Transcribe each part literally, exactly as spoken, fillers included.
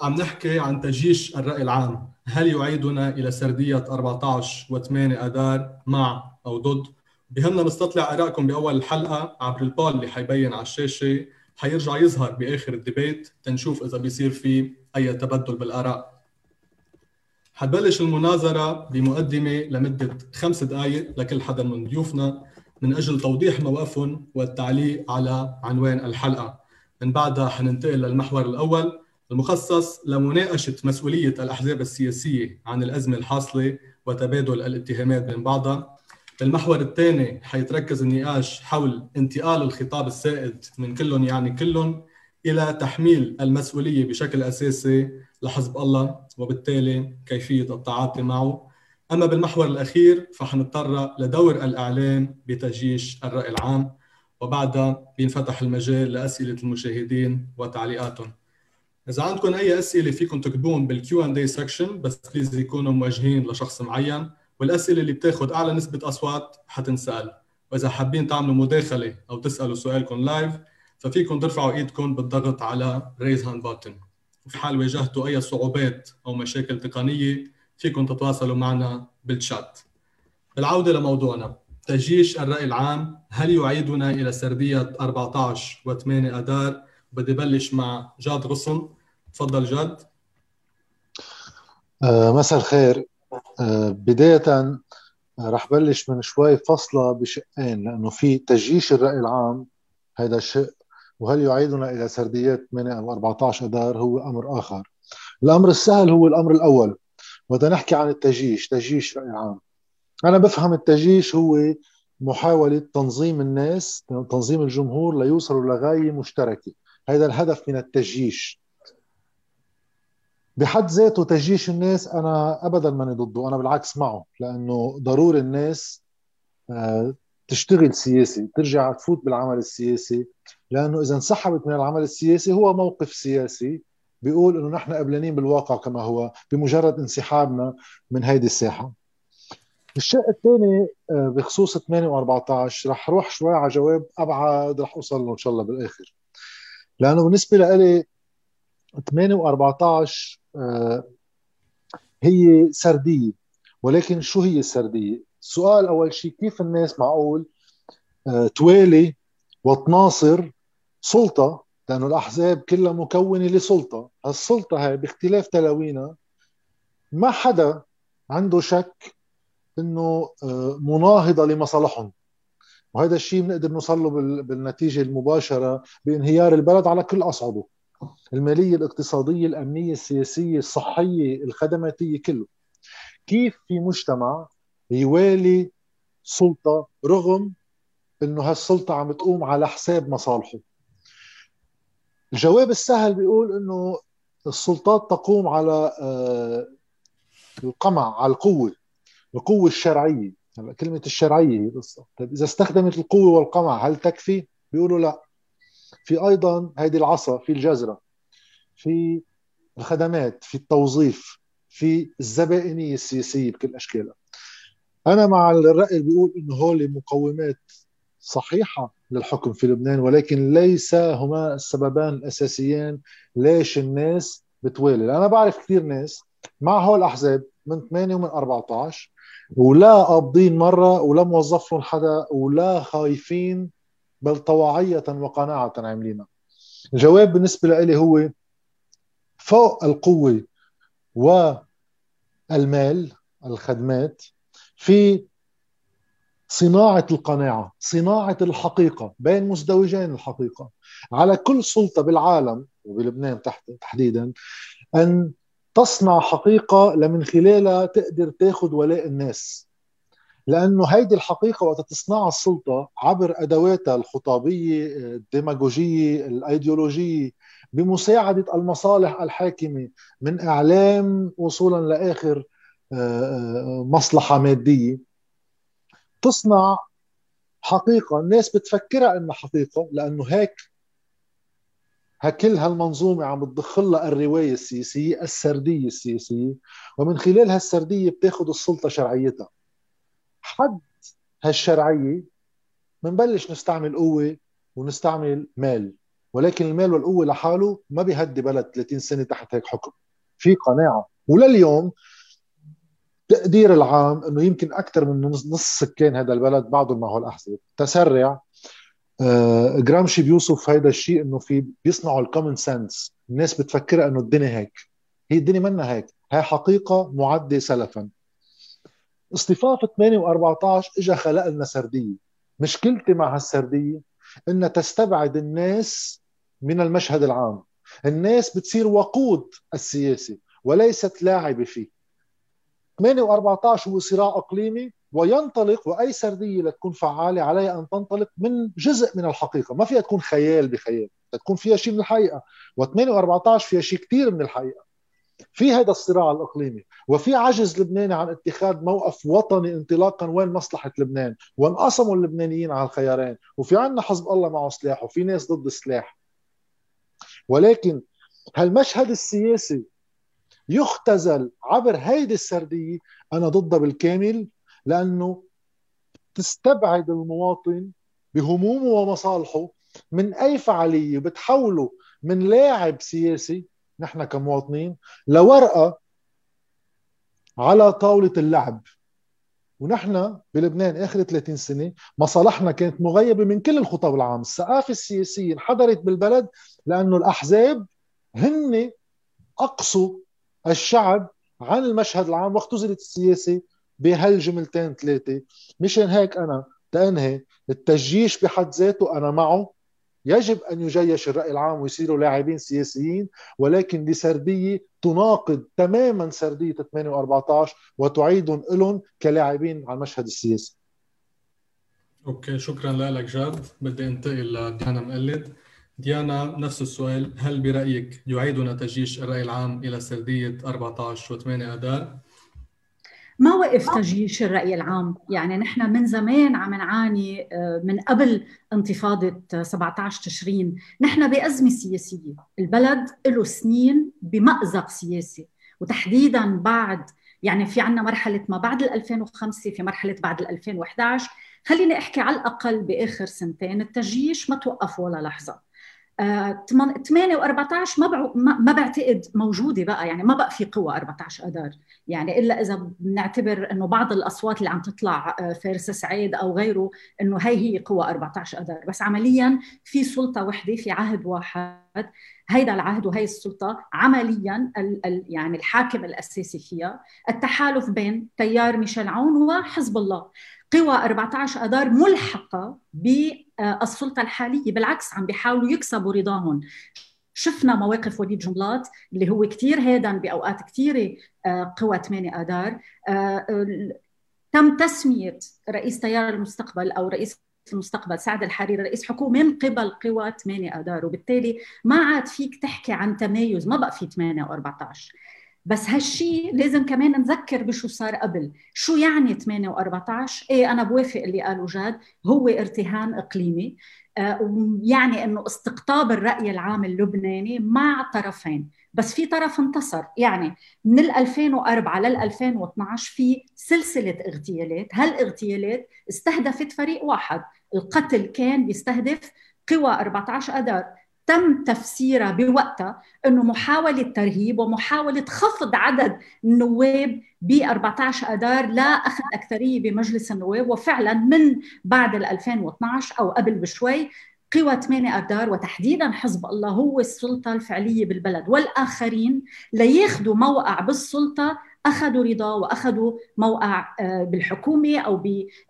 عم نحكي عن تجيش الرأي العام، هل يعيدنا إلى سردية أربعة عشر وثمانية آذار مع أو ضد؟ بهمنا نستطلع آرائكم بأول الحلقة عبر البول اللي حيبين على الشاشة، حيرجع يظهر بآخر الديبيت تنشوف إذا بيصير في أي تبدل بالآراء. حتبلش المناظرة بمقدمة لمدة خمس دقائق لكل حدا من ضيوفنا من أجل توضيح موقفهم والتعليق على عنوان الحلقة. من بعدها حننتقل للمحور الأول المخصص لمناقشة مسؤولية الأحزاب السياسية عن الأزمة الحاصلة وتبادل الاتهامات بين بعضها. المحور الثاني حيتركز النقاش حول انتقال الخطاب السائد من كلهم يعني كلهم إلى تحميل المسؤولية بشكل أساسي لحزب الله وبالتالي كيفية التعاطي معه. أما بالمحور الأخير فحنضطر لدور الإعلام بتجيش الرأي العام، وبعدها بينفتح المجال لأسئلة المشاهدين وتعليقاتهم. إذا عندكم أي أسئلة فيكم تكتبون بالكيو أند إيه سكشن، بس بليز يكونوا موجهين لشخص معين، والأسئلة اللي بتاخد أعلى نسبة أصوات حتنسأل. وإذا حابين تعملوا مداخلة أو تسألوا سؤالكم لايف ففيكم ترفعوا إيدكم بالضغط على raise hand button. وفي حال واجهتوا أي صعوبات أو مشاكل تقنية فيكم تتواصلوا معنا بالشات. بالعودة لموضوعنا، تجيش الرأي العام، هل يعيدنا إلى سردية أربعة عشر وثمانية آذار؟ بدي بلش مع جاد رسن. تفضل جاد. آه مساء الخير. آه بداية رح بلش من شوي فصلة بشقين، لأنه في تجيش الرأي العام هذا الشق، وهل يعيدنا إلى سرديات ثمانية أو أربعة عشر آذار هو أمر آخر. الأمر السهل هو الأمر الأول، وده نحكي عن التجيش. تجيش رأي العام، أنا بفهم التجيش هو محاولة تنظيم الناس، تنظيم الجمهور ليوصلوا لغاية مشتركة. هذا الهدف من التجيش بحد ذاته. تجيش الناس أنا أبداً ماني ضده، أنا بالعكس معه، لأنه ضروري الناس تشتغل سياسي، ترجع تفوت بالعمل السياسي، لأنه إذا انسحبت من العمل السياسي هو موقف سياسي بيقول أنه نحن قبلانين بالواقع كما هو بمجرد انسحابنا من هيدي الساحة. الشيء الثاني بخصوص ثمانية وأربعة عشر رح روح شوي على جواب أبعد، رح أوصل له إن شاء الله بالآخر، لأنه بالنسبة لي ثمانية وأربعة عشر هي سردية. ولكن شو هي السردية؟ السؤال أول شيء، كيف الناس معقول توالي وتناصر سلطة، لأنه الأحزاب كلها مكونة لسلطة، السلطة هاي باختلاف تلاوينها ما حدا عنده شك إنه مناهضة لمصالحهم، وهذا الشيء بنقدر نوصله بالنتيجة المباشرة بانهيار البلد على كل أصعده، المالية، الاقتصادية، الأمنية، السياسية، الصحية، الخدماتية، كله. كيف في مجتمع يوالي سلطة رغم إنه هالسلطة عم تقوم على حساب مصالحه؟ الجواب السهل بيقول إنه السلطات تقوم على القمع، على القوة، القوة الشرعية. هلا كلمة الشرعية قصة، طيب إذا استخدمت القوة والقمع هل تكفي؟ بيقولوا لا. في أيضا هيدي العصا، في الجزرة، في الخدمات، في التوظيف، في الزبائنية السياسية بكل أشكالها. أنا مع الرأي اللي بيقول إنه هول مقومات صحيحة للحكم في لبنان، ولكن ليس هما السببان الأساسيان ليش الناس بتوالي. أنا بعرف كثير ناس مع هول الأحزاب من ثمانية ومن أربعة عشر ولا قابضين مرة ولا موظف لهم حدا ولا خايفين، بل طواعية وقناعة عاملينها. الجواب بالنسبة لي هو فوق القوة والمال، الخدمات، في صناعة القناعة، صناعة الحقيقة بين مزدوجين الحقيقة. على كل سلطة بالعالم وبلبنان تحديدا أن تصنع حقيقة لمن خلالها تقدر تاخد ولاء الناس، لأنه هيدي الحقيقة وقت تصنعها السلطة عبر أدواتها الخطابية، الديماغوجية، الأيديولوجية، بمساعدة المصالح الحاكمة من إعلام وصولا لآخر مصلحة مادية، تصنع حقيقة الناس بتفكرها إنها حقيقة، لأنه هيك هكل هالمنظومة عم بتدخلها الرواية السياسية، السردية السياسية، ومن خلال هالسردية بتاخد السلطة شرعيتها. حد هالشرعية منبلش نستعمل قوة ونستعمل مال، ولكن المال والقوة لحاله ما بيهدي بلد ثلاثين سنة تحت هيك حكم. في قناعة، ولليوم تقدير العام انه يمكن اكثر من نص سكان هذا البلد بعضهم معه الاحذية. تسرع آه، جرامشي بيوصف هذا الشيء انه في بيصنعوا الكومن سنس، الناس بتفكر انه الدنيا هيك، هي الدنيا منا هيك، هي حقيقة معدة سلفا. اصطفاف ثمانية وأربعة عشر اجى خلق لنا سردية. مشكلتي مع هالسردية انها تستبعد الناس من المشهد العام، الناس بتصير وقود السياسي وليست لاعبة فيه. ثمانية وأربعة عشر هو صراع اقليمي وينطلق، واي سردية لتكون فعالة عليها ان تنطلق من جزء من الحقيقة، ما فيها تكون خيال بخيال، تكون فيها شيء من الحقيقة، و ثمانية وأربعة عشر فيها شيء كتير من الحقيقة. في هذا الصراع الإقليمي وفي عجز لبناني عن اتخاذ موقف وطني انطلاقا وين مصلحة لبنان، وانقسموا اللبنانيين على الخيارين، وفي عنا حزب الله معه سلاح وفي ناس ضد السلاح. ولكن هالمشهد السياسي يختزل عبر هيدي السردية، أنا ضدها بالكامل، لأنه تستبعد المواطن بهمومه ومصالحه من أي فعالية، بتحوله من لاعب سياسي نحن كمواطنين لورقة على طاولة اللعب. ونحن بلبنان آخر ثلاثين سنة مصالحنا كانت مغيبة من كل الخطاب العام، الثقافة السياسية انحدرت بالبلد لأنه الأحزاب هن أقصوا الشعب عن المشهد العام واختزلت السياسة بهالجملتين ثلاثة. مشان هيك أنا تأنهي التجيش بحد ذاته أنا معه، يجب أن يجيش الرأي العام ويصيروا لاعبين سياسيين، ولكن لسردية تناقض تماما سردية ثمانية وأربعة عشر وتعيدهم إلهم كلاعبين على المشهد السياسي. أوكي، شكرا لك جاد. بدي أنتقل لديانا مقلت. ديانا، نفس السؤال، هل برأيك يعيدنا تجيش الرأي العام إلى سردية أربعة عشر و ثمانية آذار؟ ما وقف تجيش الرأي العام، يعني نحن من زمان عم نعاني من قبل انتفاضة سبعة عشر تشرين، نحن بأزمة سياسية، البلد له سنين بمأزق سياسي، وتحديداً بعد، يعني في عنا مرحلة ما بعد ألفين وخمسة، في مرحلة بعد ألفين وإحدى عشر. خليني أحكي على الأقل بآخر سنتين التجيش ما توقف ولا لحظة. ثمانية وأربعة عشر ما ما بعتقد موجوده بقى، يعني ما بقى في قوه أربعة عشر اذار، يعني الا اذا بنعتبر انه بعض الاصوات اللي عم تطلع فارس سعيد او غيره انه هي هي قوه أربعة عشر اذار، بس عمليا في سلطه وحده في عهد واحد، هيدا العهد وهي السلطه عمليا ال ال يعني الحاكم الاساسي فيها التحالف بين تيار ميشيل عون وحزب الله. قوى أربعة عشر اذار ملحقه ب السلطة الحالية، بالعكس عم بيحاولوا يكسبوا رضاهم. شفنا مواقف وليد جنبلاط اللي هو كتير هادن بأوقات كتيرة قوى ثمانية آذار. تم تسمية رئيس تيار المستقبل أو رئيس المستقبل سعد الحريري رئيس حكومة من قبل قوى ثمانية آذار، وبالتالي ما عاد فيك تحكي عن تمايز، ما بقى في ثمانية وأربعة عشر. بس هالشي لازم كمان نذكر بشو صار قبل. شو يعني ثمانية وأربعة عشر؟ ايه، أنا بوافق اللي قاله جاد، هو ارتهان إقليمي، آه يعني إنه استقطاب الرأي العام اللبناني مع طرفين، بس في طرف انتصر. يعني من ألفين وأربعة لل ألفين واثنعش في سلسلة اغتيالات، هالاغتيالات استهدفت فريق واحد، القتل كان بيستهدف قوى أربعة عشر أذار، تم تفسيرها بوقتها انه محاوله ترهيب ومحاوله خفض عدد النواب ب أربعة عشر اذار لاخذ اكثريه بمجلس النواب. وفعلا من بعد ال ألفين واثنعش او قبل بشوي قوى ثمانية اذار وتحديدا حزب الله هو السلطه الفعليه بالبلد، والاخرين لياخذوا موقع بالسلطه اخذوا رضا واخذوا موقع بالحكومه او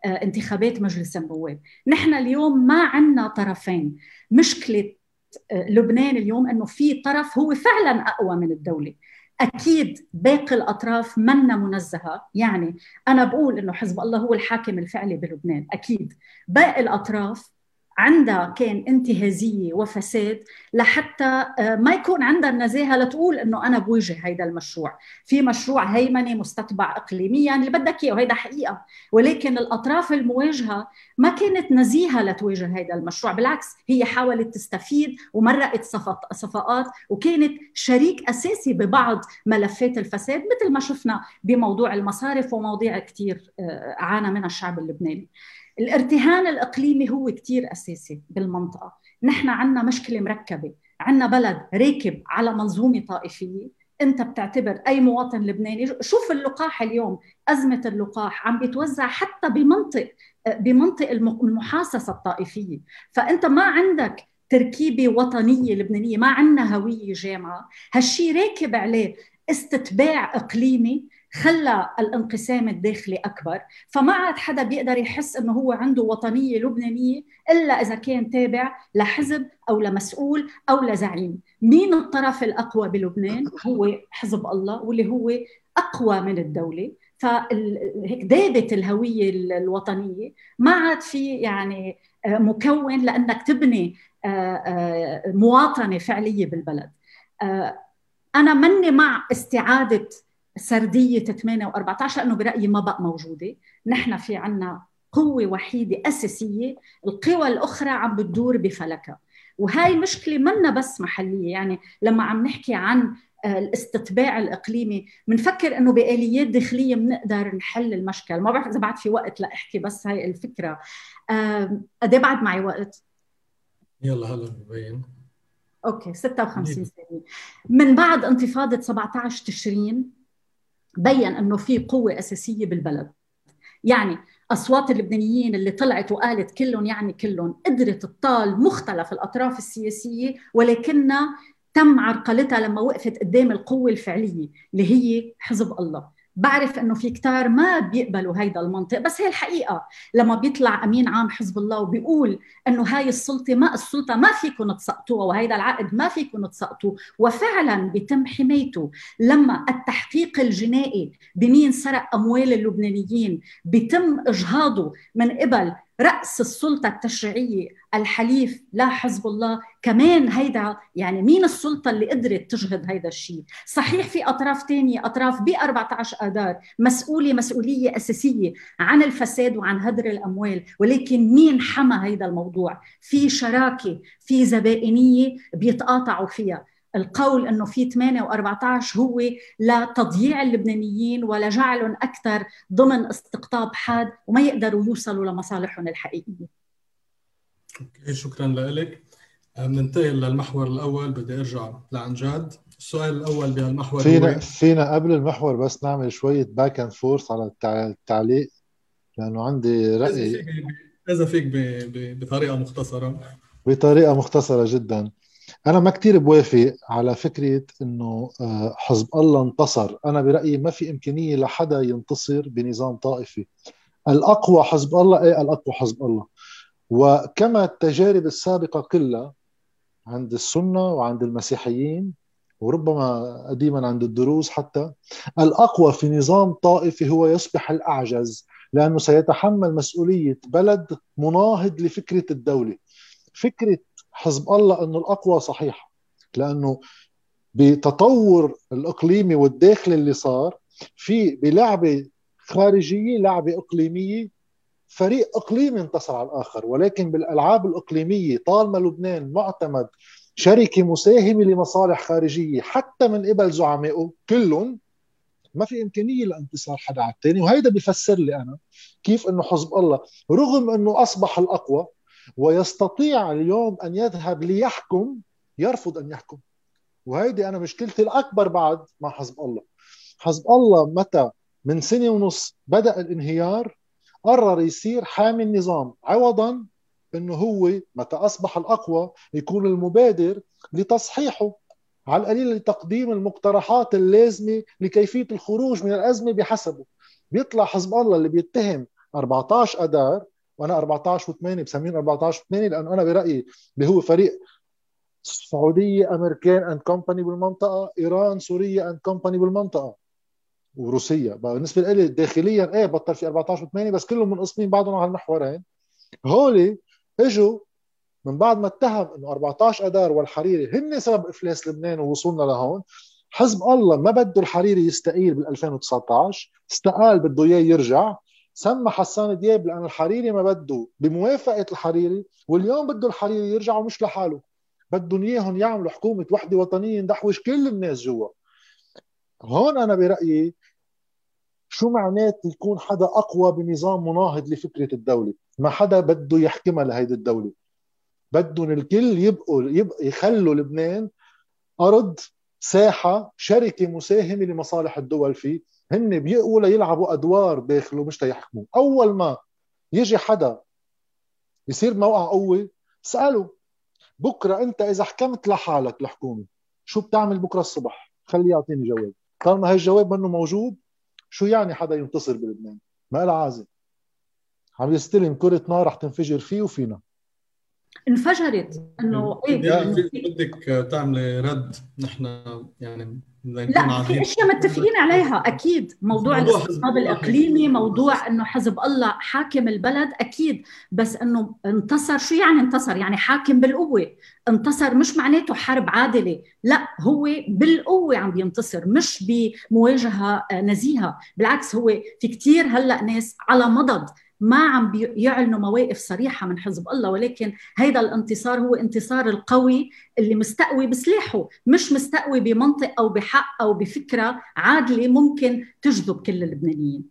بانتخابات مجلس النواب. نحن اليوم ما عندنا طرفين. مشكله لبنان اليوم أنه في طرف هو فعلاً أقوى من الدولة، أكيد باقي الأطراف منا منزهة. يعني أنا بقول أنه حزب الله هو الحاكم الفعلي بلبنان، أكيد باقي الأطراف عندها كان انتهازية وفساد لحتى ما يكون عندها النزاهة لتقول أنه أنا بواجه هيدا المشروع، في مشروع هيمني مستتبع إقليمياً اللي بدك إياه، وهيدا حقيقة. ولكن الأطراف المواجهة ما كانت نزيهة لتواجه هيدا المشروع، بالعكس هي حاولت تستفيد ومرقت صفقات وكانت شريك أساسي ببعض ملفات الفساد، مثل ما شفنا بموضوع المصارف ومواضيع كتير عانى منها الشعب اللبناني. الارتهان الإقليمي هو كتير أساسي بالمنطقة، نحن عنا مشكلة مركبة، عنا بلد راكب على منظومة طائفية. أنت بتعتبر أي مواطن لبناني، شوف اللقاح اليوم، أزمة اللقاح عم بيتوزع حتى بمنطق بمنطق المحاصصة الطائفية. فأنت ما عندك تركيبة وطنية لبنانية، ما عندنا هوية جامعة. هالشي راكب عليه استتباع إقليمي خلى الانقسام الداخلي أكبر، فما عاد حدا بيقدر يحس أنه هو عنده وطنية لبنانية إلا إذا كان تابع لحزب أو لمسؤول أو لزعيم. مين الطرف الأقوى بلبنان؟ هو حزب الله، واللي هو أقوى من الدولة. فهيك دابت الهوية الوطنية، ما عاد في يعني مكون لأنك تبني مواطنة فعلية بالبلد. أنا مني مع استعادة سردية ثمانية وأربعة عشر، أنه برأيي ما بقى موجودة. نحن في عنا قوة وحيدة أساسية، القوى الأخرى عم بتدور بفلكها، وهاي مشكلة منا بس محلية. يعني لما عم نحكي عن الاستتباع الإقليمي منفكر أنه بآليات داخلية منقدر نحل المشكل. ما بعرف إذا بعد في وقت لأحكي، بس هاي الفكرة. أدي بعد معي وقت؟ يلا هلا ببين. اوكي، ستة وخمسين ثانية. من بعد انتفاضة سبعة عشر تشرين بين انه في قوة أساسية بالبلد. يعني اصوات اللبنانيين اللي طلعت وقالت كلهم يعني كلهم، قدرت تطال مختلف الأطراف السياسية، ولكنها تم عرقلتها لما وقفت قدام القوة الفعلية اللي هي حزب الله. بعرف انه في كتار ما بيقبلوا هيدا المنطق، بس هي الحقيقه. لما بيطلع امين عام حزب الله وبيقول انه هاي السلطه ما السلطه ما فيكم تسقطوها، وهيدا العقد ما فيكم تسقطوه، وفعلا بيتم حمايته. لما التحقيق الجنائي بمين سرق اموال اللبنانيين بيتم اجهاضه من قبل رأس السلطة التشريعية الحليف لا حزب الله. كمان هيدا يعني مين السلطة اللي قدرت تجهض هيدا الشيء؟ صحيح في أطراف تانية، أطراف ب أربعة عشر آذار مسؤولة مسؤولية أساسية عن الفساد وعن هدر الأموال، ولكن مين حمى هيدا الموضوع؟ في شراكة، في زبائنية بيتقاطعوا فيها. القول انه في ثمانية وأربعة عشر هو لتضييع اللبنانيين ولا جعلهم اكثر ضمن استقطاب حاد، وما يقدروا يوصلوا لمصالحهم الحقيقيه. اوكي، شكرا لك. بننتقل للمحور الاول. بدي ارجع لعن جاد. السؤال الاول بهالمحور، فينا فينا قبل المحور بس نعمل شويه باك اند فورس على التعليق، لانه عندي راي. اذا فيك ب... ب... بطريقه مختصره بطريقه مختصره جدا. أنا ما كتير بوافق على فكرة إنه حزب الله انتصر. أنا برأيي ما في إمكانية لحدا ينتصر بنظام طائفي. الأقوى حزب الله، إيه الأقوى حزب الله. وكما التجارب السابقة كلها عند السنة وعند المسيحيين، وربما قديما عند الدروز حتى، الأقوى في نظام طائفي هو يصبح الأعجز، لأنه سيتحمل مسؤولية بلد مناهض لفكرة الدولة. فكرة حزب الله أنه الأقوى صحيح، لأنه بتطور الإقليمي والداخل اللي صار في بلعبة خارجية لعبة إقليمية، فريق إقليمي انتصر على الآخر. ولكن بالألعاب الإقليمية طالما لبنان معتمد شركة مساهمة لمصالح خارجية حتى من قبل زعمائه كلهم، ما في إمكانية لانتصار حدا على الثاني. وهيدا بفسر لي أنا كيف أنه حزب الله رغم أنه أصبح الأقوى ويستطيع اليوم أن يذهب ليحكم، يرفض أن يحكم. وهيدي أنا مشكلتي الأكبر بعد مع حزب الله. حزب الله متى من سنة ونص بدأ الانهيار قرر يصير حامي النظام، عوضاً أنه هو متى أصبح الأقوى يكون المبادر لتصحيحه، على القليل لتقديم المقترحات اللازمة لكيفية الخروج من الأزمة بحسبه. بيطلع حزب الله اللي بيتهم أربعة عشر أدار، وأنا أربعة عشر وثمانية بسمين أربعة عشر وثمانية، لأنه أنا برأيي اللي هو فريق سعودية أمريكان أند كومباني بالمنطقة، إيران سورية أند كومباني بالمنطقة، وروسيا. بالنسبة لي داخليا إيه بطل في أربعة عشر وثمانية، بس كلهم منقسمين بعضهم على المحورين. هولي إجوا من بعد ما اتهم إنه أربعة عشر أدار والحريري هن سبب إفلاس لبنان ووصولنا لهون. حزب الله ما بده الحريري يستقيل بال2019، استقال بده إياه يرجع. سمى حسان دياب لأن الحريري ما بده، بموافقة الحريري، واليوم بده الحريري يرجع ومش لحاله، بدهم إياهم يعملوا حكومة وحدة وطنية ندحوش كل الناس جوا. هون أنا برأيي شو معنات يكون حدا أقوى بنظام مناهض لفكرة الدولة؟ ما حدا بده يحكمها لهيدي الدولة. بدهم الكل يبقوا يبقى يخلوا لبنان أرض ساحة شركة مساهمة لمصالح الدول فيه. هن بيقوا ليلعبوا أدوار داخله مش ليحكموا. أول ما يجي حدا يصير موقع قوي اسأله بكرة أنت إذا حكمت لحالك الحكومة شو بتعمل بكرة الصبح؟ خليه يعطيني جواب. طالما هالجواب منه موجود شو يعني حدا ينتصر بلبنان؟ ما له عازم، عم يستلم كرة نار رح تنفجر فيه وفينا. انفجرت انه ايه بدك تعملي رد؟ نحن يعني لا، في اشياء متفقين عليها اكيد، موضوع الاستقطاب الاقليمي، موضوع انه حزب الله حاكم البلد اكيد، بس انه انتصر. شو يعني انتصر؟ يعني حاكم بالقوه. انتصر مش معناته حرب عادله، لا هو بالقوه عم ينتصر مش بمواجهه نزيهه. بالعكس هو في كتير هلا ناس على مضض ما عم بيعلنوا مواقف صريحة من حزب الله، ولكن هيدا الانتصار هو انتصار القوي اللي مستقوي بسلاحه، مش مستقوي بمنطق أو بحق أو بفكرة عادلة ممكن تجذب كل اللبنانيين.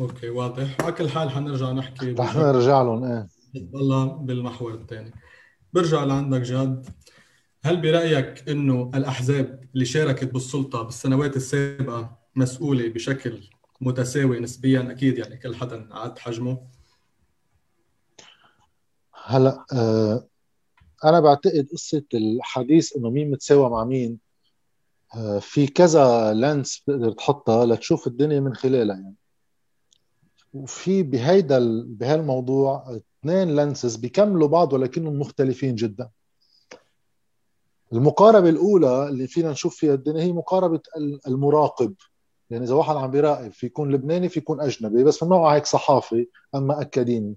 أوكي واضح. على كل حال حنرجع نحكي، رح نرجع لهم إيه حزب الله بالمحور الثاني. برجع لعندك جاد، هل برأيك إنه الأحزاب اللي شاركت بالسلطة بالسنوات السابقة مسؤولة بشكل متساوي نسبيا؟ اكيد يعني كل حدا عاد حجمه. هلا أه انا بعتقد قصه الحديث انه مين متساوي مع مين أه في كذا لانس بتقدر تحطها لتشوف الدنيا من خلالها يعني، وفي بهيدا بهالموضوع اثنين لانسز بيكملوا بعض ولكنهم مختلفين جدا. المقاربه الاولى اللي فينا نشوف فيها الدنيا هي مقاربه المراقب، يعني إذا واحد عم بيراقب في يكون لبناني في يكون أجنبي، بس من نوعه هيك صحافي أما أكاديمي.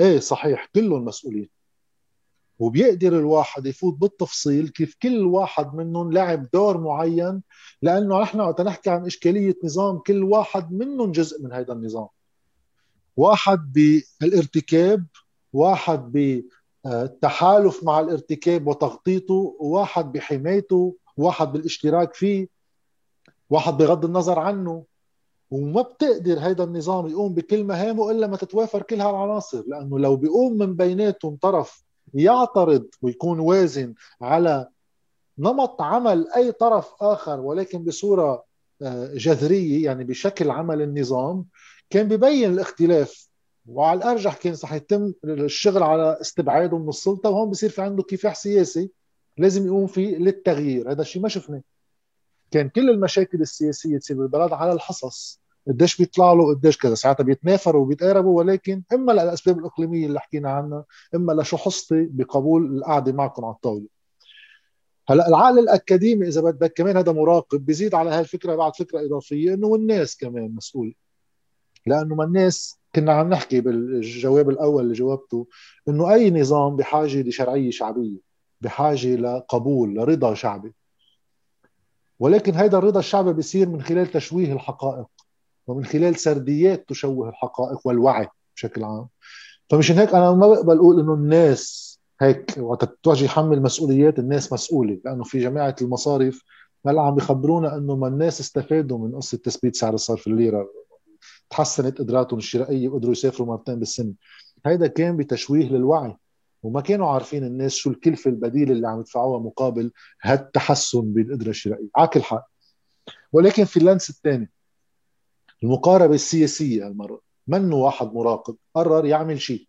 إيه صحيح كلهم مسؤولين، وبيقدر الواحد يفوت بالتفصيل كيف كل واحد منهم لعب دور معين، لأنه نحن وقت نحكي عن إشكالية نظام كل واحد منهم جزء من هذا النظام. واحد بالارتكاب، واحد بالتحالف مع الارتكاب وتغطيته، واحد بحمايته، واحد بالاشتراك فيه، واحد بغض النظر عنه. وما بتقدر هيدا النظام يقوم بكل مهامه إلا ما تتوافر كل هالعناصر، لأنه لو بيقوم من بيناتهم طرف يعترض ويكون وازن على نمط عمل أي طرف آخر ولكن بصورة جذرية يعني بشكل عمل النظام، كان بيبين الاختلاف، وعلى الأرجح كان صح يتم الشغل على استبعاده من السلطة، وهون بصير في عنده كفاح سياسي لازم يقوم فيه للتغيير. هذا الشيء ما شفناه. كان كل المشاكل السياسية تصير بالبلد على الحصص، قديش بيطلع له قديش كذا، ساعتها بيتنافروا وبيتقاربوا، ولكن إما للأسباب الإقليمية اللي حكينا عنها، إما لشحصتي بقبول القعدة معكم على الطاولة. هلا العقل الأكاديمي إذا بدك كمان هذا مراقب، بيزيد على هالفكرة بعد فكرة إضافية إنه الناس كمان مسؤول، لأنه ما الناس كنا عم نحكي بالجواب الأول اللي جاوبته إنه أي نظام بحاجة لشرعية شعبية، بحاجة لقبول لرضا شعبي، ولكن هيدا الرضا الشعبي بيصير من خلال تشويه الحقائق ومن خلال سرديات تشوه الحقائق والوعي بشكل عام. فمشان هيك انا ما بقبل اقول انه الناس هيك وقت تواجه يحمل مسؤوليات الناس مسؤوله، لانه في جماعه المصارف هلا عم بيخبرونا انه ما الناس استفادوا من قصه تثبيت سعر الصرف الليره، تحسنت قدراتهم الشرائيه وقدروا يسافروا مرتين بالسنه. هيدا كان بتشويه للوعي، وما كانوا عارفين الناس شو الكلفة البديلة اللي عم يدفعوها مقابل هالتحسن بالقدرة الشرائية على كل حال. ولكن في اللانس الثاني المقاربة السياسية، المرة منه واحد مراقب قرر يعمل شيء.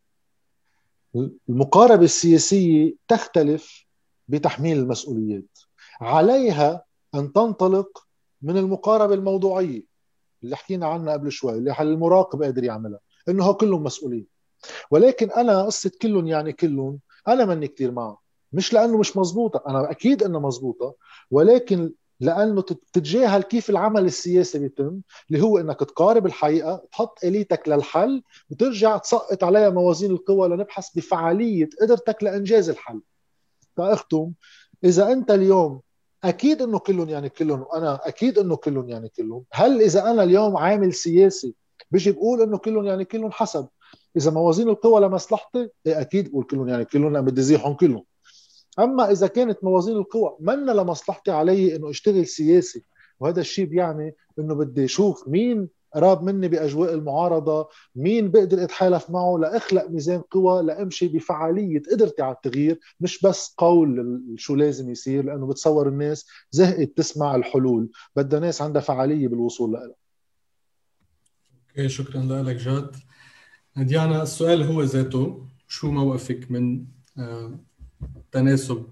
المقاربة السياسية تختلف بتحميل المسؤوليات، عليها أن تنطلق من المقاربة الموضوعية اللي حكينا عنها قبل شوي اللي المراقب قادر يعملها، إنه هو كلهم مسؤولين. ولكن أنا قصة كلهم يعني كلهم أنا مني كتير معه، مش لأنه مش مزبوطة، أنا أكيد أنه مزبوطة، ولكن لأنه تتجاهل كيف العمل السياسي بيتم، اللي هو أنك تقارب الحقيقة، تحط إليتك للحل، وترجع تسقط عليها موازين القوى لنبحث بفعالية قدرتك لإنجاز الحل. فأختم، إذا أنت اليوم أكيد أنه كلهم يعني كلهم وأنا أكيد أنه كلهم يعني كلهم، هل إذا أنا اليوم عامل سياسي بيجي بقول أنه كلهم يعني كلهم؟ حسب. إذا موازين القوى لمصلحتي إيه أكيد بقول كلهم يعني كلهم، لأ بدي زيحهم كلهم. أما إذا كانت موازين القوى منا لمصلحتي، علي إنه أشتغل سياسي، وهذا الشيء بيعني إنه بدي أشوف مين قراب مني بأجواء المعارضة، مين بقدر أتحالف معه لأخلق ميزان قوى لأمشي بفعالية قدرتي على التغيير، مش بس قول شو لازم يصير، لأنه بتصور الناس زهقت تسمع الحلول، بدها ناس عندها فعالية بالوصول لها. أوكي، شكراً لك جاد. ديانا، السؤال هو ذاته، شو موقفك من تناسب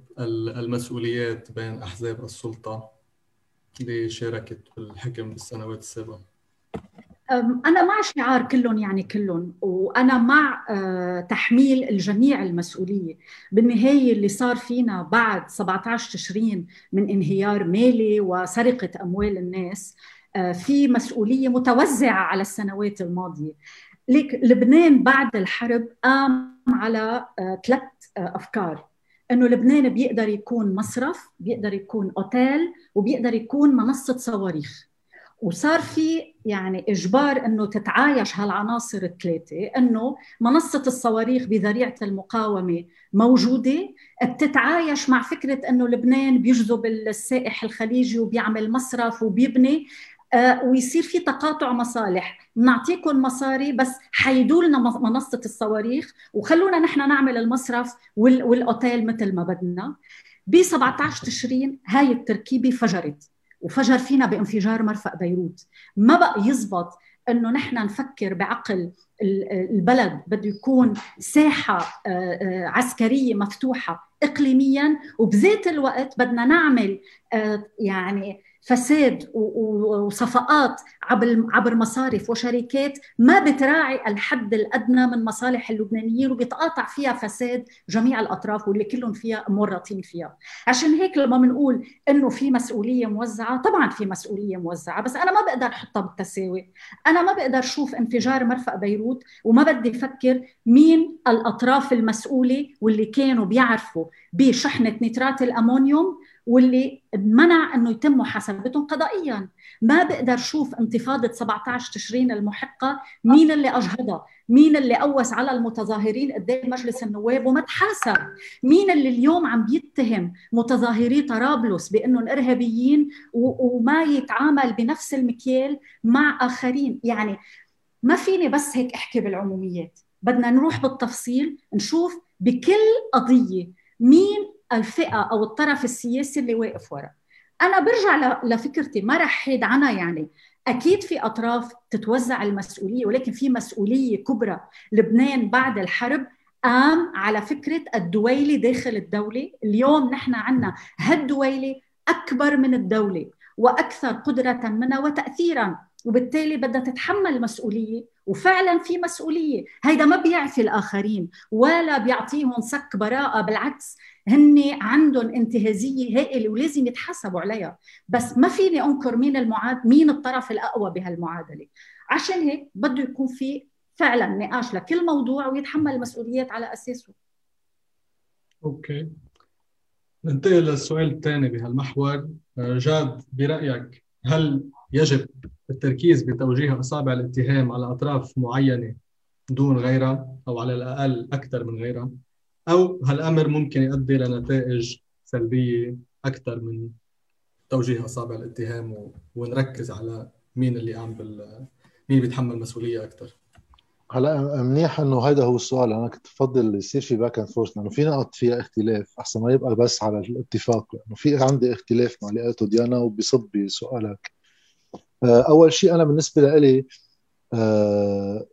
المسؤوليات بين أحزاب السلطة اللي شاركت بالحكم بالسنوات السابقة؟ أنا مع شعار كلهم يعني كلهم، وأنا مع تحميل الجميع المسؤولية. بالنهاية اللي صار فينا بعد سبعة عشر تشرين من انهيار مالي وسرقة أموال الناس في مسؤولية متوزعة على السنوات الماضية. لبنان بعد الحرب قام على ثلاث أفكار، إنه لبنان بيقدر يكون مصرف، بيقدر يكون أوتيل، وبيقدر يكون منصة صواريخ. وصار في يعني إجبار أنه تتعايش هالعناصر الثلاثة، أنه منصة الصواريخ بذريعة المقاومة موجودة، بتتعايش مع فكرة أنه لبنان بيجذب السائح الخليجي وبيعمل مصرف وبيبني، آه ويصير في تقاطع مصالح، نعطيكم مصاري بس حيدولنا منصة الصواريخ وخلونا نحن نعمل المصرف والأوتيل مثل ما بدنا. ب سبعة عشر تشرين هاي التركيبة فجرت، وفجر فينا بانفجار مرفق بيروت. ما بقى يزبط انه نحن نفكر بعقل البلد بده يكون ساحة عسكرية مفتوحة اقليميا، وبذات الوقت بدنا نعمل يعني فساد وصفقات عبر مصارف وشركات ما بتراعي الحد الأدنى من مصالح اللبنانيين، وبتقاطع فيها فساد جميع الأطراف واللي كلهم فيها مورطين فيها. عشان هيك لما بنقول إنه في مسؤولية موزعة، طبعاً في مسؤولية موزعة، بس أنا ما بقدر أحطها بالتساوي. أنا ما بقدر أشوف انفجار مرفق بيروت وما بدي أفكر مين الأطراف المسؤولة واللي كانوا بيعرفوا بشحنة نترات الأمونيوم واللي منع أنه يتم محاسبتهم قضائياً. ما بقدر شوف انتفاضة سبعة عشر تشرين المحقة مين اللي أجهضها، مين اللي قوس على المتظاهرين قدام مجلس النواب وما تحاسب، مين اللي اليوم عم بيتهم متظاهري طرابلس بأنهم إرهابيين وما يتعامل بنفس المكيال مع آخرين. يعني ما فيني بس هيك أحكي بالعموميات، بدنا نروح بالتفصيل نشوف بكل قضية مين الفئة أو الطرف السياسي اللي واقف ورا. أنا برجع لفكرتي، ما رح حيد عنها، يعني أكيد في أطراف تتوزع المسؤولية، ولكن في مسؤولية كبرى. لبنان بعد الحرب قام على فكرة الدويلة داخل الدولة. اليوم نحن عنا هالدويلة أكبر من الدولة وأكثر قدرة منها وتأثيراً، وبالتالي بدها تتحمل مسؤولية، وفعلا في مسؤولية. هيدا ما بيعفي الآخرين ولا بيعطيهم سك براءة، بالعكس هن عندهم انتهازية هائلة ولازم يتحاسبوا عليها. بس ما فيني أنكر مين المعاد مين الطرف الأقوى بهالمعادلة. عشان هيك بده يكون في فعلا نقاش لكل موضوع ويتحمل المسؤوليات على أساسه. أوكي، ننتقل للسؤال الثاني بهالمحور. جاد، برأيك هل يجب التركيز بتوجيه أصابع الاتهام على أطراف معينة دون غيرها، أو على الأقل أكثر من غيرها، أو هالأمر ممكن يؤدي لنتائج سلبية أكثر من توجيه أصابع الاتهام ونركز على مين اللي قام بال مين بيتحمل مسؤولية أكثر؟ هلا منيح انه هذا هو السؤال. انا كنت بفضل يصير في باك اند فورس، لانه في نقط فيها اختلاف احسن ما يبقى بس على الاتفاق، لانه في عندي اختلاف مع اللي قالته ديانا وبيصب بسؤالك. اول شيء انا بالنسبه لي أه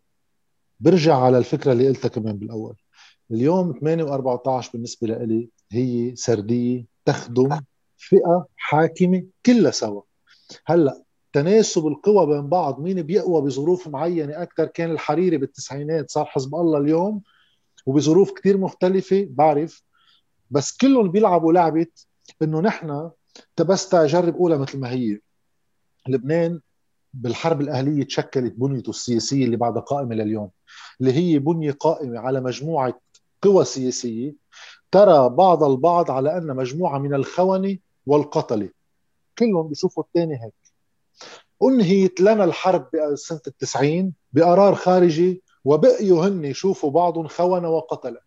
برجع على الفكره اللي قلتها كمان بالاول. اليوم ثمانية وأربعة عشر بالنسبه لي هي سرديه تخدم فئه حاكمه كلها سوا. هلا تناسب القوى بين بعض، مين بيقوى بظروف معينه اكثر، كان الحريري بالتسعينات صار حزب الله اليوم، وبظروف كثير مختلفه بعرف، بس كلهم بيلعبوا لعبه انه نحن تبست اجرب اولى مثل ما هي. لبنان بالحرب الأهلية تشكلت بنيته السياسية اللي بعد قائمة لليوم، اللي هي بنية قائمة على مجموعة قوى سياسية ترى بعض البعض على أن مجموعة من الخونة والقتلة، كلهم بيشوفوا الثاني هيك. أنهيت لنا الحرب بسنة التسعين بقرار خارجي، وبقيوا هن يشوفوا بعضهم خونة وقتلة.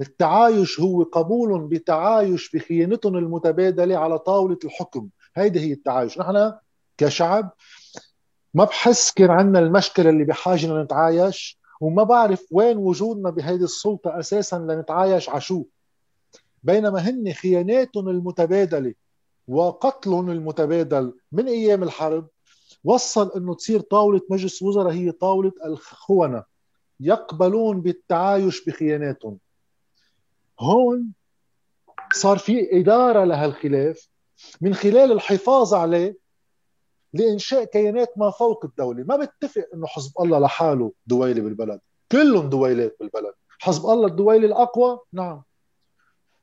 التعايش هو قبول بتعايش بخيانتهم المتبادلة على طاولة الحكم، هيدي هي التعايش. نحن كشعب ما بحس كان عندنا المشكلة اللي بحاجنا نتعايش، وما بعرف وين وجودنا بهيدي السلطة أساساً لنتعايش عشو، بينما هن خياناتهم المتبادلة وقتلهم المتبادل من أيام الحرب وصل أنه تصير طاولة مجلس وزراء هي طاولة الخونة، يقبلون بالتعايش بخياناتهم. هون صار في إدارة لهالخلاف من خلال الحفاظ عليه لإنشاء كيانات ما فوق الدولة. ما بتفق أنه حزب الله لحاله دويلة بالبلد، كلهم دويلات بالبلد. حزب الله الدويلة الأقوى نعم،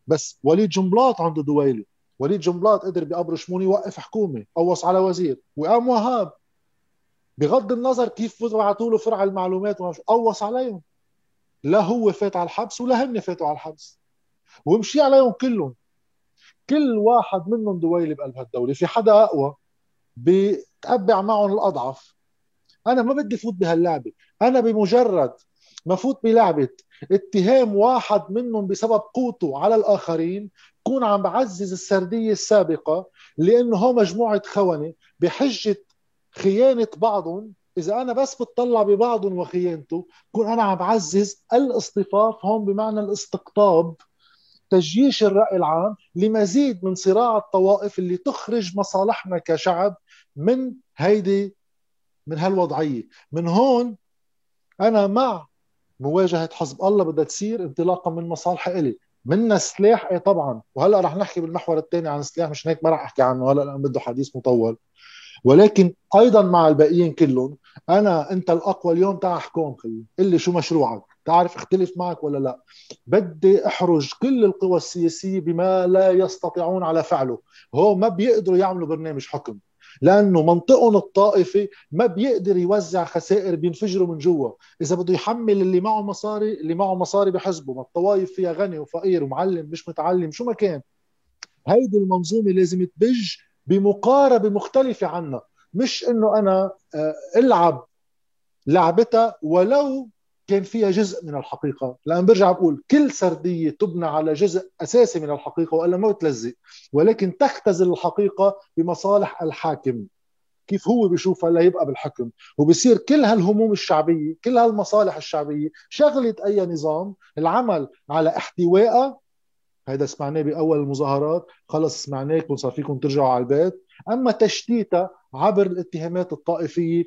بس وليد جنبلاط عنده دويلة. وليد جنبلاط قدر بقبر شمون يوقف حكومة، قوص على وزير، وقام وهاب بغض النظر كيف بعثوا له فرع المعلومات قوص عليهم، لا هو فات على الحبس ولا هن فاتوا على الحبس، ومشي عليهم كلهم. كل واحد منهم دويلة بقلب هالدولة، في حدا أقوى بتقبع معهم الأضعف. أنا ما بدي فوت بهاللعبة، أنا بمجرد ما فوت بلعبة اتهام واحد منهم بسبب قوته على الآخرين كون عم بعزز السردية السابقة، لأنه هو مجموعة خونة بحجة خيانة بعضهم. إذا أنا بس بتطلع ببعضهم وخيانته كون أنا عم بعزز الاصطفاف، هون بمعنى الاستقطاب، تجيش الرأي العام لمزيد من صراع الطوائف اللي تخرج مصالحنا كشعب من هيدي من هالوضعية. من هون أنا مع مواجهة حزب الله بدها تصير انطلاقا من مصالح إلي. منا سلاح إيه طبعا، وهلأ رح نحكي بالمحور الثاني عن السلاح، مش هيك ما رح أحكي عنه هلأ لأن بده حديث مطول. ولكن أيضا مع الباقيين كلهم، أنا أنت الأقوى اليوم، تعال حكوم خلي اللي شو مشروعك، تعرف اختلف معك ولا لا. بدي أحرج كل القوى السياسية بما لا يستطيعون على فعله. هو ما بيقدروا يعملوا برنامج حكم لأنه منطقهم الطائفي ما بيقدر يوزع خسائر، بينفجروا من جوا. إذا بده يحمل اللي معه مصاري، اللي معه مصاري بحزبه، ما الطوائف فيها غني وفقير ومعلم مش متعلم شو ما كان. هيدي المنظومة لازم تبج بمقاربة مختلفة عنا، مش إنه أنا ألعب لعبتها ولو كان فيها جزء من الحقيقة، لأن برجع بقول كل سردية تبنى على جزء أساسي من الحقيقة وإلا ما بتلزق، ولكن تختزل الحقيقة بمصالح الحاكم كيف هو بيشوفها ليبقى بالحكم، وبصير كل هالهموم الشعبية كل هالمصالح الشعبية شغلة أي نظام العمل على احتوائها. هيدا سمعناه بأول المظاهرات، خلص سمعناكم صار فيكم ترجعوا على البيت. أما تشتيتها عبر الاتهامات الطائفية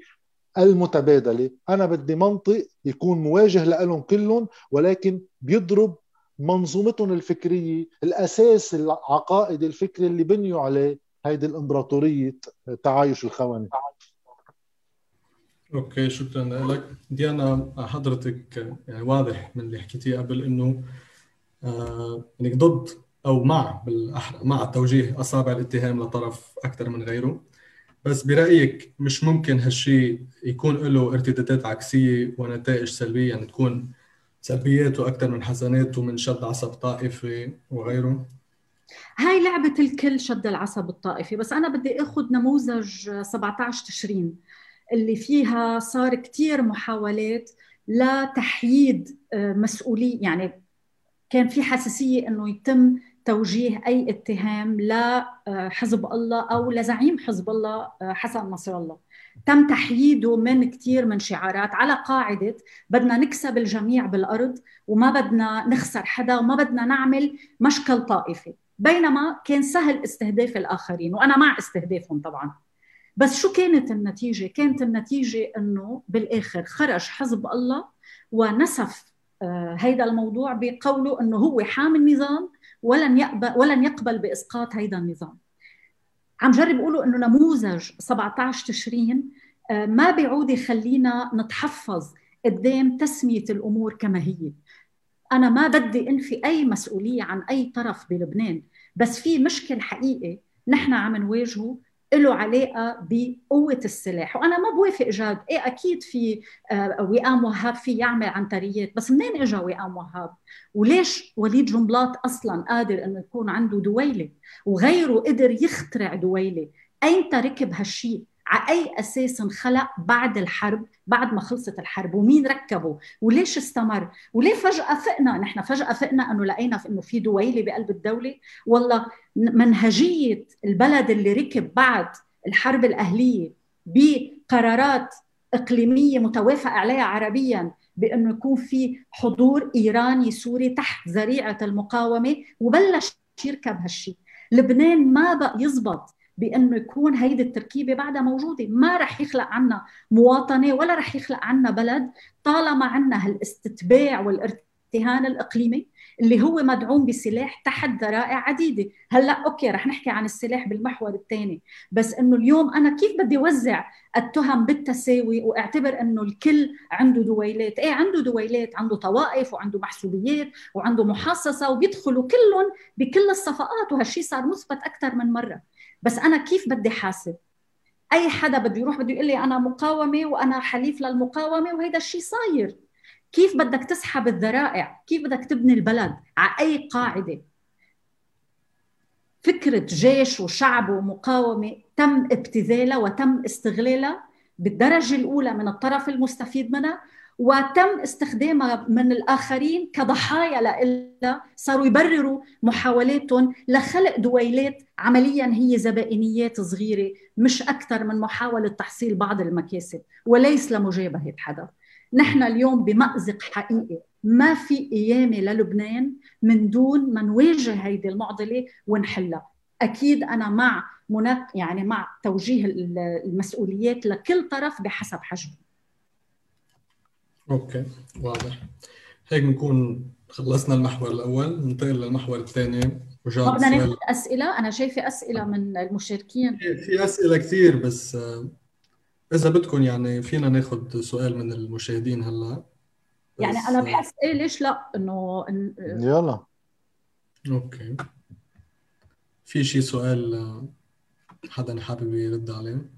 المتبادلة، أنا بدي منطق يكون مواجه لهم كلهم، ولكن بيضرب منظومتهم الفكرية، الأساس العقائد الفكري اللي بنيوا عليه هيدي الإمبراطورية تعايش الخواني. أوكي شكراً لك ديانا. حضرتك يعني واضح من اللي حكيتيه قبل إنه آه يعني ضد أو مع بالأحرى مع توجيه أصابع الاتهام لطرف أكثر من غيره، بس برأيك مش ممكن هالشيء يكون له ارتدادات عكسية ونتائج سلبية، يعني تكون سلبياته أكثر من حسناته من شد عصب طائفي وغيره؟ هاي لعبة الكل شد العصب الطائفي، بس أنا بدي أخذ نموذج سبعة عشر تشرين اللي فيها صار كتير محاولات لتحييد مسؤولية، يعني كان في حساسية إنه يتم توجيه أي اتهام لحزب الله أو لزعيم حزب الله حسن نصر الله. تم تحييده من كتير من شعارات على قاعدة بدنا نكسب الجميع بالأرض وما بدنا نخسر حدا وما بدنا نعمل مشكل طائفي، بينما كان سهل استهداف الآخرين، وأنا مع استهدافهم طبعاً. بس شو كانت النتيجة؟ كانت النتيجة أنه بالآخر خرج حزب الله ونسف هيدا الموضوع بقوله أنه هو حامي النظام ولن يقبل ولن يقبل باسقاط هيدا النظام. عم جرب اقوله انه نموذج سبعة عشر تشرين ما بيعود يخلينا نتحفظ قدام تسميه الامور كما هي. انا ما بدي انفي اي مسؤوليه عن اي طرف بلبنان، بس في مشكل حقيقي نحن عم نواجهه له علاقه بقوه السلاح. وانا ما بوافق جاد، ايه اكيد في وئام وهاب في يعمل عنتريات، بس منين اجى وئام وهاب؟ وليش وليد جنبلاط اصلا قادر انه يكون عنده دويله وغيره قدر يخترع دويله؟ اين تركب هالشيء؟ على اي اساس انخلق بعد الحرب، بعد ما خلصت الحرب؟ ومين ركبه؟ وليش استمر؟ وليه فجاه فقنا نحن فجاه فقنا انه لقينا انه في دويله بقلب الدوله؟ والله منهجيه البلد اللي ركب بعد الحرب الاهليه بقرارات إقليمية متوافق عليها عربياً، بأنه يكون في حضور إيراني سوري تحت ذريعة المقاومة، وبلش يركب هالشيء. لبنان ما بقى يزبط بأنه يكون هيدي التركيبة بعدها موجودة، ما رح يخلق عنا مواطنة ولا رح يخلق عنا بلد طالما عنا هالاستتباع والارتهان الإقليمي اللي هو مدعوم بسلاح تحت ذرائع عديدة. هلأ أوكي رح نحكي عن السلاح بالمحور الثاني، بس أنه اليوم أنا كيف بدي وزع التهم بالتساوي واعتبر أنه الكل عنده دويلات؟ إيه عنده دويلات، عنده طوائف وعنده محسوبيات وعنده محاصصة، وبيدخلوا كلهم بكل الصفقات، وهالشي صار مثبت أكثر من مرة. بس أنا كيف بدي حاسب؟ أي حدا بده يروح بده يقول لي أنا مقاومة وأنا حليف للمقاومة، وهيدا الشي صاير. كيف بدك تسحب الذرائع؟ كيف بدك تبني البلد على أي قاعدة؟ فكرة جيش وشعب ومقاومة تم ابتذالها وتم استغلالها بالدرجة الأولى من الطرف المستفيد منها، وتم استخدامها من الآخرين كضحايا لإلها، صاروا يبرروا محاولاتهم لخلق دويلات عملياً هي زبائنيات صغيرة، مش أكثر من محاولة تحصيل بعض المكاسب وليس لمجابهة حدا. نحن اليوم بمأزق حقيقي، ما في قيامة للبنان من دون ما نواجه هيدي المعضلة ونحلها. أكيد أنا مع منق... يعني مع توجيه المسؤوليات لكل طرف بحسب حجمه. أوكي واضح. هيك نكون خلصنا المحور الأول، ننتقل للمحور الثاني. بدنا ناخذ أسئلة، أنا شايفة أسئلة من المشاركين. في أسئلة كثير، بس إذا بدكم يعني فينا ناخذ سؤال من المشاهدين هلا. يعني أنا بحس إيه ليش لا إنه إن... يلا. أوكي. في شي سؤال حدا حابب يرد عليه؟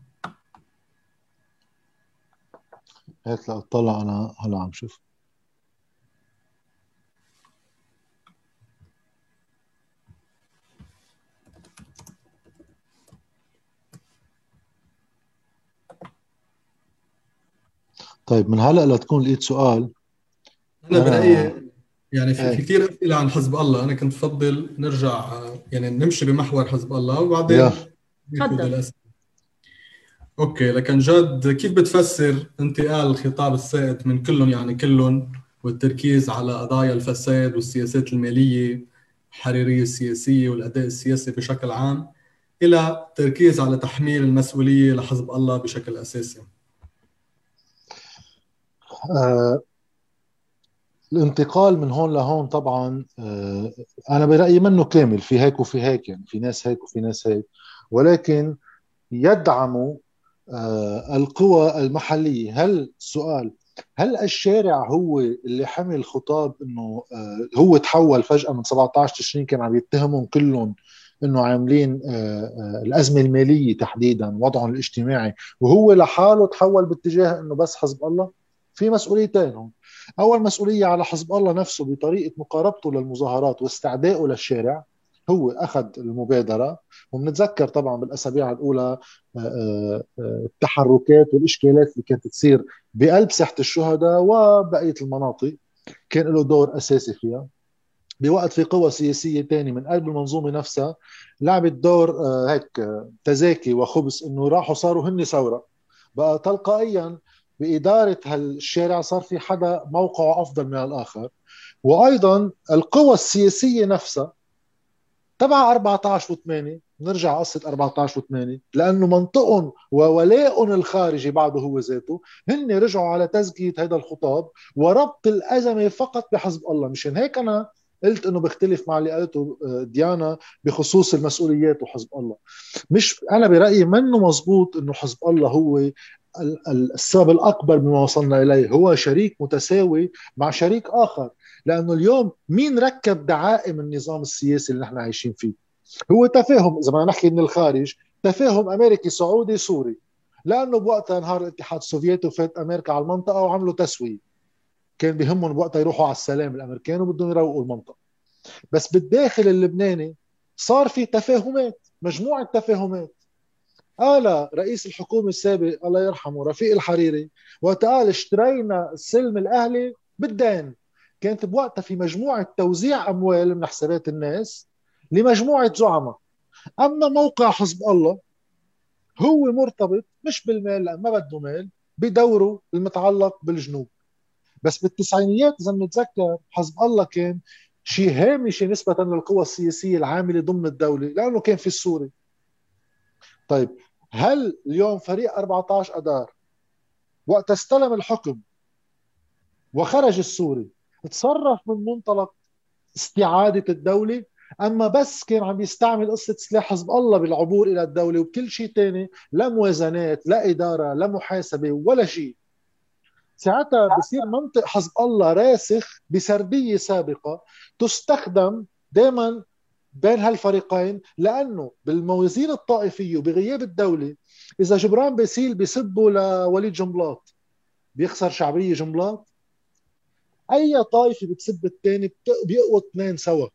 هات لو طلع أنا هلا عم شوف. طيب من هلا لتكون لقيت سؤال. انا برايي يعني في, في كثير اسئله عن حزب الله، انا كنت بفضل نرجع يعني نمشي بمحور حزب الله وبعدين تفضل. اوكي لكن جاد، كيف بتفسر انتقال الخطاب السائد من كلهم يعني كلهم والتركيز على قضايا الفساد والسياسات الماليه الحريريه السياسيه والاداء السياسي بشكل عام الى تركيز على تحميل المسؤوليه لحزب الله بشكل اساسي؟ آه، الانتقال من هون لهون طبعا آه، أنا برأيي منه كامل، في هيك وفي هيك، يعني في ناس هيك وفي ناس هيك، ولكن يدعموا آه، القوى المحلية. هل سؤال هل الشارع هو اللي حمل خطاب إنه آه، هو تحول فجأة من سبعة عشر تشرين كان عم يتهمهم كلهم إنه عاملين الأزمة المالية تحديدا وضعهم الاجتماعي، وهو لحاله تحول باتجاه إنه بس حزب الله؟ في مسؤوليتين هون. أول مسؤولية على حزب الله نفسه بطريقة مقاربته للمظاهرات واستعدائه للشارع، هو أخذ المبادرة، ومنتذكر طبعا بالأسابيع الأولى التحركات والإشكالات اللي كانت تصير بقلب ساحة الشهداء وبقية المناطق كان له دور أساسي فيها. بوقت في قوى سياسية تاني من قلب المنظومة نفسها لعبت دور هيك تزاكي وخبز، إنه راحوا صاروا هن ثورة، بقى تلقائيا بإدارة هالشارع صار في حدا موقعه أفضل من الآخر. وأيضا القوى السياسية نفسها تبع أربعة عشر وثمانية، نرجع قصة أربعة عشر وثمانية، لأنه منطقهم وولائهم الخارجي بعده هو ذاته، هن رجعوا على تزكية هذا الخطاب وربط الأزمة فقط بحزب الله. مشان هيك أنا قلت إنه بختلف مع اللي قالته ديانا بخصوص المسؤوليات وحزب الله. مش أنا برأيي منه مزبوط إنه حزب الله هو السبب الأكبر مما وصلنا إليه، هو شريك متساوي مع شريك آخر، لأنه اليوم مين ركب دعائم النظام السياسي اللي نحن عايشين فيه؟ هو تفاهم، إذا ما نحكي من الخارج، تفاهم أمريكي سعودي سوري، لأنه بوقتها انهار الاتحاد السوفيتي وفات أمريكا على المنطقة وعملوا تسوية، كان بهمهم بوقتها يروحوا على السلام الأمريكان وبدهم يروقوا المنطقة. بس بالداخل اللبناني صار في تفاهمات، مجموعة تفاهمات. قال رئيس الحكومة السابق الله يرحمه رفيق الحريري وقال اشترينا السلم الأهلي بالدين، كانت بوقتها في مجموعة توزيع أموال من حسابات الناس لمجموعة زعماء. أما موقع حزب الله هو مرتبط مش بالمال لأن ما بده مال بدوره المتعلق بالجنوب. بس بالتسعينيات إذا بنتذكر حزب الله كان شيء هامشي نسبة للقوى السياسية العاملة ضمن الدولة لأنه كان في السوري. طيب هل اليوم فريق أربعة عشر أدار وقت استلم الحكم وخرج السوري تصرف من منطلق استعادة الدولة، أما بس كان عم يستعمل قصة سلاح حزب الله بالعبور إلى الدولة وبكل شيء تاني لا موازنات لا إدارة لا محاسبة ولا شيء؟ ساعتها بصير منطق حزب الله راسخ بسردية سابقة تستخدم دائما بين هالفريقين، لأنه بالموازين الطائفية وبغياب الدولة إذا جبران باسيل بيسبوا لوليد جنبلاط بيخسر شعبية جنبلاط. أي طائفة بتسب الثاني بيقوى اثنين سوا.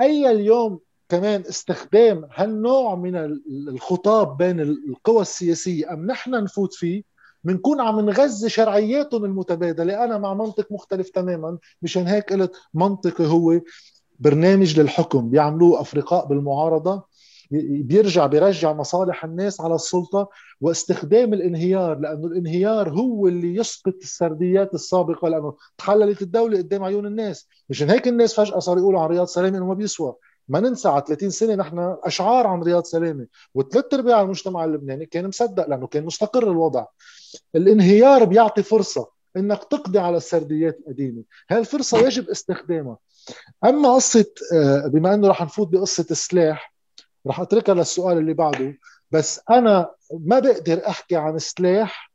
أي اليوم كمان استخدام هالنوع من الخطاب بين القوى السياسية أم نحن نفوت فيه منكون عم نغذي شرعياتهم المتبادلة. أنا مع منطق مختلف تماما، مشان هيك قلت منطقي هو برنامج للحكم بيعملوه أفرقاء بالمعارضة بيرجع بيرجع مصالح الناس على السلطة واستخدام الانهيار، لأنه الانهيار هو اللي يسقط السرديات السابقة لأنه تحللت الدولة قدام عيون الناس. مشان هيك الناس فجأة صار يقولوا عن رياض سلامة إنه ما بيسوى. ما ننسى على ثلاثين سنة نحن أشعار عن رياض سلامة وثلاث أرباع المجتمع اللبناني كان مصدق لأنه كان مستقر الوضع. الانهيار بيعطي فرصة إنك تقضي على السرديات القديمة، هالفرصة يجب استخدامها. أما قصة بما أنه رح نفوت بقصة السلاح رح أتركها للسؤال اللي بعده، بس أنا ما بقدر أحكي عن السلاح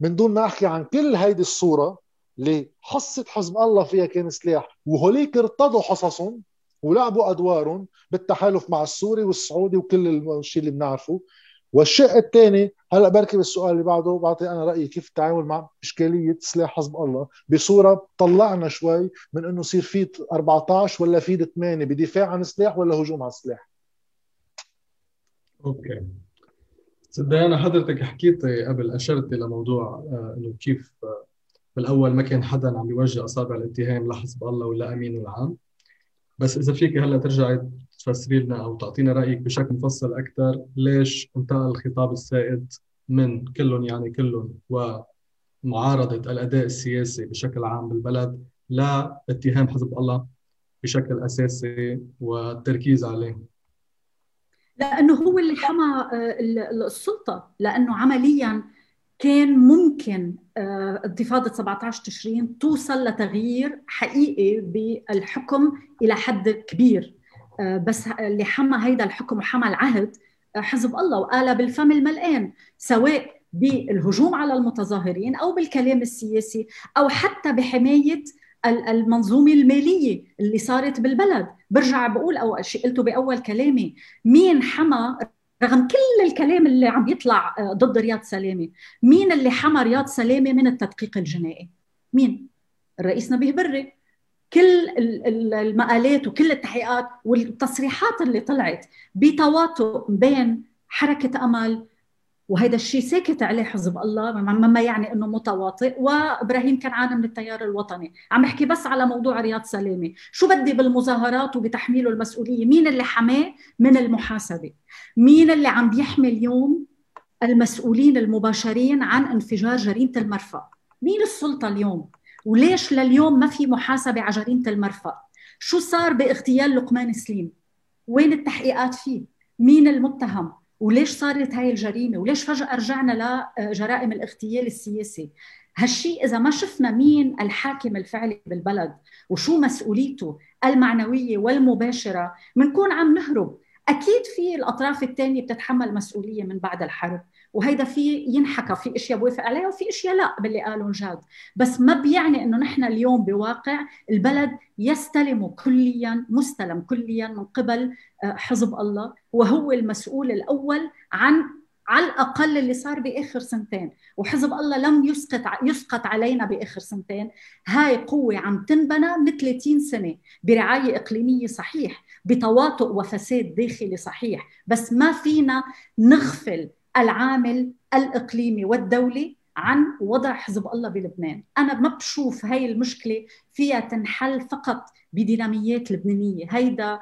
من دون ما أحكي عن كل هيدي الصورة اللي حصة حزب الله فيها كان سلاح وهوليك ارتضوا حصصهم ولعبوا أدوارهم بالتحالف مع السوري والسعودي وكل الشيء اللي بنعرفه. والشيء الثاني هلأ بركب السؤال اللي بعده بعطي أنا رأيي كيف التعامل مع إشكالية سلاح حزب الله بصورة طلعنا شوي من أنه يصير فيه أربعة عشر ولا فيه ثمانية بدفاع عن السلاح ولا هجوم على السلاح. أوكي ديانا، حضرتك حكيت قبل أشرت إلى موضوع أنه كيف بالأول ما كان حدا عم يوجه أصابع الاتهام لا حزب الله ولا أمين العام، بس إذا فيك هلأ ترجع تفسري لنا أو تعطينا رأيك بشكل مفصل أكثر ليش انتقل الخطاب السائد من كلهم يعني كلهم ومعارضة الأداء السياسي بشكل عام بالبلد لا اتهام حزب الله بشكل أساسي والتركيز عليه؟ لأنه هو اللي حمى السلطة، لأنه عملياً كان ممكن انتفاضة سبعة عشر تشرين توصل لتغيير حقيقي بالحكم إلى حد كبير، بس اللي حمى هيدا الحكم وحمى العهد حزب الله وقال بالفم الملقان سواء بالهجوم على المتظاهرين أو بالكلام السياسي أو حتى بحماية المنظومة المالية اللي صارت بالبلد. برجع بقول أول شيء قلته بأول كلامي، مين حمى رغم كل الكلام اللي عم يطلع ضد رياض سلامة؟ مين اللي حمى رياض سلامة من التدقيق الجنائي؟ مين؟ الرئيس نبيه بري. كل المقالات وكل التحقيقات والتصريحات اللي طلعت بتواطؤ بين حركة أمل وهذا الشيء ساكت عليه حزب الله مما يعني أنه متواطئ وإبراهيم كنعان من التيار الوطني. عم بحكي بس على موضوع رياض سلامة، شو بدي بالمظاهرات وبتحميله المسؤولية؟ مين اللي حماه من المحاسبة؟ مين اللي عم بيحمي اليوم المسؤولين المباشرين عن انفجار جريمة المرفأ؟ مين السلطة اليوم؟ وليش لليوم ما في محاسبة على جريمة المرفأ؟ شو صار باغتيال لقمان سليم؟ وين التحقيقات فيه؟ مين المتهم؟ وليش صارت هاي الجريمة؟ وليش فجأة رجعنا لجرائم الاغتيال السياسي؟ هالشيء إذا ما شفنا مين الحاكم الفعلي بالبلد وشو مسؤوليته المعنوية والمباشرة منكون عم نهرب. أكيد في الأطراف الثانية بتتحمل مسؤولية من بعد الحرب وهيدا في ينحكى، في إشياء بوافق عليها وفي إشياء لا باللي قالوا جاد، بس ما بيعني إنه نحن اليوم بواقع البلد يستلم كلياً مستلم كلياً من قبل حزب الله وهو المسؤول الأول عن على الأقل اللي صار بآخر سنتين. وحزب الله لم يسقط يسقط علينا بآخر سنتين، هاي قوة عم تنبنى من ثلاثين سنة برعاية إقليمية صحيح بتواطؤ وفساد داخلي صحيح، بس ما فينا نغفل العامل الإقليمي والدولي عن وضع حزب الله بلبنان. أنا ما بشوف هاي المشكلة فيها تنحل فقط بديناميات لبنانية، هيدا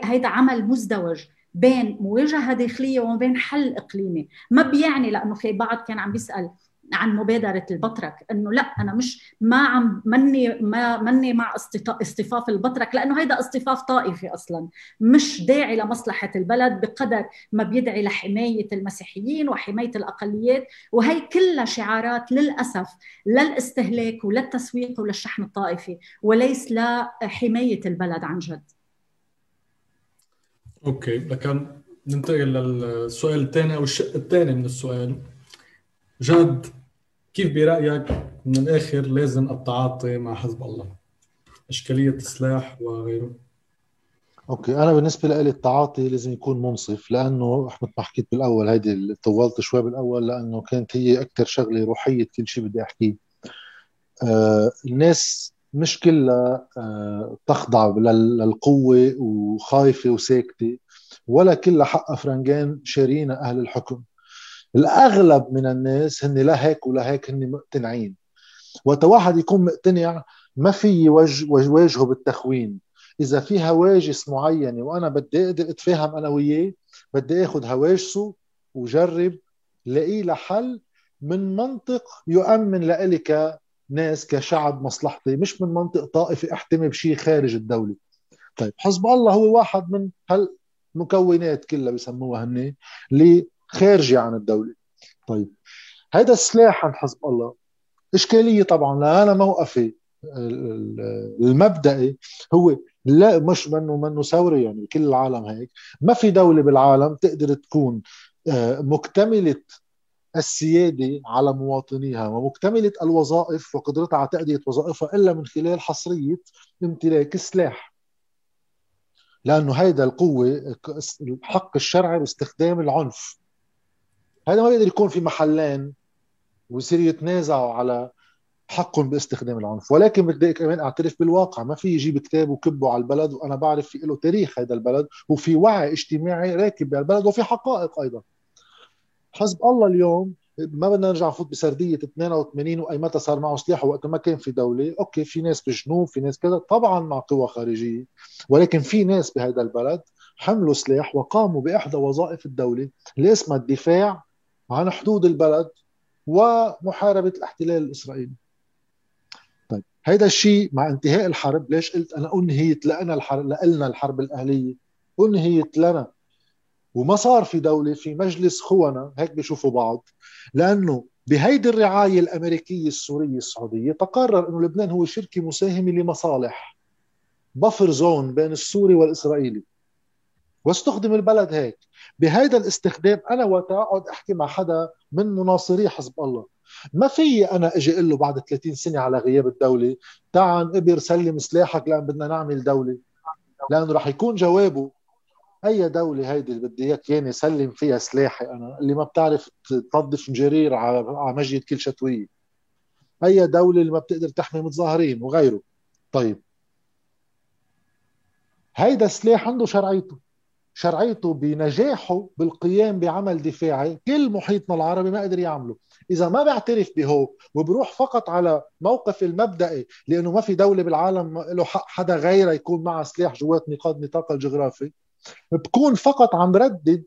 هيدا عمل مزدوج بين مواجهة داخلية وبين حل إقليمي. ما بيعني لأنه في بعض كان عم بيسأل عن مبادرة البطرك انه لا انا مش ما عم مني ما مني مع اصطفاف البطرك، لانه هيدا اصطفاف طائفي اصلا مش داعي لمصلحة البلد بقدر ما بيدعي لحماية المسيحيين وحماية الاقليات، وهي كلها شعارات للاسف للاستهلاك وللتسويق وللشحن الطائفي وليس لحماية البلد عن جد. اوكي، لكن ننتقل للسؤال الثاني او الشق الثاني من السؤال. جاد، كيف برأيك من الآخر لازم التعاطي مع حزب الله؟ إشكالية السلاح وغيره. أوكي، أنا بالنسبة لي التعاطي لازم يكون منصف، لأنه أحمد ما حكيت بالأول، هيدي طولت شوي بالأول لأنه كانت هي أكثر شغلة روحية كل شيء بدي أحكيه. آه الناس مش كلها آه تخضع للقوة وخايفة وساكتة، ولا كلها حق فرنجان شارين أهل الحكم. الأغلب من الناس هن لا هيك ولا هيك، هن مقتنعين. وقت واحد يكون مقتنع ما في واجهه بالتخوين. إذا في هواجس معينة وأنا بدي أقدر أتفاهم أنا وياه، بدي أخذ هواجسه وجرب لقيه لحل من منطق يؤمن لإلي كناس كشعب مصلحتي، مش من منطق طائفي أحتمي بشيء خارج الدولة. طيب، حزب الله هو واحد من هالمكونات كلها بيسموها هن ليه خارجي عن الدولة. طيب، هذا السلاح عن حزب الله إشكالية طبعا. لا، أنا موقفي المبدئي هو لا، مش منه منه ثوري، يعني كل العالم هيك. ما في دولة بالعالم تقدر تكون مكتملة السيادة على مواطنيها ومكتملة الوظائف وقدرتها على تأدية وظائفها إلا من خلال حصرية امتلاك السلاح، لأنه هيدا القوة حق الشرعي باستخدام العنف. هذا ما بيقدر يكون في محلين ويصير يتنازعوا على حقهم باستخدام العنف. ولكن بدي كمان اعترف بالواقع، ما في يجيب كتاب وكبه على البلد، وأنا بعرف في له تاريخ هذا البلد وفي وعي اجتماعي راكب على البلد وفي حقائق أيضا. حزب الله اليوم ما بدنا نرجع نفوت بسردية ثمانية وثمانين وأي متى صار معه سلاح وقت ما كان في دولة. أوكي، في ناس بالجنوب، في ناس كذا طبعا مع قوى خارجية، ولكن في ناس بهذا البلد حملوا سلاح وقاموا بإحدى وظائف الدولة اللي اسمها الدفاع عن حدود البلد ومحاربة الاحتلال الإسرائيلي. طيب، هذا الشيء مع انتهاء الحرب، ليش قلت أنا أنهيت لأنا الحرب، لألنا الحرب الأهلية أنهيت لنا وما صار في دولة في مجلس خونة هيك بيشوفوا بعض، لأنه بهيدي الرعاية الأمريكية السورية السعودية تقرر أنه لبنان هو شركة مساهمة لمصالح بفر زون بين السوري والإسرائيلي، واستخدم البلد هيك. بهيدا الاستخدام أنا وتقعد أحكي مع حدا من مناصري حزب الله، ما في أنا أجي أقول له بعد ثلاثين سنة على غياب الدولة تعال إبر سلم سلاحك لأن بدنا نعمل دولة، لأنه رح يكون جوابه أي دولة هيدي اللي بدي إياك يعني سلم فيها سلاحي أنا اللي ما بتعرف تنظف مجرير على مجد كل شتوية، أي دولة اللي ما بتقدر تحمي متظاهرين وغيره. طيب، هيدا السلاح عنده شرعيته، شرعيته بنجاحه بالقيام بعمل دفاعي كل محيطنا العربي ما قدر يعمله. إذا ما بعترف بهو وبروح فقط على موقف المبدئي لأنه ما في دولة بالعالم له حق حدا غيره يكون معه سلاح جوات نقاط نطاق الجغرافي، بكون فقط عم ردد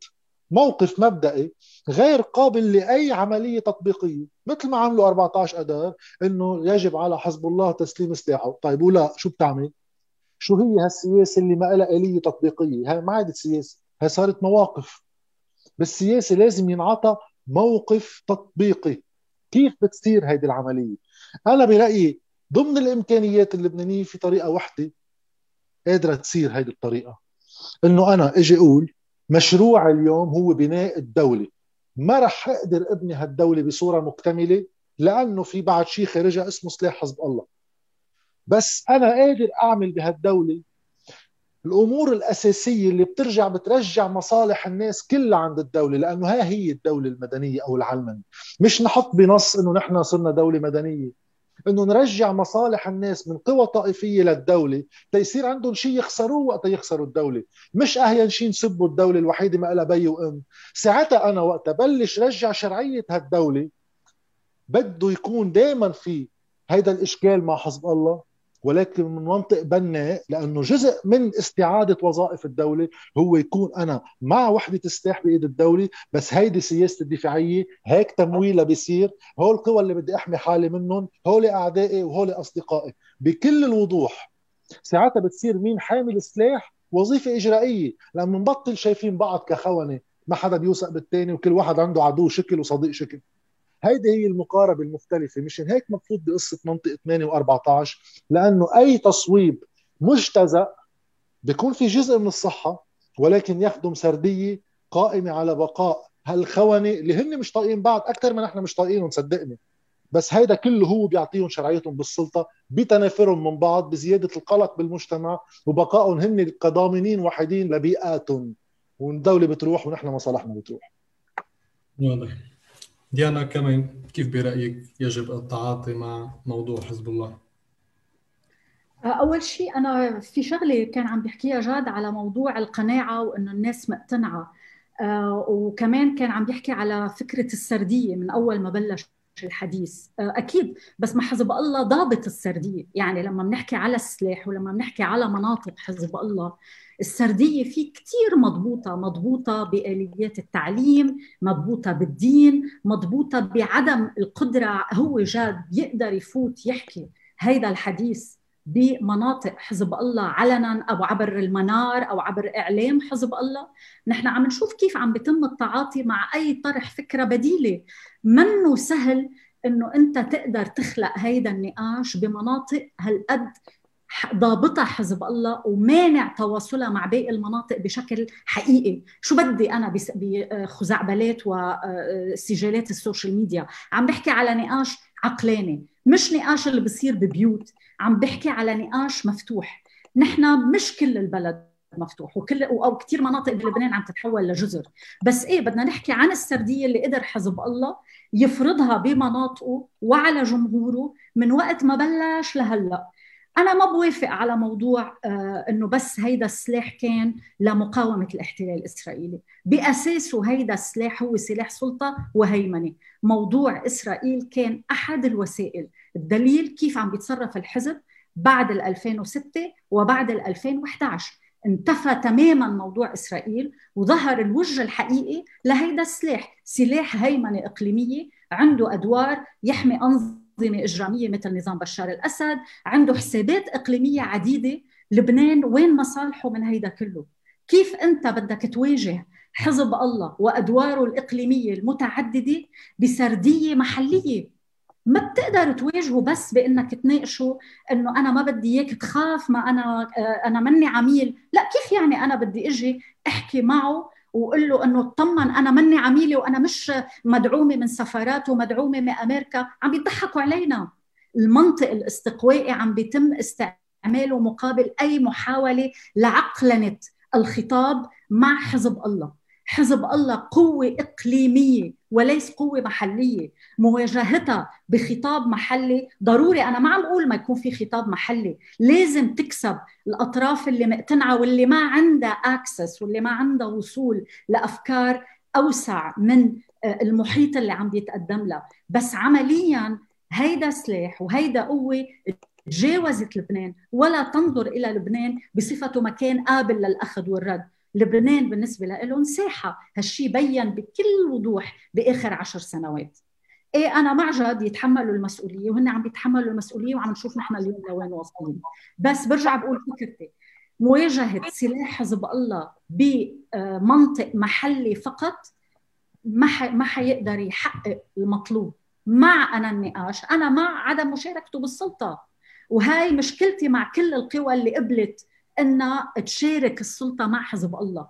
موقف مبدئي غير قابل لأي عملية تطبيقية، مثل ما عملوا أربعة عشر أذار إنه يجب على حزب الله تسليم سلاحه. طيب، ولا شو بتعمل؟ شو هي هالسياسة اللي ما لها آلية تطبيقية؟ هاي ما عادت سياسة، هاي صارت مواقف. بالسياسة لازم ينعطى موقف تطبيقي. كيف بتصير هيدي العملية؟ أنا برأيي ضمن الإمكانيات اللبنانية في طريقة واحدة قادرة تصير هيدي الطريقة، إنه أنا أجي أقول مشروع اليوم هو بناء الدولة، ما رح أقدر أبني هالدولة بصورة مكتملة لأنه في بعد شيء خارجها اسمه سلاح حزب الله، بس أنا قادر أعمل بهالدولة الأمور الأساسية اللي بترجع بترجع مصالح الناس كلها عند الدولة، لأنه ها هي الدولة المدنية أو العلمانية. مش نحط بنص إنه نحن صرنا دولة مدنية، إنه نرجع مصالح الناس من قوى طائفية للدولة تيصير عندهم شيء يخسروه وقت يخسروا الدولة، مش أهين شيء نسبوا الدولة الوحيدة ما لها بي وأم. ساعتها أنا وقت بلش رجع شرعية هالدولة بده يكون دائما في هيدا الإشكال مع حزب الله ولكن من منطق بناء، لأنه جزء من استعادة وظائف الدولة هو يكون أنا مع وحدة السلاح بإيد الدولة، بس هيدي سياسة الدفاعية، هيك تمويلها بيصير، هول القوى اللي بدي أحمي حالي منهم، هول أعدائي وهول أصدقائي بكل الوضوح. ساعتها بتصير مين حامل السلاح وظيفة إجرائية، لأنه نبطل شايفين بعض كخونة، ما حدا بيوثق بالتاني وكل واحد عنده عدو شكل وصديق شكل. هيدي هي المقاربة المختلفة، مشان هيك مبسوط بقصة منطقة ثمانية وأربعة عشر، لأنه أي تصويب مجتزأ بيكون في جزء من الصحة، ولكن يخدم سردية قائمة على بقاء هالخونة اللي هن مش طايقين بعض أكثر من احنا مش طايقينهم، صدقني. بس هيدا كله هو بيعطيهم شرعيتهم بالسلطة بتنافرهم من بعض، بزيادة القلق بالمجتمع، وبقائهم هن كضامنين وحيدين لبيئاتهم، والدولة بتروح ونحن مصالحنا بتروح. واضح. ديانا كمان كيف برأيك يجب التعاطي مع موضوع حزب الله؟ أول شيء أنا في شغلة كان عم بيحكيها جاد على موضوع القناعة وأنه الناس مقتنعة، وكمان كان عم بيحكي على فكرة السردية من أول ما بلش الحديث. أكيد بس ما حزب الله ضابط السردية، يعني لما بنحكي على السلاح ولما بنحكي على مناطق حزب الله، السردية فيه كتير مضبوطة، مضبوطة بآليات التعليم، مضبوطة بالدين، مضبوطة بعدم القدرة. هو جاد يقدر يفوت يحكي هيدا الحديث بمناطق حزب الله علناً أو عبر المنار أو عبر إعلام حزب الله. نحن عم نشوف كيف عم بتم التعاطي مع أي طرح فكرة بديلة. منه سهل أنه أنت تقدر تخلق هيدا النقاش بمناطق هالقد ضابطة حزب الله ومانع تواصلها مع باقي المناطق بشكل حقيقي. شو بدي أنا بخزعبلات وسجالات السوشيال ميديا؟ عم بحكي على نقاش عقلاني، مش نقاش اللي بصير ببيوت، عم بحكي على نقاش مفتوح. نحن مش كل البلد مفتوح، وكل أو كتير مناطق بلبنان عم تتحول لجزر، بس إيه بدنا نحكي عن السردية اللي قدر حزب الله يفرضها بمناطقه وعلى جمهوره من وقت ما بلش لهلأ. أنا ما بوافق على موضوع آه أنه بس هيدا السلاح كان لمقاومة الاحتلال الإسرائيلي. بأساسه هيدا السلاح هو سلاح سلطة وهيمنة. موضوع إسرائيل كان أحد الوسائل. الدليل كيف عم بيتصرف الحزب بعد ألفين وستة وبعد ألفين وأحد عشر، انتفى تماماً موضوع إسرائيل وظهر الوجه الحقيقي لهيدا السلاح، سلاح هيمنة إقليمية عنده أدوار يحمي أنظمة منظمة إجرامية مثل نظام بشار الأسد، عنده حسابات إقليمية عديدة. لبنان وين مصالحه من هيدا كله؟ كيف أنت بدك تواجه حزب الله وأدواره الإقليمية المتعددة بسردية محلية؟ ما بتقدر تواجهه بس بأنك تناقشه أنه أنا ما بدي إياك تخاف، ما أنا أنا مني عميل. لا، كيف يعني أنا بدي أجي أحكي معه وقل له انه اطمن انا مني عميلي وانا مش مدعومه من سفارات ومدعومه من امريكا؟ عم بيضحكوا علينا. المنطق الاستقوائي عم بيتم استعماله مقابل اي محاوله لعقلنه الخطاب مع حزب الله. حزب الله قوه اقليميه وليس قوه محليه، مواجهتها بخطاب محلي ضروري. انا ما عم بقول ما يكون في خطاب محلي، لازم تكسب الاطراف اللي مقتنعه واللي ما عندها اكسس واللي ما عندها وصول لافكار اوسع من المحيط اللي عم بيتقدم لها. بس عمليا هيدا سلاح وهيدا قوه تجاوزت لبنان ولا تنظر الى لبنان بصفته مكان قابل للاخذ والرد. لبنان بالنسبة لهم ساحة. هالشي بيّن بكل وضوح بآخر عشر سنوات. إيه أنا مع جاد يتحملوا المسؤولية وهن عم بيتحملوا المسؤولية وعم نشوف نحن اليوم لوين واصلين. بس برجع بقول فكرتي، مواجهة سلاح حزب الله بمنطق محلي فقط ما حيقدر يحقق المطلوب. مع أنا النقاش، أنا مع عدم مشاركته بالسلطة، وهاي مشكلتي مع كل القوى اللي قبلت أنها تشارك السلطة مع حزب الله.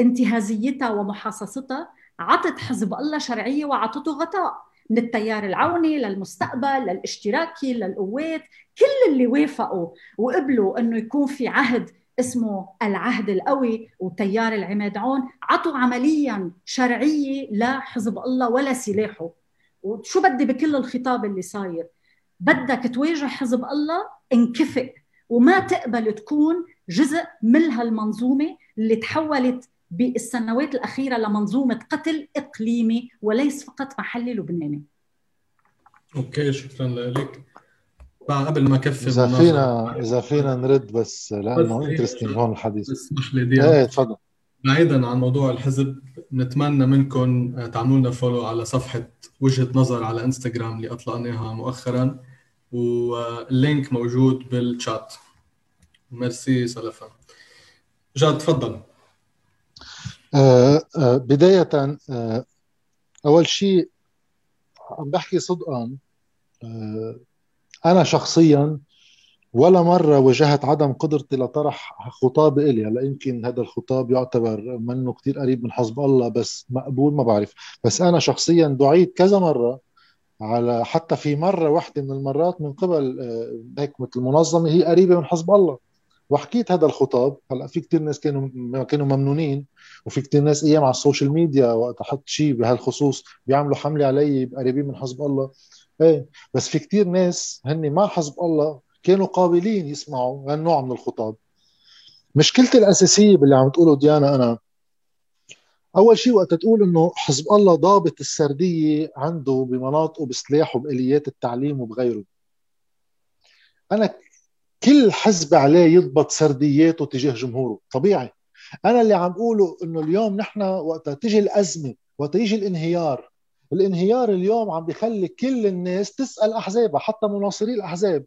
انتهازيتها ومحاصصتها عطت حزب الله شرعية وعطته غطاء، من التيار العوني للمستقبل للاشتراكي للقوات. كل اللي وافقوا وقبلوا أنه يكون في عهد اسمه العهد القوي وتيار العماد عون عطوا عملياً شرعية لحزب الله ولا سلاحه. وشو بدي بكل الخطاب اللي صاير؟ بدك تواجه حزب الله، انكفئ وما تقبل تكون جزء من هالمنظومة اللي تحولت بالسنوات الأخيرة لمنظومة قتل إقليمي وليس فقط محلي لبناني. أوكي، شكراً لك. قبل ما كفي اذا فينا اذا فينا نرد بس لانه انترستنج هون الحديث. اسمح لي دي ايه تفضل. بعيدا عن موضوع الحزب، نتمنى منكم تعملوا لنا فولو على صفحه وجهه نظر على انستغرام اللي اطلقناها مؤخرا، واللينك موجود بالشات. ميرسي سلفا. جاد تفضل. آه آه بدايه آه اول شيء عم بحكي صدقا، آه انا شخصيا ولا مره واجهت عدم قدرتي لطرح خطاب إلي. هلا يمكن هذا الخطاب يعتبر منه كتير قريب من حزب الله بس مقبول، ما بعرف، بس انا شخصيا دعيت كذا مره، على حتى في مره واحده من المرات من قبل هيك مثل منظمه هي قريبه من حزب الله، وحكيت هذا الخطاب. هلا في كتير ناس كانوا كانوا ممنونين، وفي كتير ناس ايام على السوشيال ميديا وقت احط شيء بهالخصوص بيعملوا حمله علي قريبين من حزب الله. ايه بس في كتير ناس هني مع حزب الله كانوا قابلين يسمعوا هالنوع من الخطاب. مشكلتي الأساسية باللي عم تقوله ديانا، أنا أول شيء وقت تقول إنه حزب الله ضابط السردية عنده بمناطقه بسلاحه بآليات التعليم وبغيره، أنا كل حزب عليه يضبط سردياته تجاه جمهوره طبيعي. أنا اللي عم أقوله إنه اليوم نحن وقت تجي الأزمة وقت يجي الانهيار، الانهيار اليوم عم بيخلي كل الناس تسأل أحزابها، حتى مناصري الأحزاب،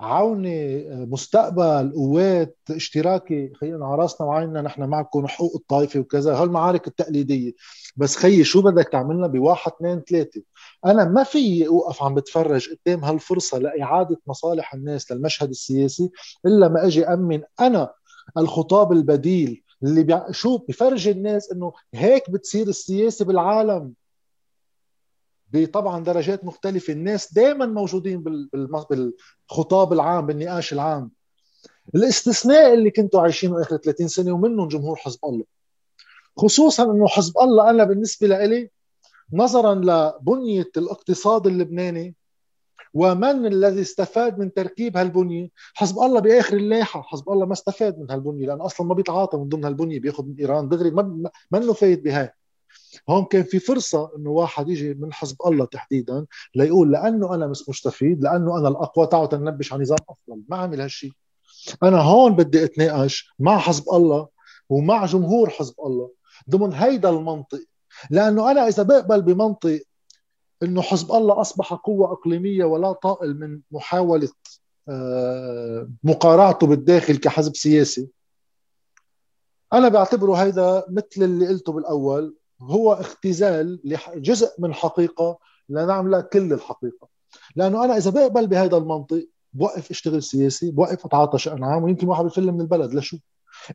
عوني، مستقبل، قوات، اشتراكي، خلينا على راسنا وعيننا، نحن معكم، حقوق الطائفة وكذا، هالمعارك التقليدية. بس خيي شو بدك تعملنا بواحد اثنين ثلاثة؟ أنا ما في أوقف عم بتفرج قدام هالفرصة لإعادة مصالح الناس للمشهد السياسي إلا ما أجي أمن أنا الخطاب البديل اللي بيع... شو بفرج الناس إنه هيك بتصير السياسة بالعالم، بطبعا درجات مختلفة. الناس دائما موجودين بالخطاب العام بالنقاش العام. الاستثناء اللي كنتوا عايشينه آخر ثلاثين سنة ومنهم جمهور حزب الله، خصوصا أنه حزب الله أنا بالنسبة لي نظرا لبنية الاقتصاد اللبناني ومن الذي استفاد من تركيب هالبنية، حزب الله بآخر اللايحة حزب الله ما استفاد من هالبنية لأنه أصلا ما بيتعاطى من ضمن هالبنية، بياخد من إيران دغري، ما منه فايد بهاي. هون كان في فرصة إنه واحد يجي من حزب الله تحديدا ليقول لأنه أنا مش مستفيد، لأنه أنا الأقوى، تعالوا تنبش عن نظام أفضل. ما عمل هالشي. أنا هون بدي أتناقش مع حزب الله ومع جمهور حزب الله ضمن هيدا المنطق، لأنه أنا إذا بقبل بمنطق إنه حزب الله أصبح قوة إقليمية ولا طائل من محاولة مقارعته بالداخل كحزب سياسي، أنا بعتبره هيدا مثل اللي قلته بالأول، هو اختزال لجزء من حقيقة لنعملها كل الحقيقة. لأنه أنا إذا بقبل بهذا المنطق بوقف اشتغل سياسي، بوقف اتعاطى شأن عام، ويمكن واحد بفل من البلد. لشو؟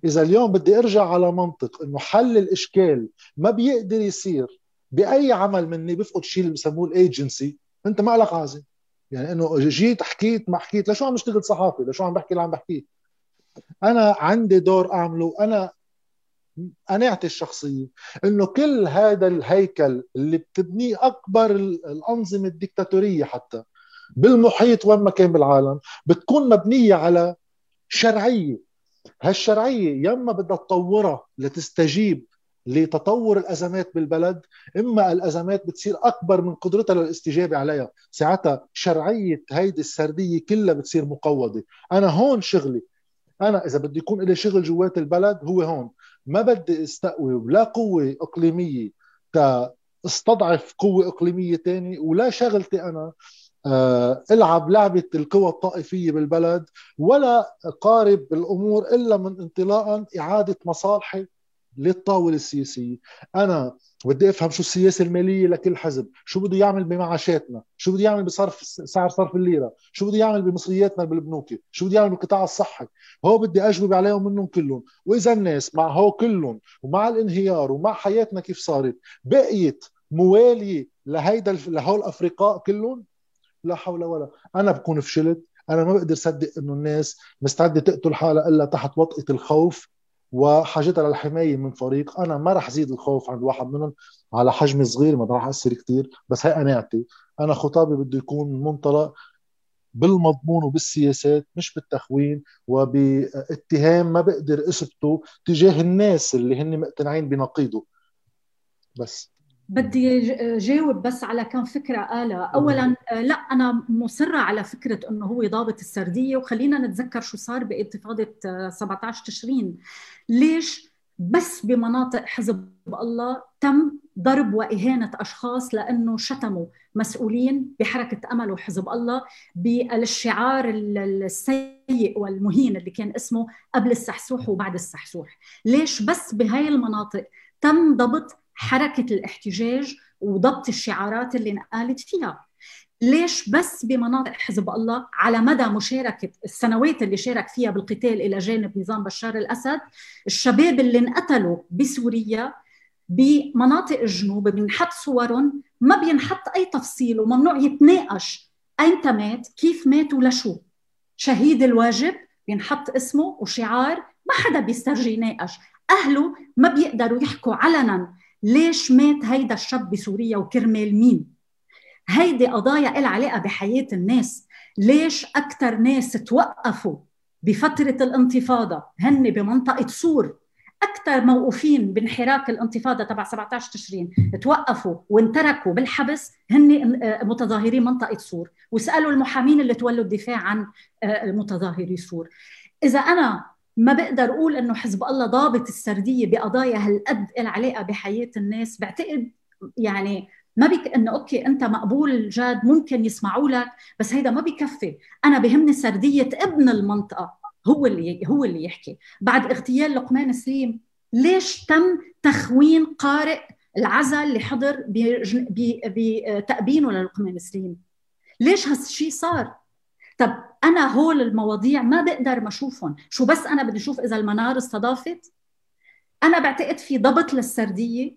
إذا اليوم بدي أرجع على منطق إنه حل الإشكال ما بيقدر يصير بأي عمل مني، بفقد شيء اللي بسموه الايجنسي. أنت ما لك عازم، يعني إنه جيت حكيت ما حكيت، لشو عم اشتغل صحافي؟ لشو عم بحكي اللي عم بحكيه؟ أنا عندي دور أعمله. أنا قناعتي الشخصية انه كل هذا الهيكل اللي بتبنيه اكبر الانظمة الدكتاتورية حتى بالمحيط وما كان بالعالم بتكون مبنية على شرعية. هالشرعية يا اما بدها تطورها لتستجيب لتطور الازمات بالبلد، اما الازمات بتصير اكبر من قدرتها للاستجابة عليها، ساعتها شرعية هيدي السردية كلها بتصير مقوضة. انا هون شغلي، انا اذا بدي يكون لي شغل جوات البلد هو هون، ما بدي استقوي ولا قوة إقليمية تستضعف قوة إقليمية تاني، ولا شغلتي أنا ألعب لعبة القوى الطائفية بالبلد، ولا قارب الأمور إلا من انطلاقا إعادة مصالحي للطاولة السياسية. أنا بدي أفهم شو السياسة المالية لكل حزب، شو بده يعمل بمعاشاتنا، شو بده يعمل بصرف سعر صرف الليرة، شو بده يعمل بمصرياتنا بالبنوك، شو بده يعمل بالقطاع الصحي. هو بدي أجوب عليهم منهم كلهم. وإذا الناس مع هو كلهم ومع الانهيار ومع حياتنا كيف صارت بقيت موالية لهيدا لهول الأفرقاء كلهم، لا حول ولا، أنا بكون فشلت. أنا ما بقدر صدق إنه الناس مستعدة تقتل حالها إلا تحت وطئة الخوف وحاجتها للحماية من فريق. أنا ما رح زيد الخوف عند واحد منهم على حجم صغير، ما رح أثر كتير، بس هاي قناعتي. أنا خطابي بده يكون منطلق بالمضمون وبالسياسات، مش بالتخوين وباتهام ما بقدر أثبته تجاه الناس اللي هن مقتنعين بنقيضه. بس بدي جاوب بس على كم فكرة آلة. أولاً لا أنا مصرة على فكرة أنه هو ضابط السردية، وخلينا نتذكر شو صار بانتفاضة سبعة عشر تشرين، ليش بس بمناطق حزب الله تم ضرب وإهانة أشخاص لأنه شتموا مسؤولين بحركة أمل وحزب الله بالشعار السيء والمهين اللي كان اسمه قبل السحسوح وبعد السحسوح. ليش بس بهاي المناطق تم ضبط حركة الاحتجاج وضبط الشعارات اللي انقالت فيها؟ ليش بس بمناطق حزب الله على مدى مشاركة السنوات اللي شارك فيها بالقتال إلى جانب نظام بشار الأسد الشباب اللي انقتلوا بسوريا بمناطق الجنوب بنحط صورهم، ما بينحط أي تفصيل وممنوع يتناقش أنت مات كيف مات ولا شو، شهيد الواجب بينحط اسمه وشعار ما حدا بيسترجي يناقش، أهله ما بيقدروا يحكوا علناً ليش مات هيدا الشاب بسوريا وكرمال مين. هيدي قضايا إلها علاقة بحياة الناس. ليش أكتر ناس توقفوا بفترة الانتفاضة هن بمنطقة صور، أكتر موقوفين بانحراك الانتفاضة تبع سبعة عشر تشرين توقفوا وانتركوا بالحبس هن متظاهري منطقة صور، وسألوا المحامين اللي تولوا الدفاع عن متظاهري صور. إذا أنا ما بقدر أقول إنه حزب الله ضابط السردية بقضايا هالقد العلاقة بحياة الناس، بعتقد يعني ما بك إنه أوكي أنت مقبول جاد ممكن يسمعوا لك، بس هيدا ما بكفي. أنا بهمني سردية ابن المنطقة هو اللي هو اللي يحكي. بعد اغتيال لقمان سليم ليش تم تخوين قارئ العزا اللي حضر بتأبينه للقمان سليم؟ ليش هالشي صار؟ طب أنا هول المواضيع ما بقدر ما أشوفهم، شو بس أنا بدي أشوف إذا المنار استضافت؟ أنا بعتقد في ضبط للسردية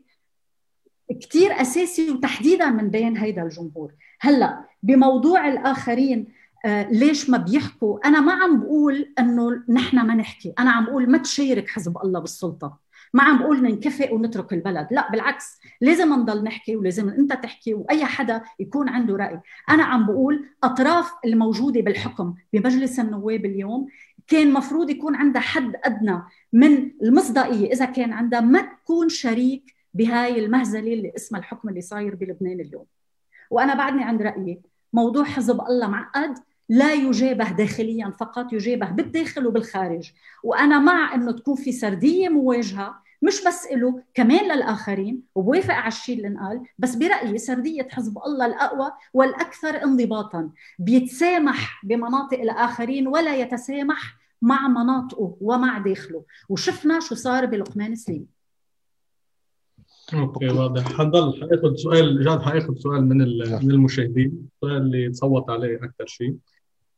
كتير أساسي وتحديداً من بين هيدا الجمهور. هلأ بموضوع الآخرين آه ليش ما بيحكوا؟ أنا ما عم بقول أنه نحن ما نحكي، أنا عم بقول ما تشارك حزب الله بالسلطة، ما عم بقول ننكفئ ونترك البلد، لا بالعكس لازم نضل نحكي ولازم انت تحكي واي حدا يكون عنده راي. انا عم بقول اطراف الموجوده بالحكم بمجلس النواب اليوم كان مفروض يكون عندها حد ادنى من المصداقيه، اذا كان عندها ما تكون شريك بهاي المهزله اللي اسمها الحكم اللي صاير بلبنان اليوم. وانا بعدني عند رايي موضوع حزب الله معقد، لا يجابه داخليا فقط، يجابه بالداخل وبالخارج. وأنا مع أنه تكون في سردية مواجهة مش بس له كمان للآخرين، وبوافق على الشيء اللي انقال، بس برأيي سردية حزب الله الأقوى والأكثر انضباطا بيتسامح بمناطق الآخرين ولا يتسامح مع مناطقه ومع داخله، وشفنا شو صار بلقمان سليم. اوكي واضح. حنضل حاخذ سؤال جاد، حاخذ سؤال من من المشاهدين، السؤال اللي تصوت عليه اكثر شيء،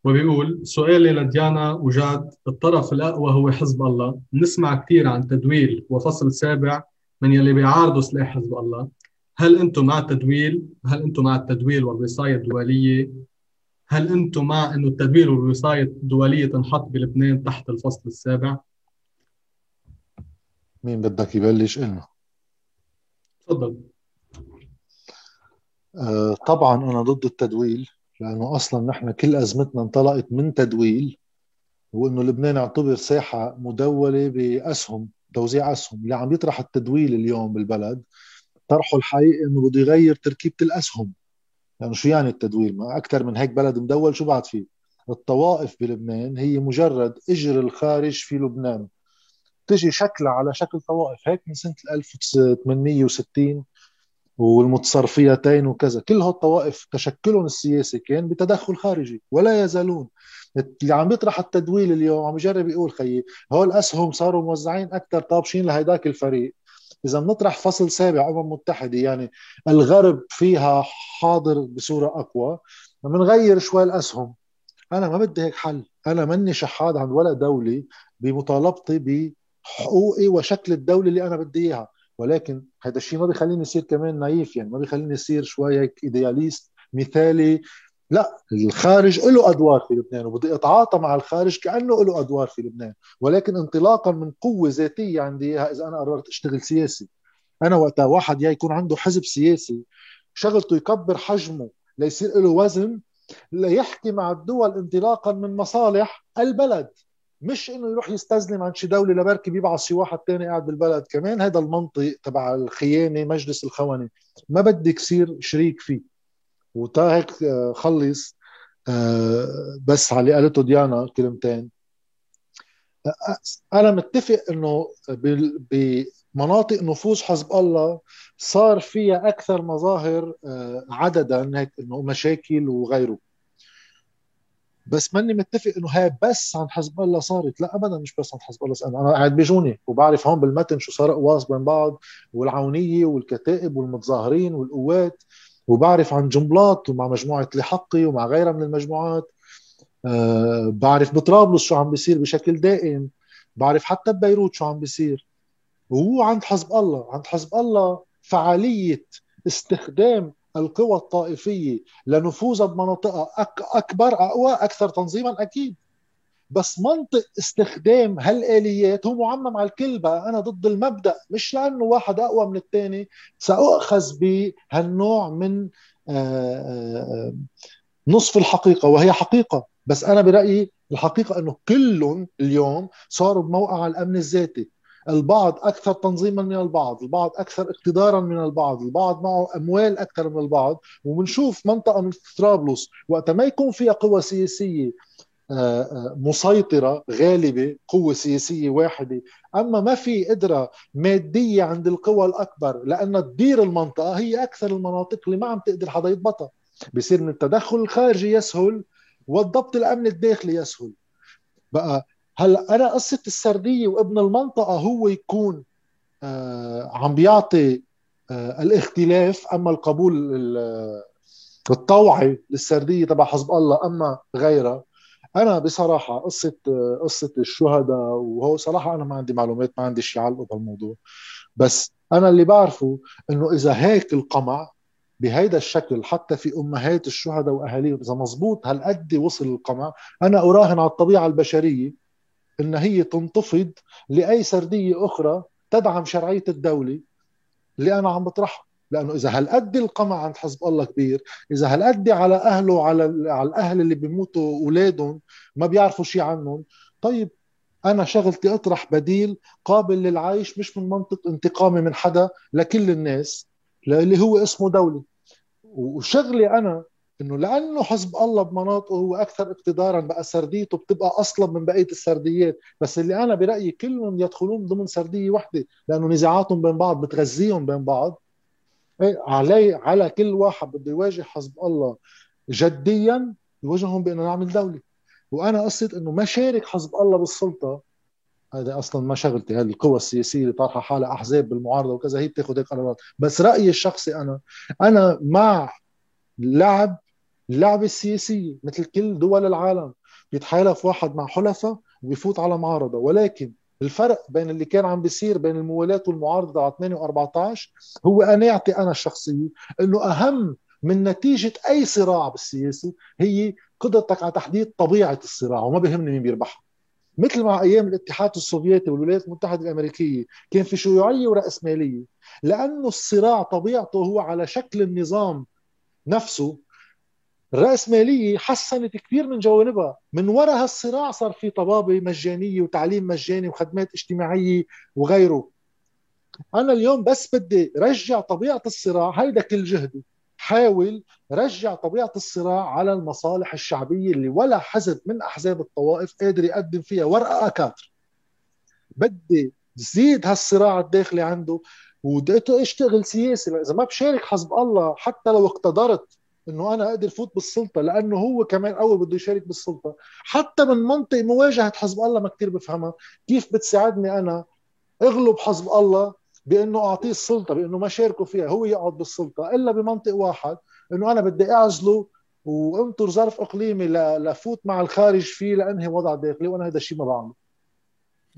وبيقول سؤالي لديانا وجاد، الطرف الأقوى هو حزب الله، نسمع كثير عن تدويل وفصل سابع من يلي بيعارضوا سلاح حزب الله، هل أنتم مع التدويل؟ هل أنتم مع التدويل والوصاية الدولية؟ هل أنتم مع إنه التدويل والوصاية الدولية تنحط بلبنان تحت الفصل السابع؟ مين بدك يبلش إلنا؟ تفضل. أه طبعاً أنا ضد التدويل، لأنه أصلاً نحن كل أزمتنا انطلقت من تدويل، وأنه لبنان يعتبر ساحة مدولة بأسهم، توزيع أسهم. اللي عم يطرح التدويل اليوم بالبلد طرحه الحقيقي أنه بده يغير تركيبة الأسهم، لأنه شو يعني التدويل؟ ما أكثر من هيك بلد مدول شو بعد فيه؟ الطوائف بلبنان هي مجرد إجر الخارج في لبنان، تجي شكلها على شكل طوائف، هيك من سنة ألف وثمانمئة وستين والمتصرفيتين وكذا، كل هالطوائف تشكلهم السياسي كان بتدخل خارجي ولا يزالون. اللي عم بيطرح التدويل اليوم عم يجرب يقول خيي هول أسهم صاروا موزعين أكثر طابشين لهيداك الفريق. إذا بنطرح فصل سابع أمم متحدة، يعني الغرب فيها حاضر بصورة أقوى، بنغير شوي الأسهم. أنا ما بدي هيك حل، أنا مني شحاد عند ولا دولة بمطالبتي بحقوقي وشكل الدولة اللي أنا بدي إياها، ولكن هذا الشيء ما بيخليني يصير كمان نايف، يعني ما بيخليني يصير شوي هيك ايدياليست مثالي. لا، الخارج له ادوار في لبنان وبدي اتعاطى مع الخارج كانه له ادوار في لبنان، ولكن انطلاقا من قوه ذاتيه عندي اياها. اذا انا قررت اشتغل سياسي، انا وقتها واحد يا يكون عنده حزب سياسي شغلته يكبر حجمه ليصير له وزن ليحكي مع الدول انطلاقا من مصالح البلد، مش انه يروح يستزلم عن شي دوله لبركي بيبعث شي واحد تاني قاعد بالبلد كمان. هذا المنطق تبع الخيانه مجلس الخونه ما بدي كثير شريك فيه. وتا هيك خلص بس على اللي قالته ديانا كلمتين. انا متفق انه بمناطق نفوذ حزب الله صار فيها اكثر مظاهر عددا هيك انه مشاكل وغيره، بس ماني متفق انه هاي بس عن حزب الله صارت، لا ابدا مش بس عن حزب الله. انا قاعد بيجوني وبعرف هون بالمتن شو صار قواص بين بعض والعونيه والكتائب والمتظاهرين والقوات، وبعرف عن جنبلاط ومع مجموعه لحقي ومع غيرها من المجموعات. أه بعرف بطرابلس شو عم بيصير بشكل دائم، بعرف حتى ببيروت شو عم بيصير. وهو عند حزب الله، عند حزب الله فعاليه استخدام القوى الطائفية لنفوذها بمناطقها أكبر أقوى أكثر تنظيما أكيد، بس منطق استخدام هالآليات هو معمم على الكل. بقى أنا ضد المبدأ مش لأنه واحد أقوى من الثاني سأؤخذ بهالنوع من نصف الحقيقة وهي حقيقة، بس أنا برأيي الحقيقة أنه كلهم اليوم صاروا بموقع الأمن الذاتي، البعض أكثر تنظيما من البعض، البعض أكثر اقتدارا من البعض، البعض معه أموال أكثر من البعض. ومنشوف منطقة من طرابلس وقت ما يكون فيها قوة سياسية مسيطرة غالبة، قوة سياسية واحدة، أما ما في قدرة مادية عند القوى الأكبر لأن تدير المنطقة، هي أكثر المناطق اللي ما عم تقدر حدا يضبطها. بيصير من التدخل الخارجي يسهل والضبط الأمن الداخلي يسهل. بقى هلا أنا قصة السردية وابن المنطقة هو يكون آه عم بيعطي آه الاختلاف، أما القبول الطوعي للسردية تبع حزب الله أما غيرها. أنا بصراحة قصة آه قصة الشهداء وهو صراحة أنا ما عندي معلومات، ما عندي شيء علقه بالموضوع، بس أنا اللي بعرفه إنه إذا هيك القمع بهيدا الشكل حتى في أمهات الشهداء وأهاليهم، إذا مزبوط هالقد وصل القمع، أنا أراهن على الطبيعة البشرية إن هي تنتفض لأي سردية أخرى تدعم شرعية الدولة اللي أنا عم بطرحها. لأنه إذا هالقد القمع عند حزب الله كبير، إذا هالقد على أهله، على على الأهل اللي بيموتوا أولادهم ما بيعرفوا شيء عنهم، طيب أنا شغلتي أطرح بديل قابل للعيش مش من منطق انتقامي من حدا لكل الناس اللي هو اسمه دولة. وشغلي أنا إنه لأنه حزب الله بمناطقه هو أكثر اقتداراً، بقى سرديته بتبقى أصلب من بقية السرديات، بس اللي أنا برأيي كلهم يدخلون ضمن سردية واحدة لأنه نزاعاتهم بين بعض بتغذيهم بين بعض. علي على كل واحد بده يواجه حزب الله جدياً يواجههم بأنه نعمل دولة. وأنا قصد إنه ما شارك حزب الله بالسلطة، هذا أصلاً ما شغلتي. هذه القوى السياسية اللي طارحة حالها أحزاب بالمعارضة وكذا هي بتاخد هيك قرارات، بس رأيي الشخصي أنا أنا مع لعب اللعبة السياسية مثل كل دول العالم، بيتحالف واحد مع حلفة وبيفوت على معارضة. ولكن الفرق بين اللي كان عم بيصير بين الموالاة والمعارضة على ثمانية وأربعة عشر هو قناعتي أنا الشخصية إنه أهم من نتيجة أي صراع بالسياسي هي قدرتك على تحديد طبيعة الصراع، وما بيهمني مين بيربحها. مثل مع أيام الاتحاد السوفيتي والولايات المتحدة الأمريكية كان في شيوعية ورأسمالية، لأنه الصراع طبيعته هو على شكل النظام نفسه. الرأسمالية حسنت كثير من جوانبها، من وراء هالصراع صار في طبابة مجانية وتعليم مجاني وخدمات اجتماعية وغيره. أنا اليوم بس بدي رجع طبيعة الصراع، هيدا كل جهدي، حاول رجع طبيعة الصراع على المصالح الشعبية اللي ولا حزب من أحزاب الطوائف قادر يقدم فيها ورقة أكاتر. بدي زيد هالصراع الداخلي عنده ودقيته اشتغل سياسي. إذا ما بشارك حزب الله حتى لو اقتدرت أنه أنا أقدر فوت بالسلطة لأنه هو كمان أول بده يشارك بالسلطة، حتى من منطق مواجهة حزب الله ما كتير بفهمها كيف بتساعدني أنا أغلب حزب الله بأنه أعطيه السلطة، بأنه ما شاركه فيها هو يقعد بالسلطة، إلا بمنطق واحد أنه أنا بدي أعزله وأنطر ظرف إقليمي لفوت مع الخارج فيه لأنهي وضع داخلي، وأنا هذا الشيء ما بعمله.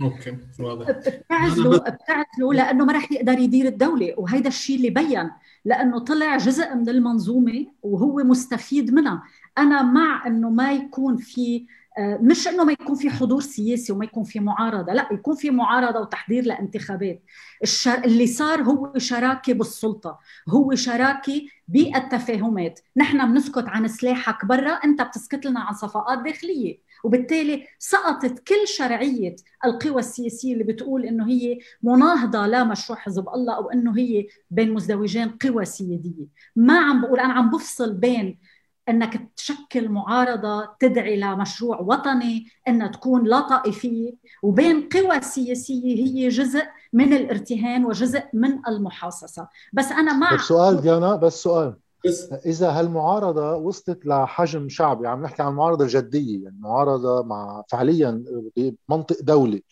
اوكي واضح. بتعزله بتعزله لانه ما راح يقدر يدير الدوله، وهيدا الشيء اللي بين لانه طلع جزء من المنظومه وهو مستفيد منها. انا مع انه ما يكون في مش انه ما يكون في حضور سياسي وما يكون في معارضه، لا يكون في معارضه وتحضير لانتخابات. الشر... اللي صار هو شراكه بالسلطه، هو شراكه بالتفاهمات. نحن بنسكت عن سلاحك برا، انت بتسكت لنا عن صفقات داخليه، وبالتالي سقطت كل شرعيه القوى السياسيه اللي بتقول انه هي مناهضه لمشروع حزب الله او انه هي بين مزدوجين قوى سياديه. ما عم بقول، انا عم بفصل بين انك تشكل معارضه تدعي لمشروع وطني، ان تكون لا طائفيه، وبين قوى سياسيه هي جزء من الارتهان وجزء من المحاصصه. بس انا مع بس سؤال ديانا، بس سؤال بس. اذا هالمعارضه وصلت لحجم شعبي، عم نحكي عن معارضه جديه، يعني معارضه مع فعليا بمنطق دولي،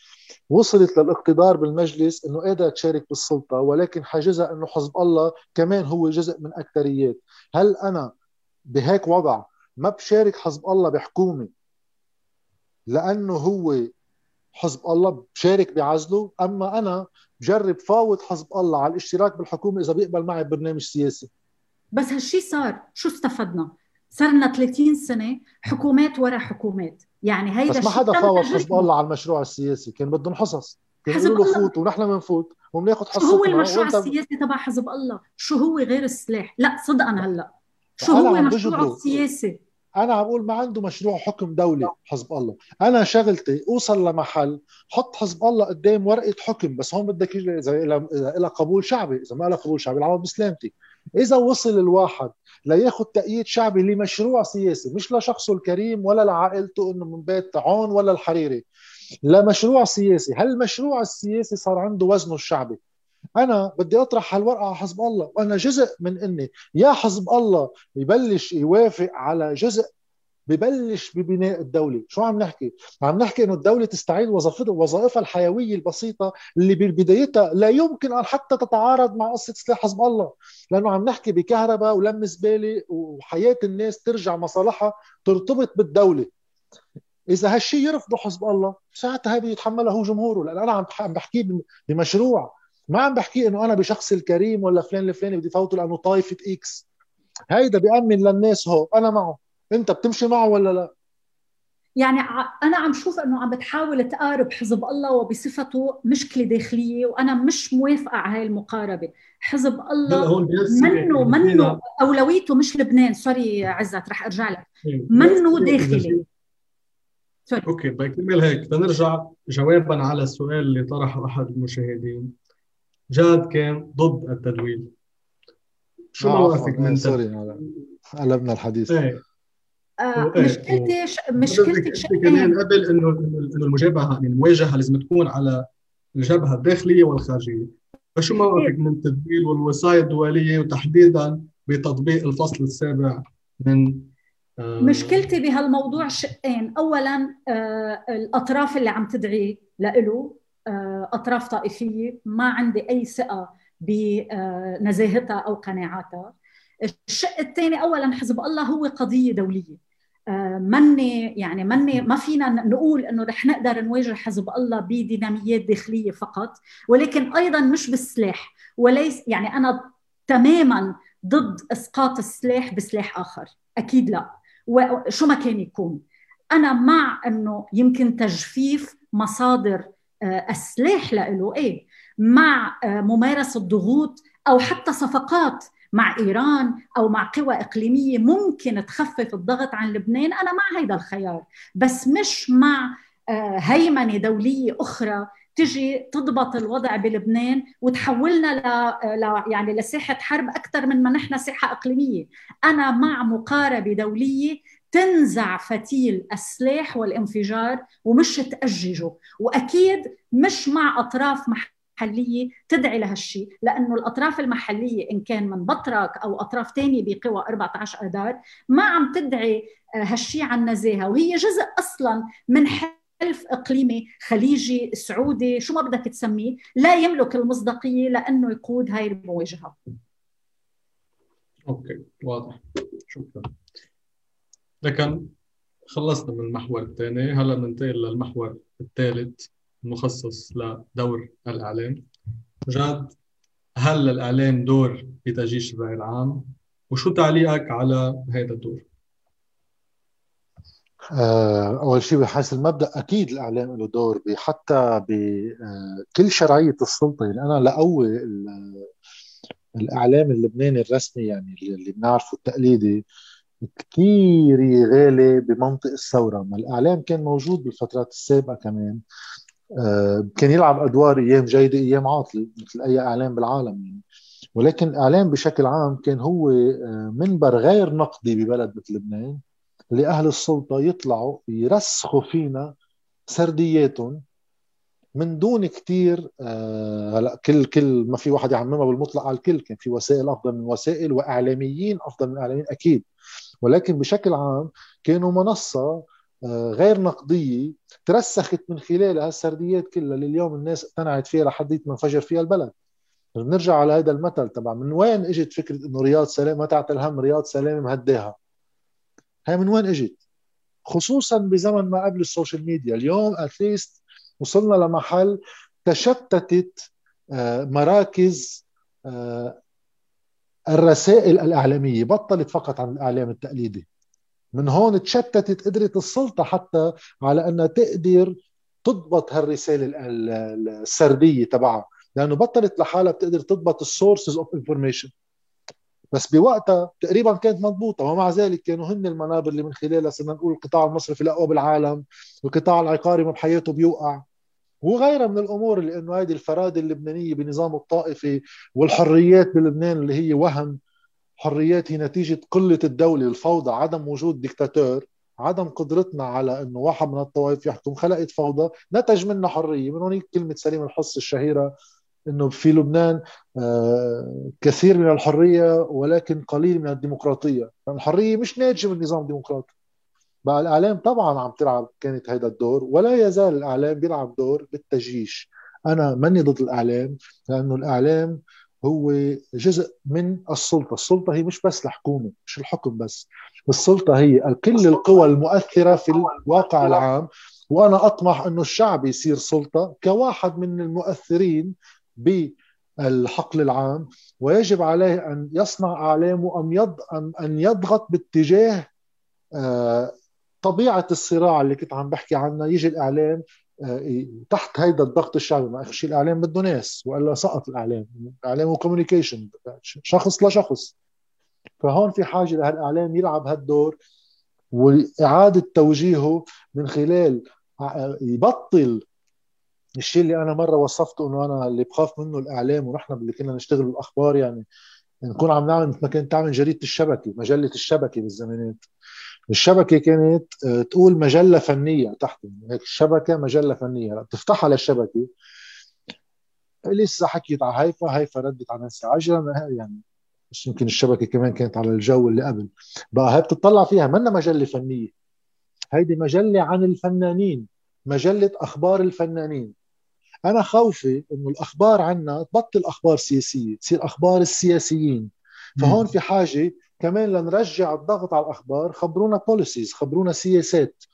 وصلت للاقتدار بالمجلس انه قادره تشارك بالسلطه، ولكن حاجزها انه حزب الله كمان هو جزء من اكثريات. هل انا بهيك وضع ما بشارك حزب الله بحكومة لأنه هو حزب الله بشارك بعزله، أما أنا بجرب فاوض حزب الله على الاشتراك بالحكومة إذا بيقبل معي برنامج سياسي؟ بس هالشي صار، شو استفدنا؟ صارنا ثلاثين سنة حكومات ورا حكومات، يعني هيدا الشيء. بس ما حدا فاوض حزب الله على المشروع السياسي، كان بدهم حصص، كان يقولوا فوت ونحن منفوت ومناخد حصص. شو هو المشروع السياسي تبع حزب الله؟ شو هو غير السلاح؟ لا صدقا هلأ شو هو مشروع السياسي؟ أنا عم بقول ما عنده مشروع حكم دولي حزب الله. أنا شغلتي أوصل لمحل حط حزب الله قدام ورقة حكم، بس هون بدك إذا إلى قبول شعبي، إذا ما إلى قبول شعبي العمل بسلامتي. إذا وصل الواحد لياخد تأييد شعبي لمشروع سياسي، مش لشخصه الكريم ولا لعائلته إنه من بيت عون ولا الحريري، لمشروع سياسي، هل المشروع السياسي صار عنده وزنه الشعبي؟ أنا بدي أطرح هالورقة على حزب الله، وأنا جزء من إني يا حزب الله يبلش يوافق على جزء ببلش ببناء الدولة. شو عم نحكي؟ عم نحكي إنه الدولة تستعيد وظيفتها، وظائفها الحيوية البسيطة اللي ببدايتها لا يمكن أن حتى تتعارض مع قصة سلاح حزب الله، لأنه عم نحكي بكهرباء ولم زبالة وحياة الناس ترجع مصالحها ترتبط بالدولة. إذا هالشي يرفضه حزب الله، ساعتها هذا يتحمله هو جمهوره، لأن أنا عم بحكي بمشروع، ما عم بحكي انه انا بشخص الكريم ولا فلان لفلان بدي فوته لانه طائفه اكس هيدا بيامن للناس. هو انا معه، انت بتمشي معه ولا لا؟ يعني انا عم شوف انه عم بتحاول تقارب حزب الله وبصفته مشكله داخليه، وانا مش موافقه على هاي المقاربه. حزب الله منه منه اولويته مش لبنان. سوري عزت، رح ارجع لك. منه داخلي. سوري. اوكي بكمل هيك، بدنا نرجع جوابا على السؤال اللي طرحه احد المشاهدين. جاد كان ضد التدويل، شو موقفك من سوري قلبنا الحديث؟ ايه آه مشكلتي ش... مشكلتك شقين. قبل انه انه المجابهه، يعني المواجهه لازم تكون على الجبهه الداخليه والخارجيه، فشو موقفك من التدويل والوصايا الدوليه وتحديدا بتطبيق الفصل السابع من آه مشكلتي بهالموضوع شقين. اولا آه الاطراف اللي عم تدعي لإله أطراف طائفية، ما عندي أي ثقة بنزاهتها أو قناعاتها. الشق الثاني، أولاً حزب الله هو قضية دولية، مني يعني مني ما فينا نقول إنه رح نقدر نواجه حزب الله بديناميات داخلية فقط، ولكن أيضاً مش بالسلاح. وليس يعني أنا تماماً ضد إسقاط السلاح بسلاح آخر، أكيد لا، وشو ما كان يكون. أنا مع إنه يمكن تجفيف مصادر السلاح له، ايه، مع ممارسه ضغوط او حتى صفقات مع ايران او مع قوى اقليميه ممكن تخفف الضغط عن لبنان، انا مع هيدا الخيار، بس مش مع هيمنه دوليه اخرى تجي تضبط الوضع بلبنان وتحولنا ل... ل... يعني لساحه حرب اكثر من ما نحن ساحه اقليميه. انا مع مقاربه دوليه تنزع فتيل السلاح والانفجار ومش تأججه، وأكيد مش مع أطراف محلية تدعي لهالشي، لأنه الأطراف المحلية إن كان من بطرك أو أطراف تانية بقوى أربعة عشر أذار ما عم تدعي هالشي عن نزاهة، وهي جزء أصلاً من حلف إقليمي خليجي سعودي شو ما بدك تسميه، لا يملك المصداقية لأنه يقود هاي المواجهة. أوكي واضح، شكراً. لكن خلصنا من المحور الثاني، هلا بننتقل للمحور الثالث المخصص لدور الاعلام. جاد، هل الاعلام دور بتأجيج الرأي العام؟ وشو تعليقك على هذا الدور؟ أول شيء بحيث المبدأ أكيد الإعلام له دور حتى بكل شرعية السلطة. يعني أنا لأقوي الإعلام اللبناني الرسمي يعني اللي بنعرفه التقليدي كتير غالي بمنطق الثورة. ما الإعلام كان موجود بالفترات السابقة كمان، كان يلعب أدوار أيام جيدة أيام عاطلة مثل أي إعلام بالعالم يعني. ولكن الإعلام بشكل عام كان هو منبر غير نقدي ببلد مثل لبنان لأهل السلطة يطلعوا يرسخوا فينا سردياتهم من دون كتير هلا كل كل ما في واحد يعممها بالمطلق على الكل. كان في وسائل أفضل من وسائل وإعلاميين أفضل من إعلاميين أكيد، ولكن بشكل عام كانوا منصة غير نقدية ترسخت من خلالها السرديات كلها لليوم الناس اقتنعت فيها لحد ما انفجر فيها البلد. بنرجع على هذا المثل تبع من وين اجت فكرة انه رياض سلامة تعطي الهم رياض سلامة مهداها، هاي من وين اجت؟ خصوصا بزمن ما قبل السوشيال ميديا. اليوم اتليست وصلنا لمحل تشتتت مراكز الرسائل الإعلامية، بطلت فقط عن الإعلام التقليدي. من هون تشتتت قدرة السلطة حتى على أنها تقدر تضبط هالرسالة السردية تبعها، لأنه بطلت لحالها بتقدر تضبط السورسز اوف انفورميشن. بس بوقتها تقريبا كانت مضبوطة، ومع ذلك كانوا هن المنابر اللي من خلالها صرنا نقول القطاع المصرفي الأقوى بالعالم، القطاع العقاري ما بحياته بيوقع وغيرها من الأمور، لأنه هذه الفرادة اللبنانية بنظام الطائفي والحريات بلبنان اللي هي وهم حريات هي نتيجة قلة الدولة والفوضى، عدم وجود ديكتاتور، عدم قدرتنا على أنه واحد من الطوائف يحكم، خلقت فوضى نتج منها حرية. من هونيك كلمة سليم الحص الشهيرة أنه في لبنان كثير من الحرية ولكن قليل من الديمقراطية. الحرية مش ناتجة من نظام ديمقراطي. بقى الإعلام طبعا عم تلعب كانت هيدا الدور، ولا يزال الإعلام بيلعب دور بالتجيش. أنا مني ضد الإعلام لأنه الإعلام هو جزء من السلطة. السلطة هي مش بس الحكومة، مش الحكم بس، السلطة هي كل القوى المؤثرة في الواقع العام. وأنا أطمح أنه الشعب يصير سلطة كواحد من المؤثرين بالحقل العام، ويجب عليه أن يصنع إعلامه أن يضغط باتجاه طبيعة الصراع اللي كنت عم بحكي عنها. يجي الإعلام تحت هيدا الضغط الشعبي، ما أخشي الإعلام بده ناس وإلا سقط الإعلام. الإعلام هو كوميونيكيشن شخص لشخص، فهون في حاجة لهالإعلام يلعب هالدور وإعادة توجيهه من خلال يبطل الشيء اللي أنا مرة وصفته أنه أنا اللي بخاف منه الإعلام، ونحن اللي كنا نشتغل بالأخبار يعني نكون عم نعمل مثل ما كانت تعمل جريدة الشبكة، مجلة الشبكة بالزمانات. الشبكة كانت تقول مجلة فنية تحت هيك الشبكة، مجلة فنية بتفتح على الشبكة لسه حكيت على هيفا، هيفا ردت على نانسي عجرم يعني، بس يمكن الشبكة كمان كانت على الجو اللي قبل. بقى هي بتطلع فيها منا مجلة فنية، هيدي مجلة عن الفنانين، مجلة أخبار الفنانين. أنا خوفي إنه الأخبار عنا تبطل أخبار سياسية، تصير أخبار السياسيين. فهون في حاجة كمان لنرجع الضغط على الأخبار. خبرونا بوليسيز، خبرونا سياسات،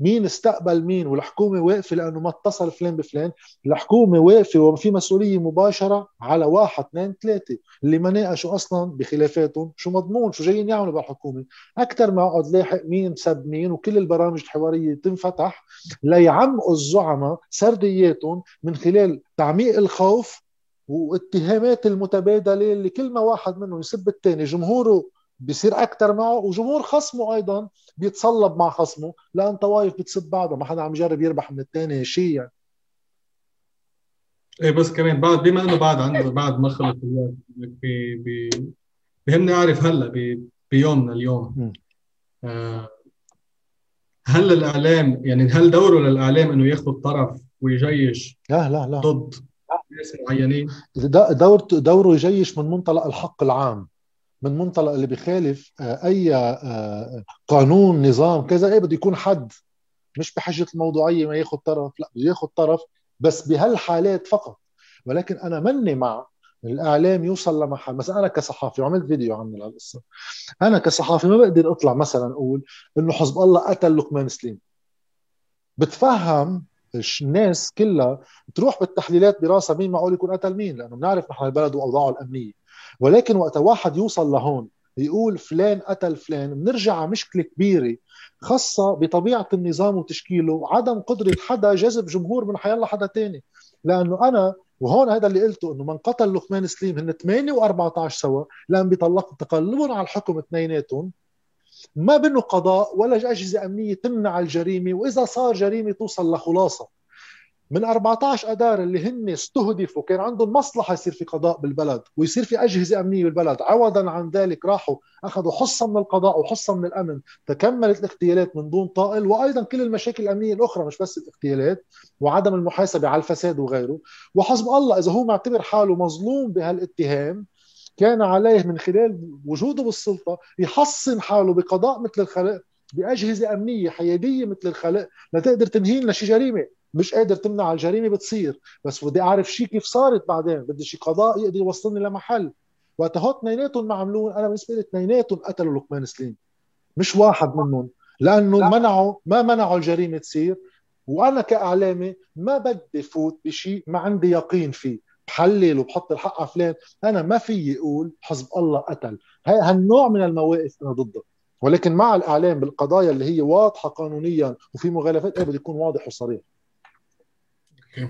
مين استقبل مين، والحكومة واقفة لأنه ما اتصل فلان بفلان، الحكومة واقفة وفي مسؤولية مباشرة على واحد اثنين ثلاثة اللي ما ناقشوا أصلا بخلافاتهم شو مضمون شو جايين يعملوا بالحكومة. أكتر ما أقعد لاحق مين سب مين، وكل البرامج الحوارية تنفتح ليعمقوا الزعماء سردياتهم من خلال تعميق الخوف واتهامات المتبادلة اللي كل ما واحد منهم يسب التاني جمهوره بيصير أكتر معه، وجمهور خصمه أيضاً بيتصلب مع خصمه لأن طوائف بتسب بعضها، ما حدا عم يجرب يربح من التاني شيء يعني. إيه بس كمان بعد بما إنه بعد عنده بعد ما خلص بي بي بهمني أعرف هلا بي بيومنا اليوم آه هل الإعلام يعني هل دوره للإعلام إنه ياخذ الطرف ويجيش لا لا لا ضد ناس معينين؟ دور دوره يجيش من منطلق الحق العام، من منطلق اللي بيخالف اي قانون نظام كذا. ايه بده يكون حد مش بحجة الموضوعية ما ياخد طرف، لا بده ياخد طرف بس بهالحالات فقط. ولكن انا مني مع الاعلام يوصل لمحل، مثلا انا كصحافي وعملت فيديو عن القصة، انا كصحافي ما بقدر اطلع مثلا اقول انه حزب الله قتل لقمان سليم. بتفهم الناس كلها تروح بالتحليلات براسها مين معقول يكون قتل مين، لانه بنعرف نحن البلد واوضاعه الامنية. ولكن وقت واحد يوصل لهون يقول فلان قتل فلان، بنرجع على مشكلة كبيرة خاصة بطبيعة النظام وتشكيله، عدم قدرة حدا جذب جمهور من حيالله حدا تاني. لأنه أنا وهون هذا اللي قلته، أنه من قتل لقمان سليم هن ثمانية وأربعة عشر سوا، لأن بيطلقوا تقلبهم على الحكم اثنيناتهم، ما بنوا قضاء ولا أجهزة أمنية تمنع الجريمة، وإذا صار جريمة توصل لخلاصة. من أربعة عشر أدار اللي هن استهدفوا كان عندهم مصلحة يصير في قضاء بالبلد ويصير في أجهزة أمنية بالبلد، عوضا عن ذلك راحوا أخذوا حصة من القضاء وحصة من الأمن، تكملت الاغتيالات من دون طائل، وأيضا كل المشاكل الأمنية الأخرى مش بس الاغتيالات وعدم المحاسبة على الفساد وغيره. وحسب الله إذا هو معتبر حاله مظلوم بهالاتهام كان عليه من خلال وجوده بالسلطة يحصن حاله بقضاء مثل الخلق، بأجهزة أمنية حيادية مثل الخلق، لا تقدر تنهي لنا شي جريمة، مش قادر تمنع الجريمة بتصير، بس بدي أعرف شي كيف صارت بعدين، بدي شي قضاء يقدر يوصلني لمحل. وقتها اثنيناتهم ما عملون، أنا بالنسبة لي اثنيناتهم قتلوا لقمان سليم مش واحد منهم، لأنه لا. منعوا ما منعوا الجريمة تصير، وأنا كإعلامي ما بدي فوت بشي ما عندي يقين فيه، بحلل وبحط الحق على فلان، أنا ما في يقول حزب الله قتل. هالنوع من المواقف أنا ضده، ولكن مع الإعلام بالقضايا اللي هي واضحة قانونيا وفي مغالفات إيه بده يكون واضح وصريح.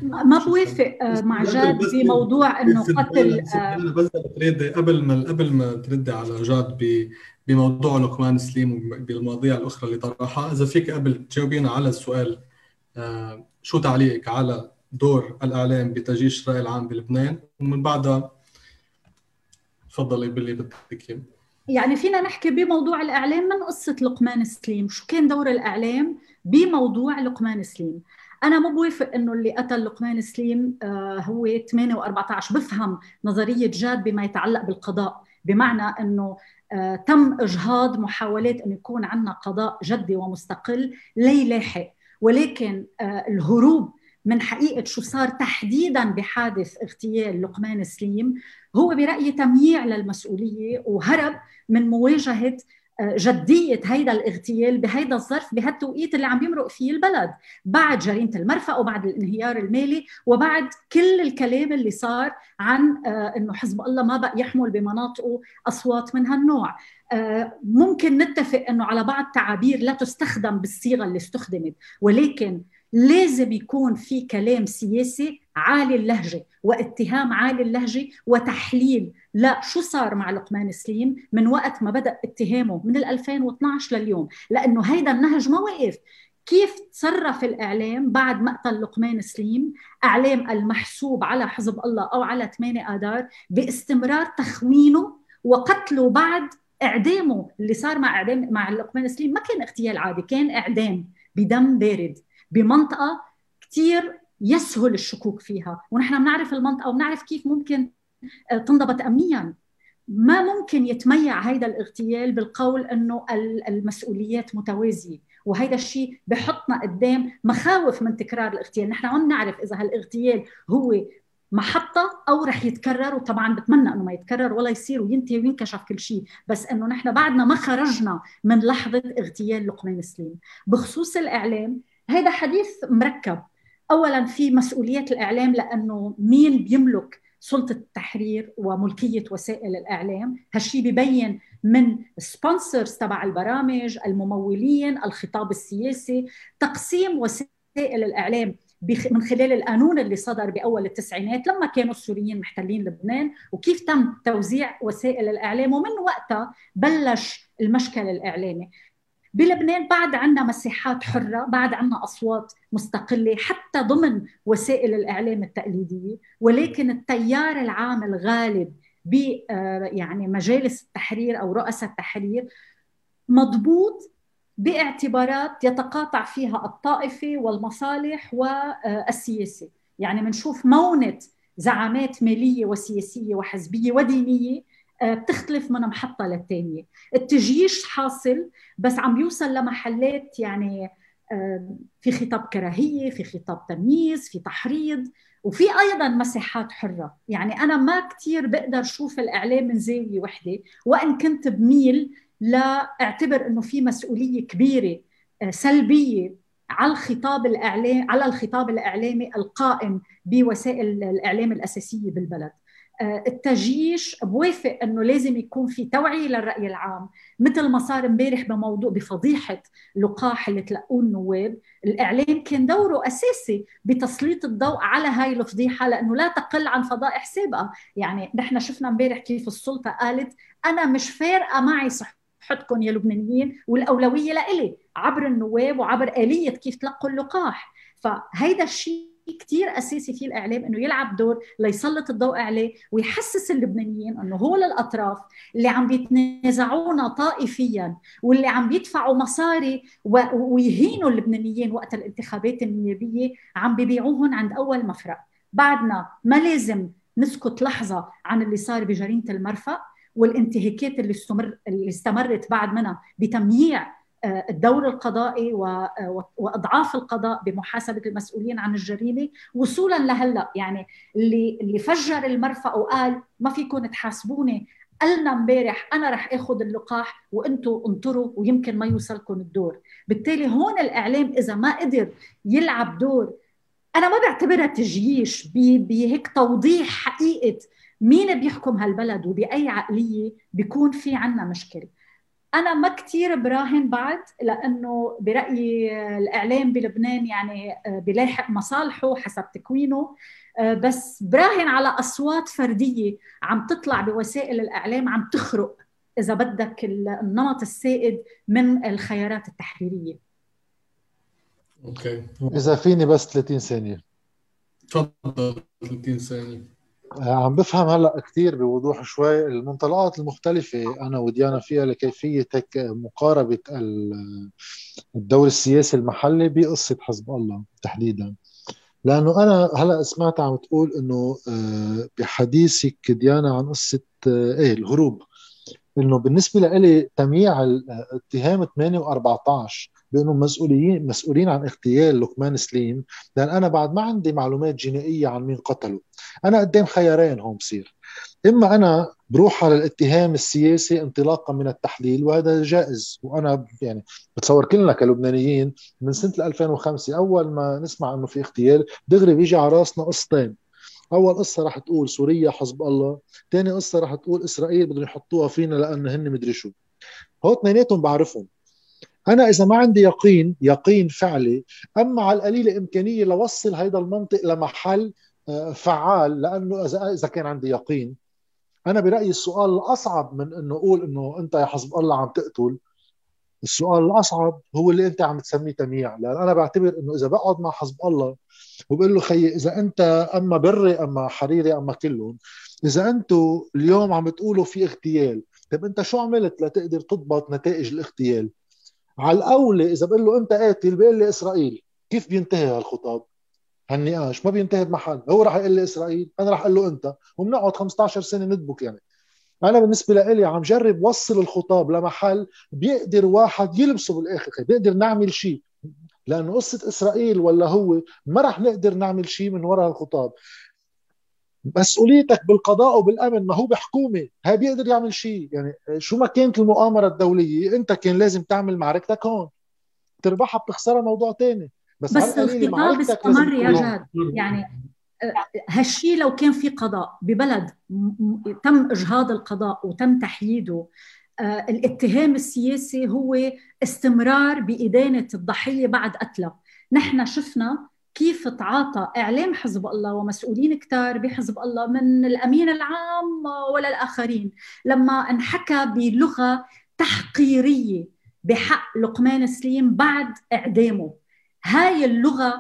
ما بوافق مع جاد في موضوع انه قتل. انا بس بترد قبل ما قبل ما ترد على جاد بموضوع لقمان سليم وبالمواضيع الاخرى اللي طرحها، اذا فيك قبل تجاوبينا على السؤال، شو تعليقك على دور الاعلام بتجيش الراي العام بلبنان، ومن بعدها تفضلي باللي بدك اياه. يعني فينا نحكي بموضوع الاعلام من قصه لقمان سليم، شو كان دور الاعلام بموضوع لقمان سليم. أنا ما بوافق إنه اللي قتل لقمان سليم هو ثمانية وأربعة عشر. بفهم نظرية جاد بما يتعلق بالقضاء، بمعنى إنه تم إجهاض محاولات إنه يكون عنا قضاء جدي ومستقل لي لاحق، ولكن الهروب من حقيقة شو صار تحديداً بحادث اغتيال لقمان سليم هو برأيي تمييع للمسؤولية وهرب من مواجهة جدية هيدا الاغتيال بهيدا الظرف بهالتوقيت اللي عم بيمرق فيه البلد، بعد جريمة المرفأ وبعد الانهيار المالي وبعد كل الكلام اللي صار عن انه حزب الله ما بقى يحمل بمناطقه اصوات من هالنوع. ممكن نتفق انه على بعض تعابير لا تستخدم بالصيغة اللي استخدمت، ولكن لازم يكون في كلام سياسي عالي اللهجة واتهام عالي اللهجة وتحليل لا شو صار مع لقمان سليم من وقت ما بدأ اتهامه من ألفين واثنعش لليوم، لأنه هيدا النهج ما وقف. كيف تصرف الإعلام بعد مقتل لقمان سليم، إعلام المحسوب على حزب الله أو على ثمانية آذار، باستمرار تخوينه وقتله بعد إعدامه اللي صار مع إعدام مع لقمان سليم. ما كان اغتيال عادي، كان إعدام بدم بارد بمنطقة كتير يسهل الشكوك فيها، ونحن بنعرف المنطقة وبنعرف كيف ممكن تنضبط أمنياً. ما ممكن يتميع هيدا الاغتيال بالقول أنه المسؤوليات متوازية، وهيدا الشيء بحطنا قدام مخاوف من تكرار الاغتيال. نحن عم نعرف إذا هالاغتيال هو محطة أو رح يتكرر، وطبعاً بتمنى أنه ما يتكرر ولا يصير وينتهي وينكشف كل شيء، بس أنه نحن بعدنا ما خرجنا من لحظة اغتيال لقمان سليم. بخصوص الإعلام هذا حديث مركب، أولاً في مسؤوليات الإعلام، لأنه مين بيملك سلطة التحرير وملكية وسائل الإعلام. هالشي بيبين من سبونسرز تبع البرامج، الممولين، الخطاب السياسي، تقسيم وسائل الإعلام من خلال القانون اللي صدر بأول التسعينات لما كانوا السوريين محتلين لبنان، وكيف تم توزيع وسائل الإعلام، ومن وقتها بلش المشكل الإعلامي بلبنان. بعد عنا مساحات حرة، بعد عنا أصوات مستقلة حتى ضمن وسائل الإعلام التقليدية، ولكن التيار العام الغالب ب يعني مجالس التحرير أو رؤساء التحرير مضبوط باعتبارات يتقاطع فيها الطائفة والمصالح والسياسة. يعني منشوف مونة زعامات مالية وسياسية وحزبية ودينية بتختلف من محطة للتانية. التجيش حاصل بس عم بيوصل لمحلات، يعني في خطاب كراهية، في خطاب تمييز، في تحريض، وفي أيضاً مساحات حرة. يعني أنا ما كتير بقدر شوف الإعلام من زاوية وحدة، وإن كنت بميل لاعتبر أنه في مسؤولية كبيرة سلبية على الخطاب الإعلامي على الخطاب الإعلامي القائم بوسائل الإعلام الأساسية بالبلد. التجيش بوافق انه لازم يكون في توعيه للراي العام، مثل ما صار امبارح بموضوع بفضيحه اللقاح اللي تلقوه النواب، الاعلام كان دوره اساسي بتسليط الضوء على هاي الفضيحه لانه لا تقل عن فضائح سابقه، يعني نحن شفنا امبارح كيف السلطه قالت انا مش فارقه معي صحتكم يا لبنانيين والاولويه لإلي عبر النواب وعبر آلية كيف تلقوا اللقاح، فهيدا الشيء كتير أساسي في الإعلام إنه يلعب دور ليسلط الضوء عليه ويحسس اللبنانيين إنه هول الأطراف اللي عم بيتنازعونا طائفياً واللي عم بيدفعوا مصاري ويهينوا اللبنانيين وقت الانتخابات النيابية عم بيبيعوهن عند أول مفرق. بعدنا ما لازم نسكت لحظة عن اللي صار بجريمة المرفأ والانتهاكات اللي, استمر اللي استمرت بعد منها بتمييع الدور القضائي واضعاف القضاء بمحاسبه المسؤولين عن الجريمه وصولا لهلا، يعني اللي اللي فجر المرفأ وقال ما فيكم تحاسبوني قالنا امبارح انا رح اخذ اللقاح وانتم انطروا ويمكن ما يوصلكم الدور. بالتالي هون الاعلام اذا ما قدر يلعب دور، انا ما بعتبرها تجييش بهيك توضيح حقيقه مين بيحكم هالبلد وباي عقليه، بيكون في عنا مشكله. أنا ما كتير براهن بعد لأنه برأيي الإعلام بلبنان يعني بلاحق مصالحه حسب تكوينه، بس براهن على أصوات فردية عم تطلع بوسائل الإعلام عم تخرق إذا بدك النمط السائد من الخيارات التحريرية. أوكي. إذا فيني بس ثلاثين ثانية. تفضل ثلاثين ثانية. عم بفهم هلا كثير بوضوح شوي المنطلقات المختلفه انا وديانا فيها لكيفيه هيك مقاربه الدور السياسي المحلي بقصه حزب الله تحديدا، لانه انا هلا سمعت عم تقول انه بحديثك ديانا عن قصه ايه الهروب، انه بالنسبه لإلي تمييع اتهام ثمانية وأربعة عشر بانه مسؤولين مسؤولين عن اغتيال لقمان سليم، لان انا بعد ما عندي معلومات جنائيه عن مين قتله، انا قدام خيارين هون بصير، اما انا بروح على الاتهام السياسي انطلاقا من التحليل وهذا جائز، وانا يعني بتصور كلنا كلبنانيين من سنه ألفين وخمسة اول ما نسمع انه في اغتيال دغري بيجي على راسنا قصتين، اول قصه راح تقول سوريا حزب الله، ثاني قصه راح تقول اسرائيل بدهم يحطوها فينا لان هن مدري شو، هو اثنيناتهم بعرفهم. أنا إذا ما عندي يقين يقين فعلي، أما على القليلة إمكانية لوصل هيدا المنطق لمحل فعال، لأنه إذا كان عندي يقين، أنا برأيي السؤال الأصعب من إنه أقول إنه أنت يا حزب الله عم تقتل، السؤال الأصعب هو اللي أنت عم تسميه تمييع، لأن أنا بعتبر إنه إذا بقعد مع حزب الله وبقول له خيي إذا أنت أما بري أما حريري أما كلهم، إذا أنتوا اليوم عم تقولوا في اغتيال، طب أنت شو عملت لتقدر تضبط نتائج الاغتيال؟ على الأولى إذا بقول له أنت قاتل بيقول لي إسرائيل، كيف بينتهي هالخطاب؟ هالنقاش ما بينتهي بمحل، هو راح يقول لي إسرائيل، أنا راح أقول له أنت، وبنقعد خمسة عشر سنة ندبك يعني. أنا بالنسبة لإلي عم جرب وصل الخطاب لمحل بيقدر واحد يلبسه بالآخر، بيقدر نعمل شيء، لأنه قصة إسرائيل ولا هو ما راح نقدر نعمل شيء من وراء هالخطاب. مسؤوليتك بالقضاء وبالامن ما هو بحكومه، هاي بيقدر يعمل شيء، يعني شو ما كانت المؤامره الدوليه انت كان لازم تعمل معركتك هون، تربحها بتخسرها موضوع ثاني، بس بس الخطاب استمر يا جاد، يعني هالشيء لو كان في قضاء ببلد تم اجهاض القضاء وتم تحييده، الاتهام السياسي هو استمرار بادانه الضحيه بعد قتله. نحن شفنا كيف تعاطى إعلام حزب الله ومسؤولين كتار بحزب الله من الأمين العام ولا الآخرين لما انحكى بلغة تحقيرية بحق لقمان سليم بعد إعدامه. هاي اللغة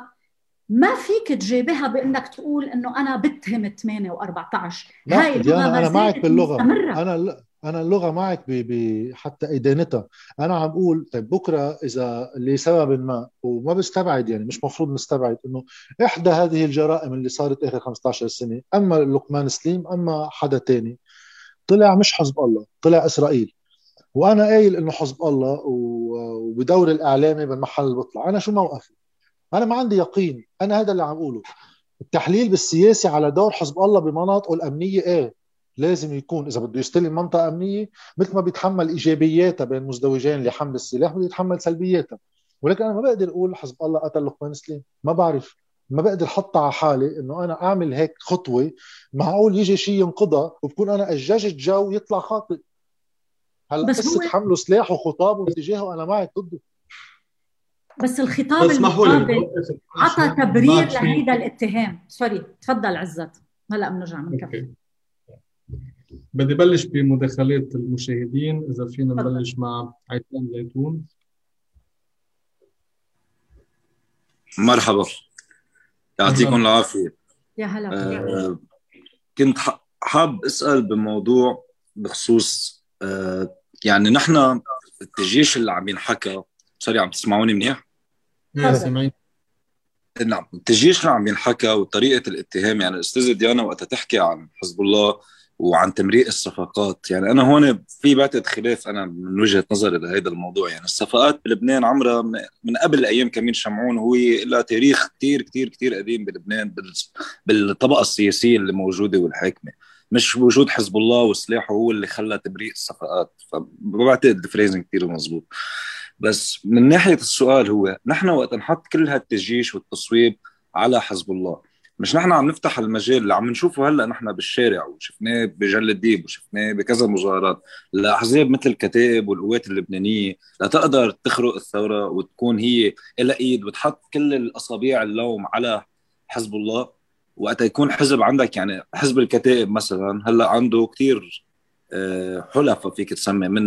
ما فيك تجيبها بأنك تقول أنه أنا بتهم ثمانية وأربعة عشر. هاي اللغة أنا معك باللغة مستمرة. أنا أنا اللغة معك ب حتى إدانتها، أنا عم أقول طيب بكرة إذا لسبب ما، وما بستبعد يعني مش مفروض نستبعد إنه إحدى هذه الجرائم اللي صارت آخر خمسة عشر سنة، أما لقمان سليم أما حدا تاني، طلع مش حزب الله، طلع إسرائيل، وأنا قايل إنه حزب الله وبدور الإعلامي بالمحل اللي بطلع، أنا شو موقفي؟ أنا ما عندي يقين، أنا هذا اللي عم أقوله. التحليل بالسياسي على دور حزب الله بمناطقه الأمنية إيه؟ لازم يكون إذا بده يستلم منطقة أمنية مثل ما بيتحمل إيجابياتها بين مزدوجين لحمل السلاح بده يتحمل سلبياتها، ولكن أنا ما بقدر أقول حزب الله قتل لقمان سليم، ما بعرف، ما بقدر حط على حالي انه انا اعمل هيك خطوه، معقول يجي شيء ينقضها وبكون انا اججت جو يطلع خاطئ. هلا قصه حمله سلاح وخطابه باتجاهه وانا معك ضده، بس الخطاب بس المقابل عطى تبرير لهيدا الاتهام. سوري تفضل عزت، هلا بنرجع بنكمل. بدي بلش بمداخلات المشاهدين، اذا فينا نبلش مع عيدان زيتون. مرحبا، يعطيكم العافيه. يا هلا. آه كنت حاب اسال بموضوع بخصوص آه يعني نحن التجيش اللي عم ينحكى. سوري عم تسمعوني منيح؟ سامعين. نعم، التجيش اللي عم ينحكى وطريقه الاتهام، يعني الاستاذه ديانا وقتها تحكي عن حزب الله وعن تمريق الصفقات، يعني انا هون في بعتت خلاف انا من وجهه نظري لهذا الموضوع. يعني الصفقات بلبنان عمرها من قبل ايام كمين شمعون، وهي لها تاريخ كتير كتير كتير قديم بلبنان بالطبقه السياسيه اللي موجوده والحاكمه، مش وجود حزب الله وسلاحه هو اللي خلى تمريق الصفقات. فبعتقد الفريزنج كتير مزبوط. بس من ناحيه السؤال هو نحن وقت نحط كل هالتجيش والتصويب على حزب الله، مش نحن عم نفتح المجال اللي عم نشوفه هلا نحن بالشارع وشفناه بجل الديب وشفناه بكذا مظاهرات لأحزاب مثل الكتائب والقوات اللبنانيه لتقدر تخرق الثوره وتكون هي إلى ايد وتحط كل الاصابيع اللوم على حزب الله. وقت يكون حزب عندك يعني حزب الكتائب مثلا هلا عنده كتير حلفاء فيك تسمي من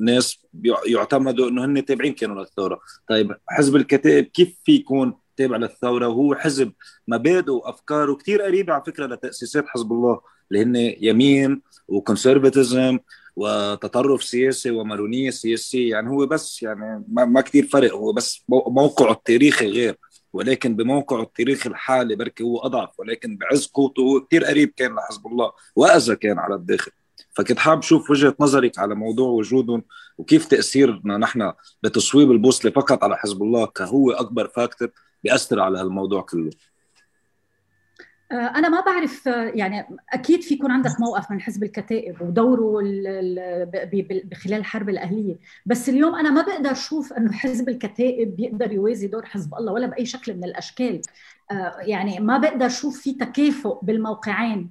ناس يعتمدوا انه هن تابعين كانوا للثوره. طيب حزب الكتائب كيف في يكون تابع للثورة وهو حزب مبادئه وأفكاره كتير قريبة على فكرة لتأسيسات حزب الله اللي هن يمين وكونسيرفتزم وتطرف سياسي ومرونية سياسية؟ يعني هو بس يعني ما كتير فرق، هو بس موقعه التاريخي غير، ولكن بموقعه التاريخي الحالي بركي هو أضعف، ولكن بعز قوته هو كتير قريب كان لحزب الله وأذى كان على الداخل. فكنت حاب شوف وجهة نظرك على موضوع وجودهم وكيف تأثيرنا نحن بتصويب البوصلة فقط على حزب الله كهو أكبر فاكتور بيأثر على هالموضوع كله. أنا ما بعرف، يعني أكيد في يكون عندك موقف من حزب الكتائب ودوره بخلال الحرب الأهلية، بس اليوم أنا ما بقدر أشوف أنه حزب الكتائب بيقدر يوازي دور حزب الله ولا بأي شكل من الأشكال. يعني ما بقدر أشوف في تكافؤ بالموقعين.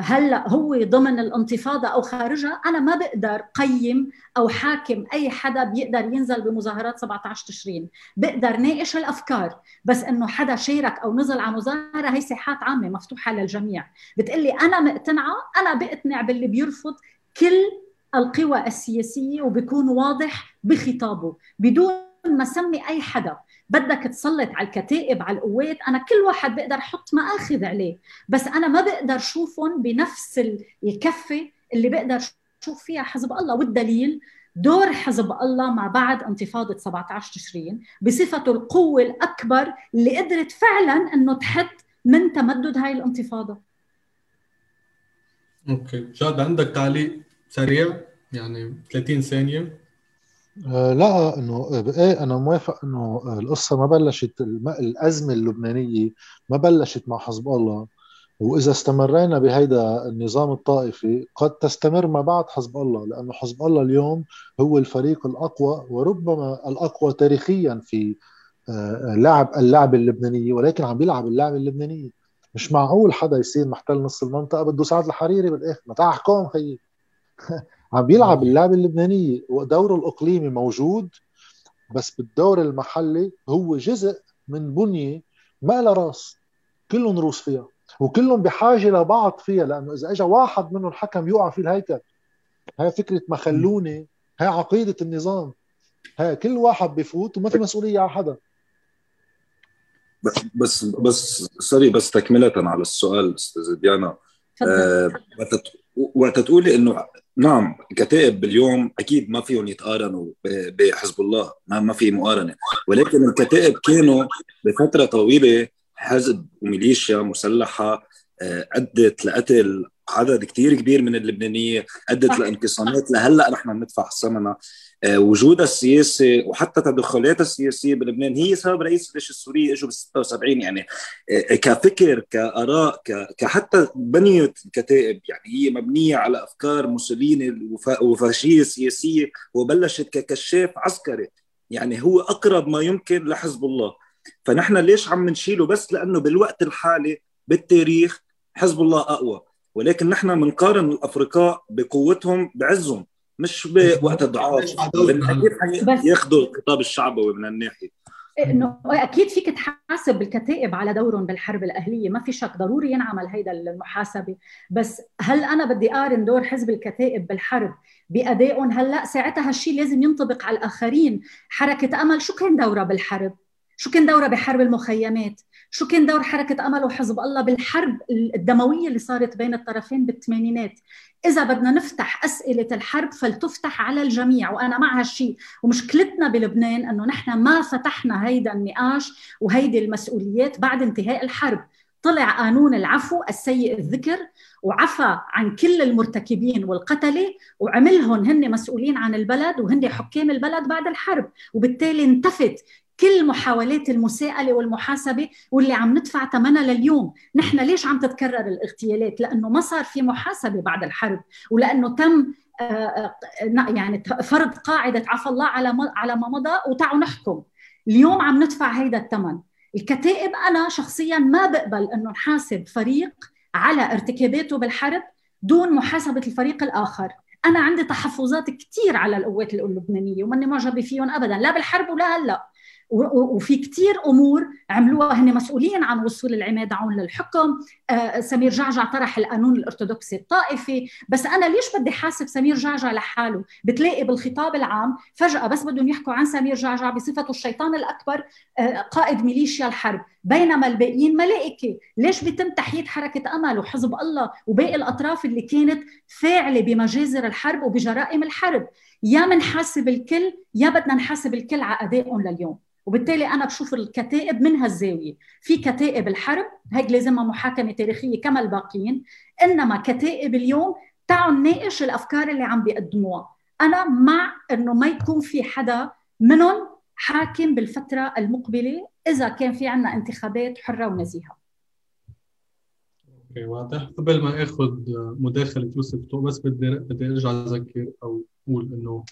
هلأ هو ضمن الانتفاضة أو خارجها، أنا ما بقدر قيم أو حاكم أي حدا بيقدر ينزل بمظاهرات سبعة عشر تشرين. بقدر ناقش الأفكار، بس أنه حدا شارك أو نزل على مظاهرة هي ساحات عامة مفتوحة للجميع. بتقلي أنا مقتنعة، أنا بقتنع باللي بيرفض كل القوى السياسية وبيكون واضح بخطابه بدون ما سمي أي حدا. بدك تسلط على الكتائب على القوات، أنا كل واحد بقدر أحط مآخذ عليه، بس أنا ما بقدر شوفهم بنفس الكفة اللي بقدر شوف فيها حزب الله. والدليل دور حزب الله ما بعد انتفاضة سبعة عشر تشرين بصفته القوة الأكبر اللي قدرت فعلاً أنه تحد من تمدد هاي الانتفاضة. أوكي جاد، عندك تعليق سريع يعني ثلاثين ثانية؟ آه لا انه بقى انا موافق انه القصه ما بلشت، الازمه اللبنانيه ما بلشت مع حزب الله، واذا استمرينا بهيدا النظام الطائفي قد تستمر ما بعد حزب الله، لانه حزب الله اليوم هو الفريق الاقوى وربما الاقوى تاريخيا في آه لعب اللعبه اللبنانيه، ولكن عم بيلعب اللعبه اللبنانيه. مش معقول حدا يصير محتل نص المنطقه بده سعد الحريري بالاخر، ما تحكم خيي. عم بيلعب اللعبة اللبنانية، ودوره الإقليمي موجود بس بالدور المحلي هو جزء من بنية ما لها راس، كلهم روس فيها وكلهم بحاجة لبعض فيها، لأنه إذا أجا واحد منهم حكم يقع في الهيكل. هاي فكرة مخلونة، هاي عقيدة النظام، هاي كل واحد بيفوت وما في مسؤولية على حدا. بس بس سوري بس تكملة على السؤال أستاذ ديانا، أه وقت تقولي إنه نعم الكتائب باليوم أكيد ما فيهم يتقارنوا بحزب الله، ما ما في مقارنة، ولكن الكتائب كانوا بفترة طويلة حزب وميليشيا مسلحة أدت لقتل عدد كتير كبير من اللبنانية، أدت لانقسامات لهلأ نحن بندفع ثمنها. وجودها السياسي وحتى تدخلاتها السياسية بلبنان هي سبب رئيس الجيش السوري اجوا بالستة وسبعين. يعني كفكر كآراء كحتى بنية الكتائب يعني هي مبنية على أفكار موسوليني وفاشية سياسية، وبلشت ككشاف عسكري، يعني هو أقرب ما يمكن لحزب الله. فنحن ليش عم نشيله؟ بس لأنه بالوقت الحالي بالتاريخ حزب الله أقوى، ولكن نحن منقارن الأفرقاء بقوتهم بعزهم مش بوقت الضعاف. ياخذوا الخطاب الشعبوي من الناحية انه اكيد فيك تحاسب الكتائب على دورهم بالحرب الاهليه، ما في شك، ضروري ينعمل هيدا المحاسبه، بس هل انا بدي اقارن دور حزب الكتائب بالحرب بادائهم هلا؟ ساعتها هالشيء لازم ينطبق على الاخرين. حركه امل شو كان دورها بالحرب؟ شو كان دورها بحرب المخيمات؟ شو كان دور حركه امل وحزب الله بالحرب الدمويه اللي صارت بين الطرفين بالثمانينات؟ اذا بدنا نفتح اسئله الحرب فلتفتح على الجميع، وانا مع هالشيء. ومشكلتنا بلبنان انه نحن ما فتحنا هيدا النقاش وهيدي المسؤوليات بعد انتهاء الحرب. طلع قانون العفو السيء الذكر وعفى عن كل المرتكبين والقتله وعملهم هن مسؤولين عن البلد وهن حكام البلد بعد الحرب، وبالتالي انتفت كل محاولات المساءلة والمحاسبة واللي عم ندفع ثمنها لليوم. نحن ليش عم تتكرر الاغتيالات؟ لأنه ما صار في محاسبة بعد الحرب، ولأنه تم يعني فرض قاعدة عفى الله على على ما مضى وتعوا نحكم. اليوم عم ندفع هيدا الثمن. الكتائب أنا شخصياً ما بقبل إنه نحاسب فريق على ارتكاباته بالحرب دون محاسبة الفريق الآخر. أنا عندي تحفظات كتير على القوات اللبنانية وماني معجبة فيهم أبداً، لا بالحرب ولا هلأ. وفي كتير أمور عملوها هن مسؤولين عن وصول العماد عون للحكم. آه سمير جعجع طرح القانون الأرثوذكسي الطائفي، بس أنا ليش بدي حاسب سمير جعجع لحاله؟ بتلاقي بالخطاب العام فجأة بس بدهم يحكوا عن سمير جعجع بصفته الشيطان الأكبر، آه قائد ميليشيا الحرب، بينما الباقيين ملائكة. ليش بيتم تحييد حركة أمل وحزب الله وباقي الأطراف اللي كانت فاعلة بمجازر الحرب وبجرائم الحرب؟ يا منحاسب الكل يا بدنا نحاسب الكل على أدائهم لليوم. وبالتالي أنا بشوف الكتائب من هالزاوية. في كتائب الحرب هيك لازمها محاكمة تاريخية كما الباقيين، إنما كتائب اليوم تعوا نناقش الأفكار اللي عم بيقدموها. أنا مع إنه ما يكون في حدا منهم حاكم بالفترة المقبلة إذا كان في عنا انتخابات حرة ونزيهة. أوكي، واضح. قبل ما أخذ مداخلة يوسف طوق، بس بدي بدي أرجع أذكر أو أقول إنه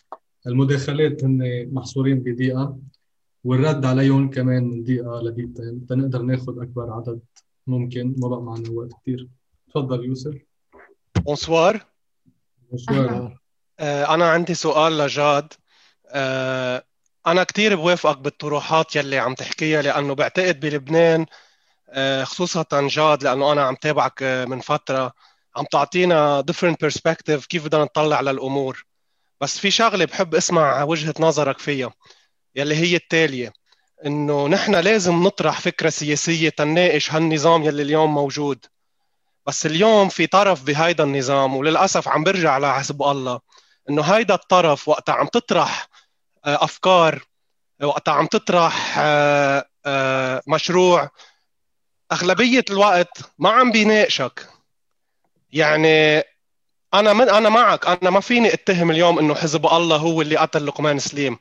المداخلات هن محصورين بدقيقة، والرد عليهم كمان من دقيقة لدقيقتين تنقدر ناخد أكبر عدد ممكن، ما بقى معنا وقت كتير. تفضل يوسف. بونسوار. بونسوار. آه أنا عندي سؤال لجاد. آه أنا كتير بوافقك بالطروحات يلي عم تحكيها، لأنه بعتقد بلبنان آه خصوصاً جاد، لأنه أنا عم تابعك من فترة، عم تعطينا different perspective كيف بدنا نطلع للأمور. بس في شغلة بحب اسمع وجهة نظرك فيها يلي هي التالية، إنه نحن لازم نطرح فكرة سياسية تناقش هالنظام يلي اليوم موجود. بس اليوم في طرف بهيدا النظام، وللأسف عم برجع على حسب الله، إنه هيدا الطرف وقت عم تطرح أفكار، وقت عم تطرح مشروع، أغلبية الوقت ما عم بيناقشك. يعني أنا من أنا معك، أنا ما فيني اتهم اليوم إنه حزب الله هو اللي قتل لقمان سليم،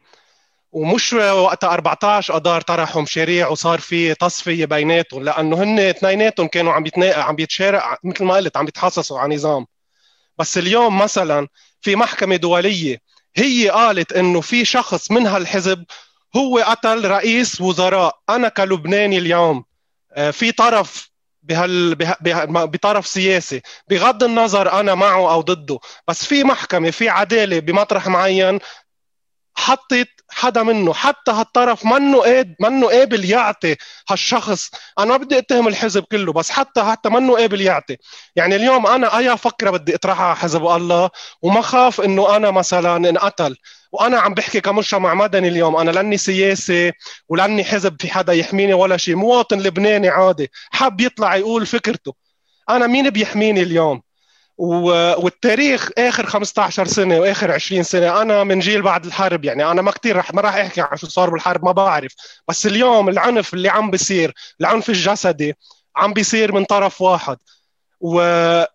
ومش وقت أربعة عشر أدار طرحوا مشاريع وصار في تصفية بيناتهم، لأنه هن اثنيناتهم كانوا عم بيتناقشوا عم بيتشارع مثل ما قلت، عم بيتحسسوا على نظام. بس اليوم مثلا في محكمة دولية هي قالت إنه في شخص من هالحزب هو قتل رئيس وزراء. أنا كلبناني اليوم في طرف بهال بطرف سياسي، بغض النظر أنا معه أو ضده، بس في محكمة في عدالة بمطرح معين حطت حدا منه، حتى هالطرف منه قاد منه قابل يعطي هالشخص. انا ما بدي اتهم الحزب كله، بس حتى حتى منه قابل يعطي. يعني اليوم انا اي فكره بدي اطرحها على حزب الله وما خاف انه انا مثلا انقتل. وانا عم بحكي كمجتمع مدني اليوم، انا لاني سياسي ولاني حزب في حدا يحميني ولا شيء، مواطن لبناني عادي حاب يطلع يقول فكرته. انا مين بيحميني اليوم؟ والتاريخ اخر خمسة عشر سنه واخر عشرين سنه، انا من جيل بعد الحرب، يعني انا ما كثير رح ما راح احكي عن شو صار بالحرب، ما بعرف. بس اليوم العنف اللي عم بيصير، العنف الجسدي عم بيصير من طرف واحد، والعنف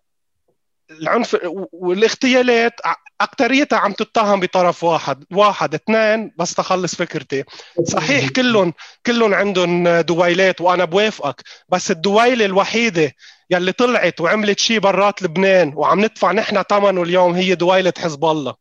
والاغتيالات اكثريتها عم تتهم بطرف واحد واحد اثنين. بس تخلص فكرتي، صحيح كلهم كلهم عندهم دويلات وانا بوافقك، بس الدويله الوحيده يلي طلعت وعملت شيء برات لبنان وعم ندفع نحن ثمنه اليوم هي دويلة حزب الله.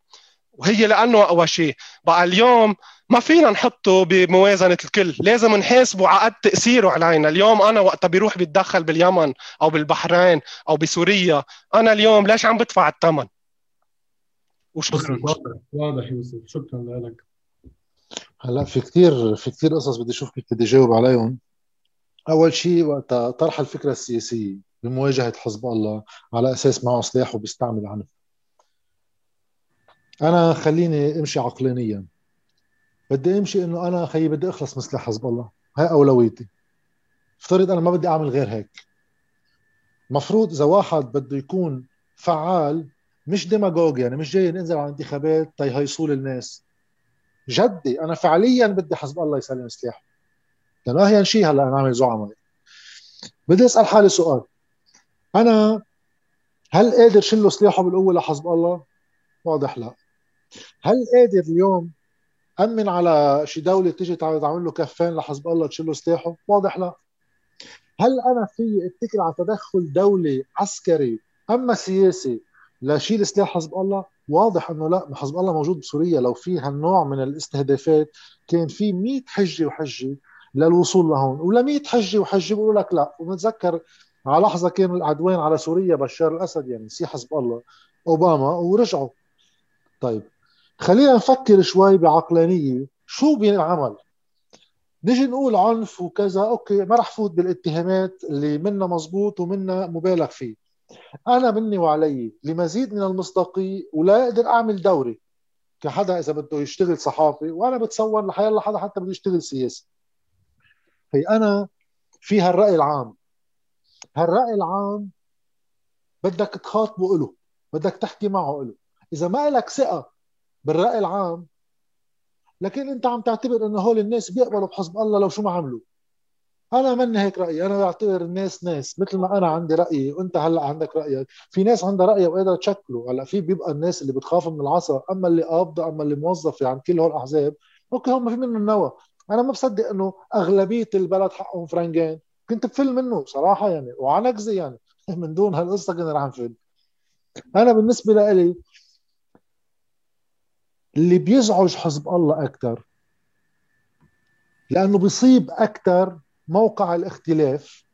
وهي لأنه أقوى شيء. بقى اليوم ما فينا نحطه بموازنة الكل، لازم نحاسبه على قد تأثيره علينا. اليوم أنا وقت بيروح بيتدخل باليمن أو بالبحرين أو بسوريا، أنا اليوم ليش عم بدفع الثمن؟ وشكرا. واضح يوسف، شكرا لك. هلا في كتير في كتير قصص بدي أشوفك بدي جاوب عليهم. أول شيء وقت طرح الفكرة السياسية بمواجهة حزب الله على أساس معه سلاح وبيستعمل عنف، أنا خليني أمشي عقلانيا. بدي أمشي إنه أنا خيي بدي أخلص من سلاح حزب الله، هاي أولويتي. افترض أنا ما بدي أعمل غير هيك. مفروض إذا واحد بده يكون فعال مش ديماغوج، يعني مش جاي ننزل على انتخابات تيهيصول الناس، جدي أنا فعليا بدي حزب الله يسلم سلاحه. لأنه أهيان شيء هلأ أنا عامل زعمة. بدي أسأل حالي سؤال، أنا هل قادر شله سلاحه بالقوة لحزب الله؟ واضح لا. هل قادر اليوم أمن على شي دولة تيجي تعمل له كفان لحزب الله تشيله سلاحه؟ واضح لا. هل أنا في اتكل على تدخل دولي عسكري أما سياسي لشيل سلاح حزب الله؟ واضح أنه لا. حزب الله موجود بسوريا، لو في هالنوع من الاستهدافات كان في مية حجة وحجة للوصول لهون، ولا مية حجة وحجة بيقولوا لك لا. ونتذكر على لحظة كان العدوان على سوريا بشار الأسد، يعني سي حزب الله أوباما ورجعوا. طيب خلينا نفكر شوي بعقلانية، شو بينعمل؟ نجي نقول عنف وكذا، أوكي ما رح فوت بالاتهامات اللي منا مزبوط ومنا مبالغ فيه. أنا مني وعلي لمزيد من المصداقية ولا أقدر أعمل دوري كحدا إذا بده يشتغل صحافي، وأنا بتصور لحيا الله حدا حتى بده يشتغل سياسي. في أنا في هالرأي العام، هالرأي العام بدك تخاطبه إله، بدك تحكي معه إله. إذا ما لك ثقة بالرأي العام، لكن أنت عم تعتبر إنه هول الناس بيقبلوا بحزب الله لو شو ما عملوا، أنا من هيك رأيي. أنا بعتبر الناس ناس، مثل ما أنا عندي رأيي وأنت هلا عندك رأيك. في ناس عندها رأي وقادرة تشكله. هلا في بيبقى الناس اللي بتخاف من العصا، أما اللي قابضة، أما اللي موظفة عن كل هول الأحزاب، أوكي هم في منهم النوى. أنا ما بصدق إنه أغلبية البلد حقهم فرنجان، كنت بفل منه صراحة يعني، وعنكزي يعني من دون هالقصة كنا رح نفل. أنا بالنسبة لإلي اللي بيزعج حزب الله أكتر، لأنه بيصيب أكتر موقع الاختلاف،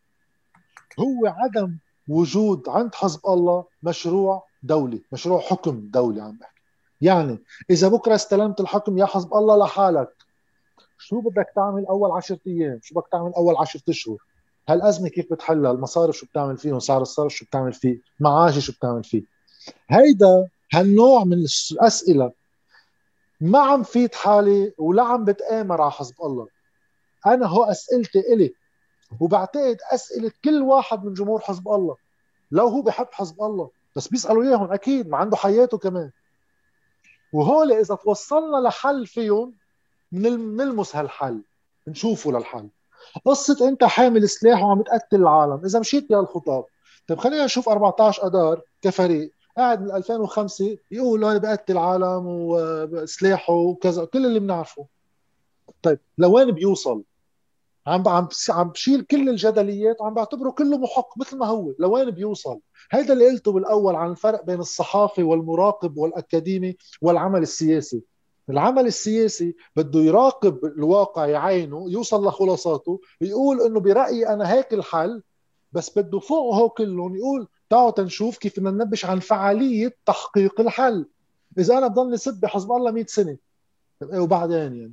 هو عدم وجود عند حزب الله مشروع دولي، مشروع حكم دولي عم بحكي. يعني إذا بكرة استلمت الحكم يا حزب الله لحالك، شو بدك تعمل أول عشرة أيام؟ شو بدك تعمل أول عشرة أشهر؟ هالأزمة كيف بتحلها؟ المصارف شو بتعمل فيه؟ وسعر الصرف شو بتعمل فيه؟ معاشي شو بتعمل فيه؟ هيدا هالنوع من الأسئلة ما عم فيد حالي ولا عم بتآمر على حزب الله. أنا هو أسئلتي إلي، وبعتقد أسئلة كل واحد من جمهور حزب الله، لو هو بحب حزب الله بس بيسألوا إياهم أكيد، ما عنده حياته كمان. وهول إذا توصلنا لحل فيهم نلمس هالحل، نشوفه للحل. قصة أنت حامل سلاح وعم تقتل العالم، إذا مشيت بها الخطاب. طيب خلينا نشوف أربعة عشر أدار كفريق قاعد من ألفين وخمسة يقولوا أنا بقتل العالم وسلاحه وكذا، كل اللي بنعرفه. طيب لوين بيوصل؟ عم عم عم بشيل كل الجدليات وعم بعتبره كله محق مثل ما هو، لوين بيوصل؟ هيدا اللي قلته بالأول عن الفرق بين الصحافي والمراقب والأكاديمي والعمل السياسي. العمل السياسي بده يراقب الواقع، يعينه، يوصل لخلاصاته، يقول إنه برأيي أنا هيك الحل، بس بده فوقه كلهم يقول تعالوا تنشوف كيف بدنا ننبش عن فعالية تحقيق الحل. إذا أنا بضلني سب بحزب الله مئة سنة، وبعدين يعني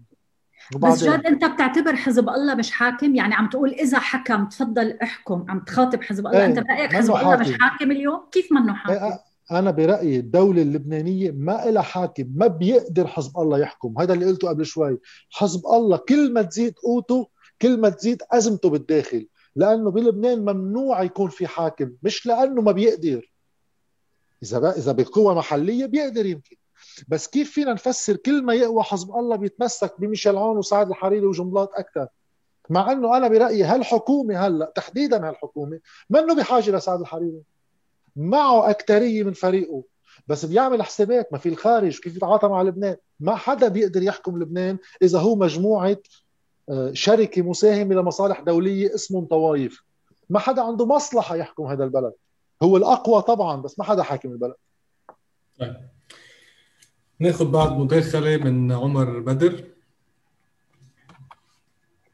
وبعدين. بس جاد أنت بتعتبر حزب الله مش حاكم؟ يعني عم تقول إذا حكم تفضل احكم، عم تخاطب حزب الله؟ ايه. أنت برأيك حزب الله مش حاكم اليوم؟ كيف منه حاكم؟ ايه. أنا برأيي الدولة اللبنانية ما إلها حاكم، ما بيقدر حزب الله يحكم. هذا اللي قلته قبل شوي. حزب الله كل ما تزيد قوته كل ما تزيد أزمته بالداخل، لأنه بلبنان ممنوع يكون في حاكم، مش لأنه ما بيقدر. إذا إذا بقوة محلية بيقدر يمكن، بس كيف فينا نفسر كل ما يقوى حزب الله بيتمسك بميشيل عون وسعد الحريري وجنبلاط أكثر، مع أنه أنا برأيي هالحكومة هلأ تحديدا هالحكومة منه بحاجة لسعد الحريري، معه أكترية من فريقه، بس بيعمل حسابات ما في الخارج كيف يتعاطى مع لبنان. ما حدا بيقدر يحكم لبنان إذا هو مجموعة شركة مساهمة لمصالح دولية اسمهم طوايف. ما حدا عنده مصلحة يحكم هذا البلد، هو الأقوى طبعا بس ما حدا حاكم البلد. ناخد بعد مداخلة من عمر بدر.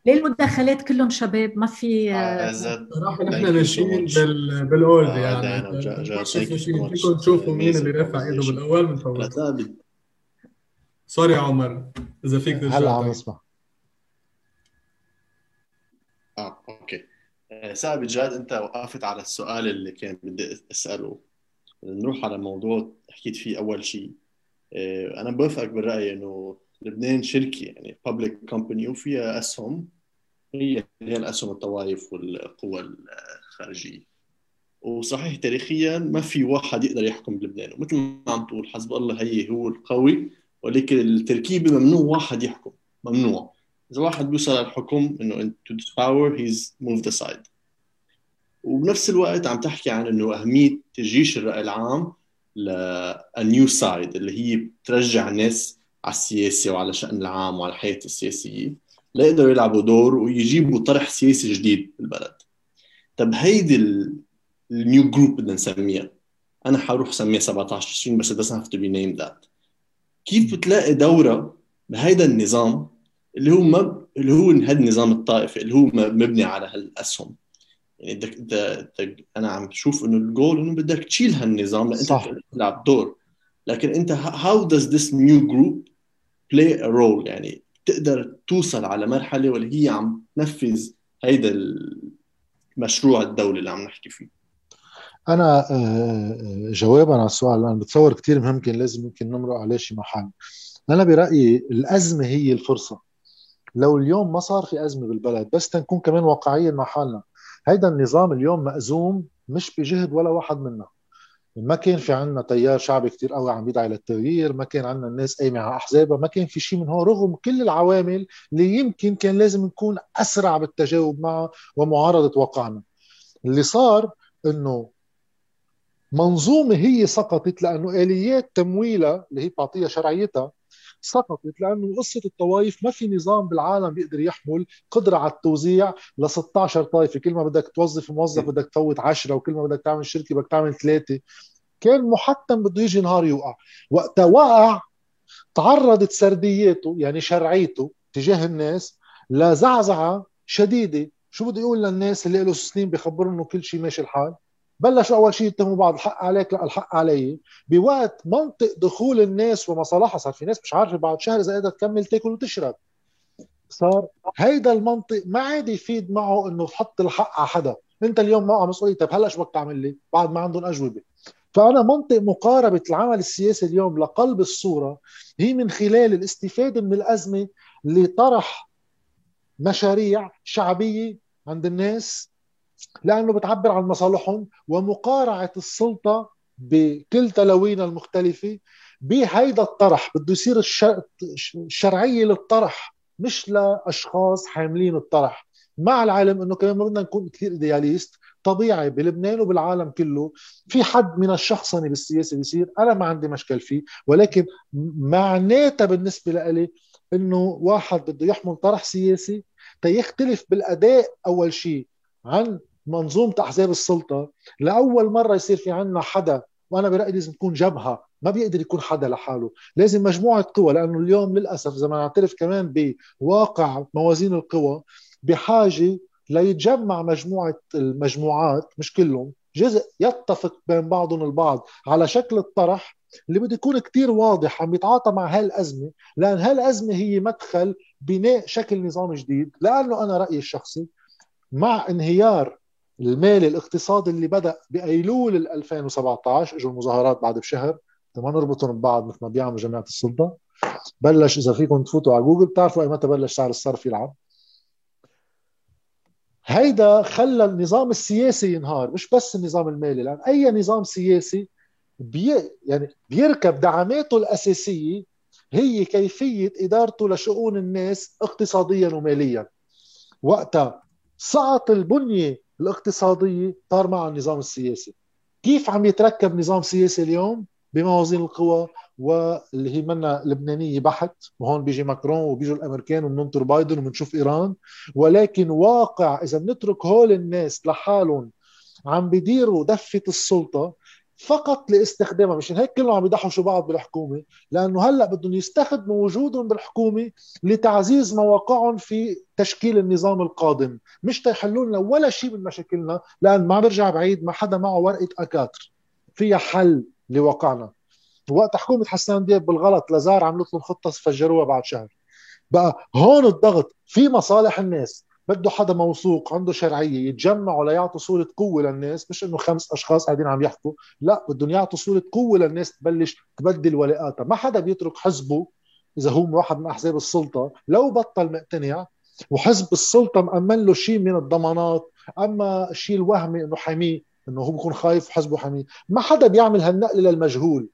ليه المداخلات كلهم شباب؟ ما في صراحه نحن ماشيين بال بالاولد يعني. فيكم تشوفوا مين اللي رفع ايده بالاول من فوق. سوري يا عمر اذا فيك ترجع. هلا عم اسمع. اه اوكي. سعد جاد انت وقفت على السؤال اللي كان بدي اساله. نروح على موضوع حكيت فيه اول شيء. انا بوافقك بالراي انه لبنان شركه يعني public company وفيها اسهم، هي هي الاسهم الطوائف والقوى الخارجيه. وصحيح تاريخيا ما في واحد يقدر يحكم بلبنان، ومثل ما عم تقول حزب الله هي هو القوي، ولكن التركيبه ممنوع واحد يحكم، ممنوع. اذا واحد بيوصل للحكم انه to the power he's moved aside. وبنفس الوقت عم تحكي عن انه اهميه تجيش الراي العام ل a new side اللي هي بترجع الناس على السياسة وعلى شأن العام وعلى الحياة السياسية لا يقدروا يلعبوا دور ويجيبوا طرح سياسي جديد بالبلد. طب هيدي النيو جروب بدنا نسميها، أنا حروح سميها سبعتعش تشرين بس doesn't have to be named that. كيف بتلاقي دورة بهيدا النظام اللي هو مب... اللي هو هاد النظام الطائفي اللي هو مبني على هالأسهم؟ يعني دك... دك... دك... أنا عم بشوف إنه الجول إنه بدك تشيل هالنظام لأنت تلعب دور، لكن أنت how does this new group play a role؟ يعني تقدر توصل على مرحلة واللي هي عم تنفذ هيدا المشروع الدولي اللي عم نحكي فيه. أنا جواباً على السؤال، أنا بتصور كتير مهم كان لازم يمكن نمرق عليه شي محل. أنا برأيي الأزمة هي الفرصة. لو اليوم ما صار في أزمة بالبلد، بس تنكون كمان واقعيين مع حالنا، هيدا النظام اليوم مأزوم مش بجهد ولا واحد منا. ما كان في عنا تيار شعبي كتير قوي عم يدعي للتغيير، ما كان عنا الناس قايمة على أحزابها، ما كان في شيء من هون، رغم كل العوامل اللي يمكن كان لازم نكون أسرع بالتجاوب معه ومعارضة واقعنا. اللي صار إنه منظومة هي سقطت لأنه آليات تمويلها اللي هي بتعطيها شرعيتها سقطت، لأنه قصة الطوائف ما في نظام بالعالم بيقدر يحمل قدرة على التوزيع ل ستة عشر طائفة. كل ما بدك توظف موظف بدك تفوت عشرة، وكل ما بدك تعمل شركة بدك تعمل ثلاثة. كان محتم بده يجي نهار يوقع، وقتها وقع تعرضت سردياته يعني شرعيته تجاه الناس لزعزعة شديدة. شو بده يقول للناس اللي له سنين بيخبرهم انه كل شيء ماشي الحال؟ بلشوا أول شيء يتهموا بعض، الحق عليك لا الحق علي، بوقت منطق دخول الناس ومصالحة. صار في ناس مش عارفة بعد شهر إذا قادرة تكمل تاكل وتشرب. صار هيدا المنطق ما عاد يفيد معه إنه تحط الحق على حدا. أنت اليوم ما مسؤولية، طب هلا شو بدك تعمل لي؟ بعد ما عندهم أجوبة. فأنا منطق مقاربة العمل السياسي اليوم لقلب الصورة هي من خلال الاستفادة من الأزمة لطرح مشاريع شعبية عند الناس، لأنه بتعبر عن مصالحهم ومقارعة السلطة بكل تلوينها المختلفة بهيدا الطرح. بده يصير الشرعية للطرح مش لأشخاص حاملين الطرح، مع العلم أنه كمان ما بدنا نكون كثير إيدياليست. طبيعي بلبنان وبالعالم كله في حد من الشخصنة بالسياسة بيصير، أنا ما عندي مشكل فيه، ولكن معناتها بالنسبة لألي أنه واحد بده يحمل طرح سياسي تيختلف بالأداء أول شيء عن منظومة أحزاب السلطة. لأول مرة يصير في عنا حدا، وأنا برأيي لازم يكون جبهة، ما بيقدر يكون حدا لحاله، لازم مجموعة قوى، لأنه اليوم للأسف زي ما نعترف كمان بواقع موازين القوى بحاجة ليتجمع مجموعة المجموعات مش كلهم جزء يتفق بين بعضهم البعض على شكل الطرح اللي بده يكون كتير واضح عم يتعاطى مع هالأزمة، لأن هالأزمة هي مدخل بناء شكل نظام جديد. لأنه أنا رأيي الشخصي مع انهيار المالي الاقتصادي اللي بدأ بأيلول ألفين وسبعتعش، اجوا المظاهرات بعد بشهر، ما نربطهم ببعض مثل ما بيعملوا جماعة السلطة. بلش، إذا فيكم تفوتوا على جوجل بتعرفوا ايمتى بلش سعر الصرف يلعب. هيدا خلى النظام السياسي ينهار، مش بس النظام المالي، لأن أي نظام سياسي بي يعني بيركب دعماته الأساسية هي كيفية إدارته لشؤون الناس اقتصاديا وماليا. وقتها سقط البنية الاقتصادية، طار مع النظام السياسي. كيف عم يتركب نظام سياسي اليوم بموازين القوى واللي هي منا لبنانية بحت، وهون بيجي ماكرون وبيجوا الأمريكان وبننطر بايدن وبنشوف إيران، ولكن واقع إذا بنترك هول الناس لحالهم عم بيديروا دفة السلطة فقط لاستخدامها. مشان هيك كلهم عم يضحوا شو بعض بالحكومه، لانه هلا بدهم يستخدموا وجودهم بالحكومه لتعزيز مواقعهم في تشكيل النظام القادم، مش تيحلوا لنا ولا شيء من مشاكلنا، لان ما برجع بعيد ما حدا معه ورقه اكاتر فيها حل لواقعنا. وقت حكومه حسان دياب بالغلط لازار عملت لهم خطه فجروها بعد شهر. بقى هون الضغط في مصالح الناس، بده حدا موثوق عنده شرعيه يتجمعوا ليعطوا صوره قوه للناس، مش انه خمس اشخاص قاعدين عم يحكوا، لا بدهم يعطوا صوره قوه للناس تبلش تبدل ولاءاتها. ما حدا بيترك حزبه اذا هو واحد من احزاب السلطه لو بطل مقتنع، وحزب السلطه مامن له شيء من الضمانات. اما الشيء الوهمي انه حميه، انه هو بيكون خايف حزبه حميه، ما حدا بيعمل هالنقله للمجهول،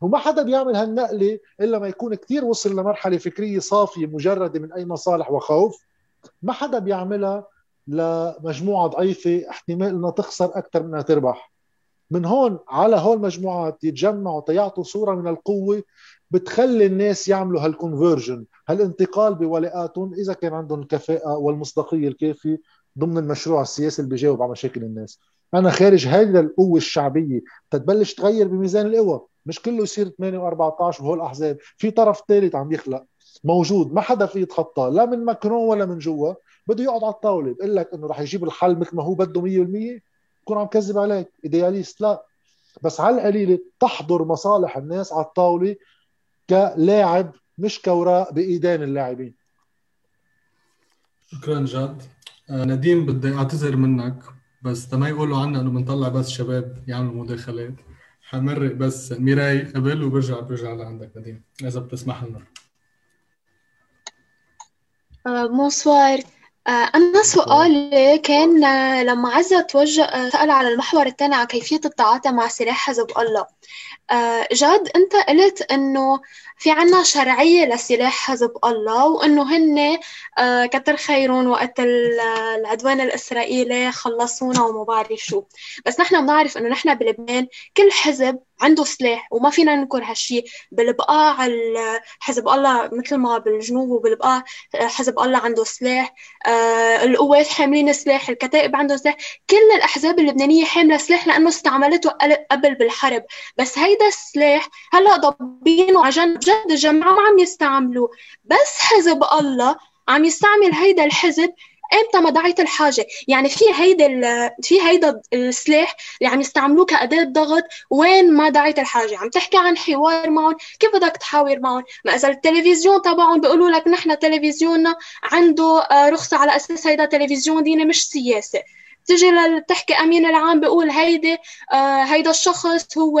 وما حدا بيعمل هالنقله الا ما يكون كثير وصل لمرحله فكريه صافيه مجرده من اي مصالح وخوف. ما حدا بيعملها لمجموعة ضعيفة احتمال انها تخسر اكثر منها تربح. من هون على هول مجموعات يتجمعوا تيعطوا صورة من القوة بتخلي الناس يعملوا هالكونفيرجن، هالانتقال بولاءاتهم اذا كان عندهم الكفاءة والمصداقية الكافية ضمن المشروع السياسي اللي بيجاوب على مشاكل الناس. انا خارج هذه القوة الشعبية تتبلش تغير بميزان القوى، مش كله يصير ثمانية وأربعة عشر وهول احزاب، في طرف ثالث عم يخلق موجود ما حدا فيه يتخطاه، لا من ماكرون ولا من جوا. بده يقعد على الطاوله بقول لك انه رح يجيب الحل مثل ما هو بده مية بالمية، بكون عم كذب عليك ايدياليست. لا بس على القليله تحضر مصالح الناس على الطاوله كلاعب مش كوراء بايدين اللاعبين. شكرا جاد. نديم بدي اعتذر منك، بس ما يقولوا عنا انه بنطلع بس شباب يعملوا مداخلات، حمرق بس ميراي قبل وبرجع برجع لعندك نديم اذا بتسمح لنا. بونسوار. أنا سؤالي كان لما عزة توجه سأل على المحور الثاني عن كيفية التعاطي مع سلاح حزب الله. جاد أنت قلت إنه في عنا شرعية لسلاح حزب الله، وإنه هن كتر خيرون وقت العدوان الإسرائيلي خلصونا وما بعرف شو، بس نحن بنعرف إنه نحن بلبنان كل حزب عنده سلاح وما فينا ننكر هالشي. بالبقاع حزب الله مثل ما بالجنوب وبالبقاع حزب الله عنده سلاح، القوات حاملين سلاح، الكتائب عنده سلاح، كل الأحزاب اللبنانية حاملة سلاح لأنه استعملته قبل بالحرب. بس هيدا السلاح هلأ ضبينه عجن جد الجماعة ما عم يستعملوه، بس حزب الله عم يستعمل هيدا الحزب امتى ما دعت الحاجه. يعني في هيدا في هيدا السلاح اللي عم يستعملوه كاداه ضغط وين ما دعت الحاجه. عم تحكي عن حوار معهم، كيف بدك تحاور معهم؟ ما اذا التلفزيون تبعهم بيقولوا لك نحن تلفزيوننا عنده رخصه على اساس هيدا تلفزيون ديني مش سياسي، تجي لتحكي امين العام بيقول هيدا هيدا الشخص هو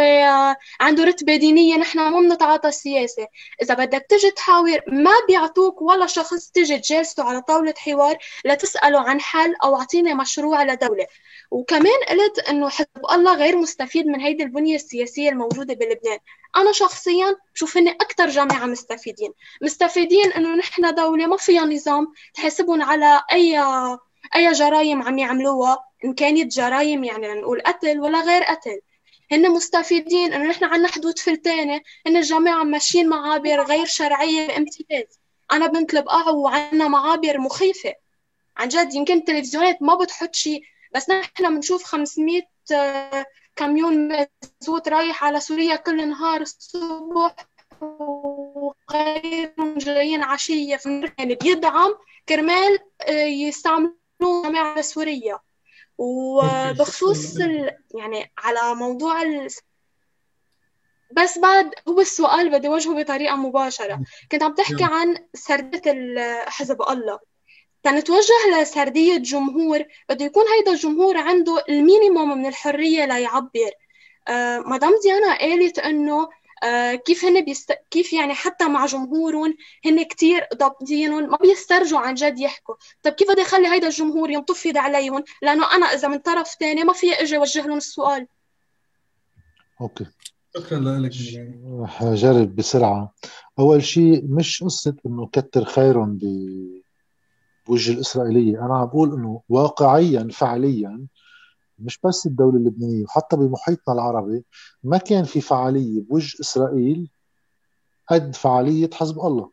عنده رتبه دينيه نحن ما بنتعاطى سياسه. اذا بدك تجي تحاور ما بيعطوك ولا شخص تجي تجلسه على طاوله حوار لتساله عن حل او اعطيني مشروع لدوله. وكمان قلت انه حزب الله غير مستفيد من هيدي البنيه السياسيه الموجوده بلبنان. انا شخصيا بشوف ان اكثر جماعه مستفيدين مستفيدين انه نحن دوله ما فيها نظام، تحاسبهم على اي أي جرائم عم يعملوها، إن كانت جرائم يعني لنقول قتل ولا غير قتل. هن مستفيدين إنه نحن عنا حدود فلتانة، إن الجماعة ماشيين معابر غير شرعية بامتياز. أنا بنت البقاع وعنا معابر مخيفة عن جد، يمكن التلفزيونات ما بتحط شيء، بس نحن بنشوف خمسمية كاميون مزوت رايح على سوريا كل نهار الصبح وغير جايين عشية، يعني بيدعم كرمال يستعمل جماعة السورية. وبخصوص ال... يعني على موضوع ال... بس بعد هو السؤال بدي وجهه بطريقة مباشرة. كنت عم تحكي عن سردية حزب الله، تنتوجه لسردية جمهور بده يكون هيدا الجمهور عنده المينيموم من الحرية ليعبر. آه مدام ديانا قالت انه آه كيف هن بيست... كيف يعني حتى مع جمهورهم هن كتير ضابطينهم ما بيسترجوا عن جد يحكوا. طب كيف بدي اخلي هيدا الجمهور ينطفض عليهم؟ لانه انا اذا من طرف ثاني ما في اجي اوجه لهم السؤال. اوكي شكرا لك. رح اجرب بسرعه. اول شيء مش قصه انه كتر خيرهم بوجه الاسرائيليه، انا عم بقول انه واقعيا فعليا مش بس الدولة اللبنانية وحتى بمحيطنا العربي ما كان في فعالية بوجه إسرائيل قد فعالية حزب الله.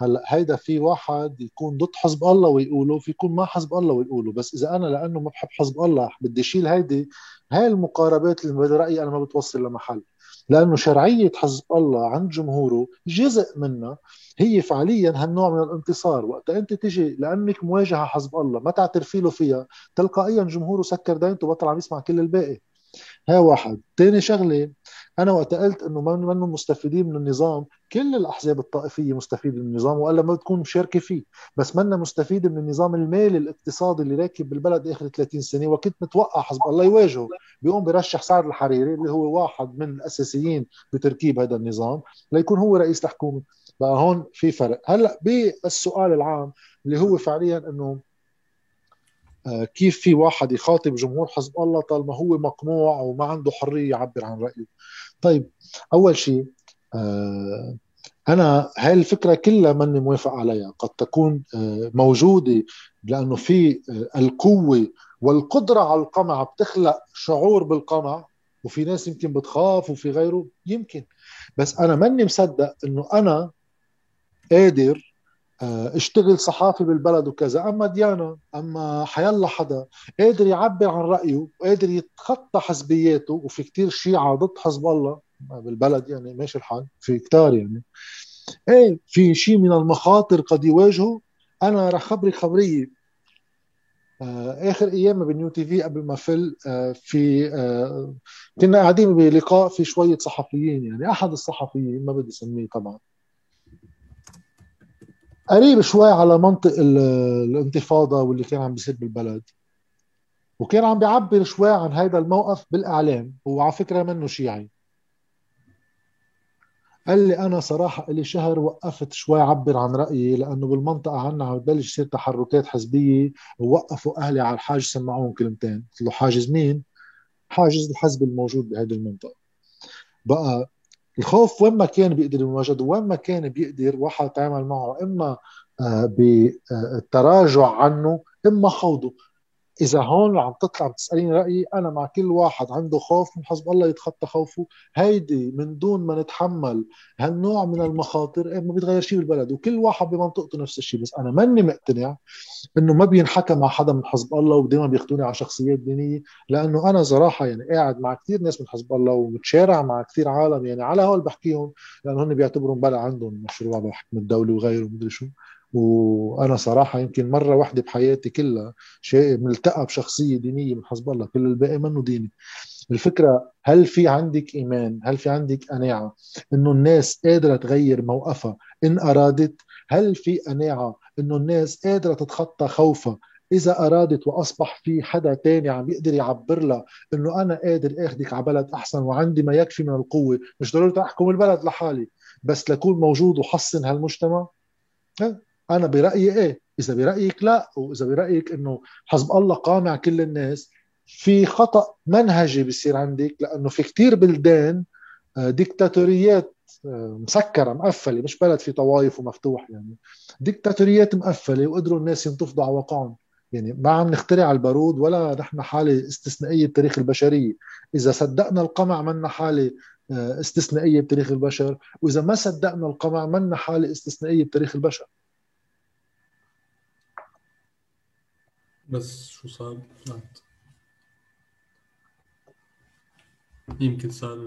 هلا هيدا في واحد يكون ضد حزب الله ويقوله، في يكون مع حزب الله ويقوله، بس اذا انا لانه ما بحب حزب الله بدي اشيل هيدي، هاي المقاربات اللي برايي انا ما بتوصل لمحل، لانه شرعيه حزب الله عند جمهوره جزء منها هي فعليا هالنوع من الانتصار. وقت انت تجي لانك مواجهه حزب الله ما تعترف له فيها، تلقائيا جمهوره سكر دينته وبطل عم يسمع كل الباقي. ها واحد تاني شغله، انا وقت قلت انه ما منهم مستفيدين من النظام، كل الاحزاب الطائفيه مستفيده من النظام والا ما بتكون مشاركه فيه، بس منا مستفيده من النظام المالي الاقتصادي اللي راكب بالبلد اخر ثلاثين سنه. وكنت متوقع حزب الله يواجهه، بيقوم برشح سعد الحريري اللي هو واحد من الاساسيين بتركيب هذا النظام ليكون هو رئيس الحكومه. بقى هون في فرق. هلا بالسؤال العام اللي هو فعليا انه كيف في واحد يخاطب جمهور حزب الله طالما هو مقموع وما عنده حرية يعبر عن رأيه؟ طيب أول شيء أنا هاي الفكرة كلها ماني موافق عليها، قد تكون موجودة لأنه في القوة والقدرة على القمع بتخلق شعور بالقمع، وفي ناس يمكن بتخاف وفي غيره يمكن، بس أنا ماني مصدق أنه أنا قادر اشتغل صحافي بالبلد وكذا، اما ديانا اما حيالله حدا قادر يعبر عن رأيه وقادر يتخطى حزبياته. وفي كتير شيعة ضد حزب الله بالبلد، يعني ماشي الحال في كتار، يعني ايه في شيء من المخاطر قد يواجهه. انا رح خبري خبرية، اخر ايام بالنيو تي في قبل ما فل في آه كنا قاعدين بلقاء في شوية صحفيين، يعني احد الصحفيين ما بدي اسميه طبعا قريب شوي على منطق الانتفاضة واللي كان عم بيصير بالبلد، وكان عم بيعبر شوي عن هيدا الموقف بالإعلام، وعلى فكرة منه شيعي. قال لي أنا صراحة لي شهر وقفت شوي عبر عن رأيي لأنه بالمنطقة عنا عم ببلش يصير تحركات حزبية، ووقفوا أهلي على الحاج سمعون كلمتين. قلت له حاجز مين؟ حاجز الحزب الموجود بهيدي المنطقة. بقى الخوف وين ما كان بيقدر يواجهه، وين ما كان بيقدر واحد يتعامل معه، اما بالتراجع عنه اما خوضه. اذا هون عم تطلع عم تساليني رايي، انا مع كل واحد عنده خوف من حزب الله يتخطى خوفه، هيدي من دون ما نتحمل هالنوع من المخاطر ما بيتغير شيء بالبلد، وكل واحد بمنطقته نفس الشيء. بس انا ماني مقتنع انه ما بينحكى مع حدا من حزب الله ودائما بياخذوني على شخصيات دينيه، لانه انا صراحه يعني قاعد مع كثير ناس من حزب الله ومتشارع مع كثير عالم، يعني على هول بحكيهم لانه هن بيعتبروا بلا عندهم مشروع بحكم الدوله وغيره ومدري شو. وانا صراحه يمكن مره واحده بحياتي كلها شيء ملتقى بشخصيه دينيه من حزب الله، كل الباقي منه ديني. الفكره هل في عندك ايمان؟ هل في عندك قناعه انه الناس قادره تغير موقفها ان ارادت؟ هل في قناعه انه الناس قادره تتخطى خوفها اذا ارادت؟ واصبح في حدا تاني عم يقدر يعبر لها انه انا قادر اخذك على بلد احسن وعندي ما يكفي من القوه، مش ضروري احكم البلد لحالي بس لكون موجود وحسن هالمجتمع. أنا برأيي إيه؟ إذا برأيك لا، وإذا برأيك إنه حزب الله قامع كل الناس، في خطأ منهجي بيصير عندك، لأنه في كتير بلدان ديكتاتوريات مسكرة مقفلة، مش بلد في طوايف ومفتوح، يعني ديكتاتوريات مقفلة وقدروا الناس ينتفضوا على وقعهم. يعني ما عم نخترع البارود ولا نحن حالة استثنائية بتاريخ البشرية. إذا صدقنا القمع منا حالة استثنائية بتاريخ البشر، وإذا ما صدقنا القمع منا حالة استثنائية بتاريخ البشر. بس شو صار؟ يمكن صار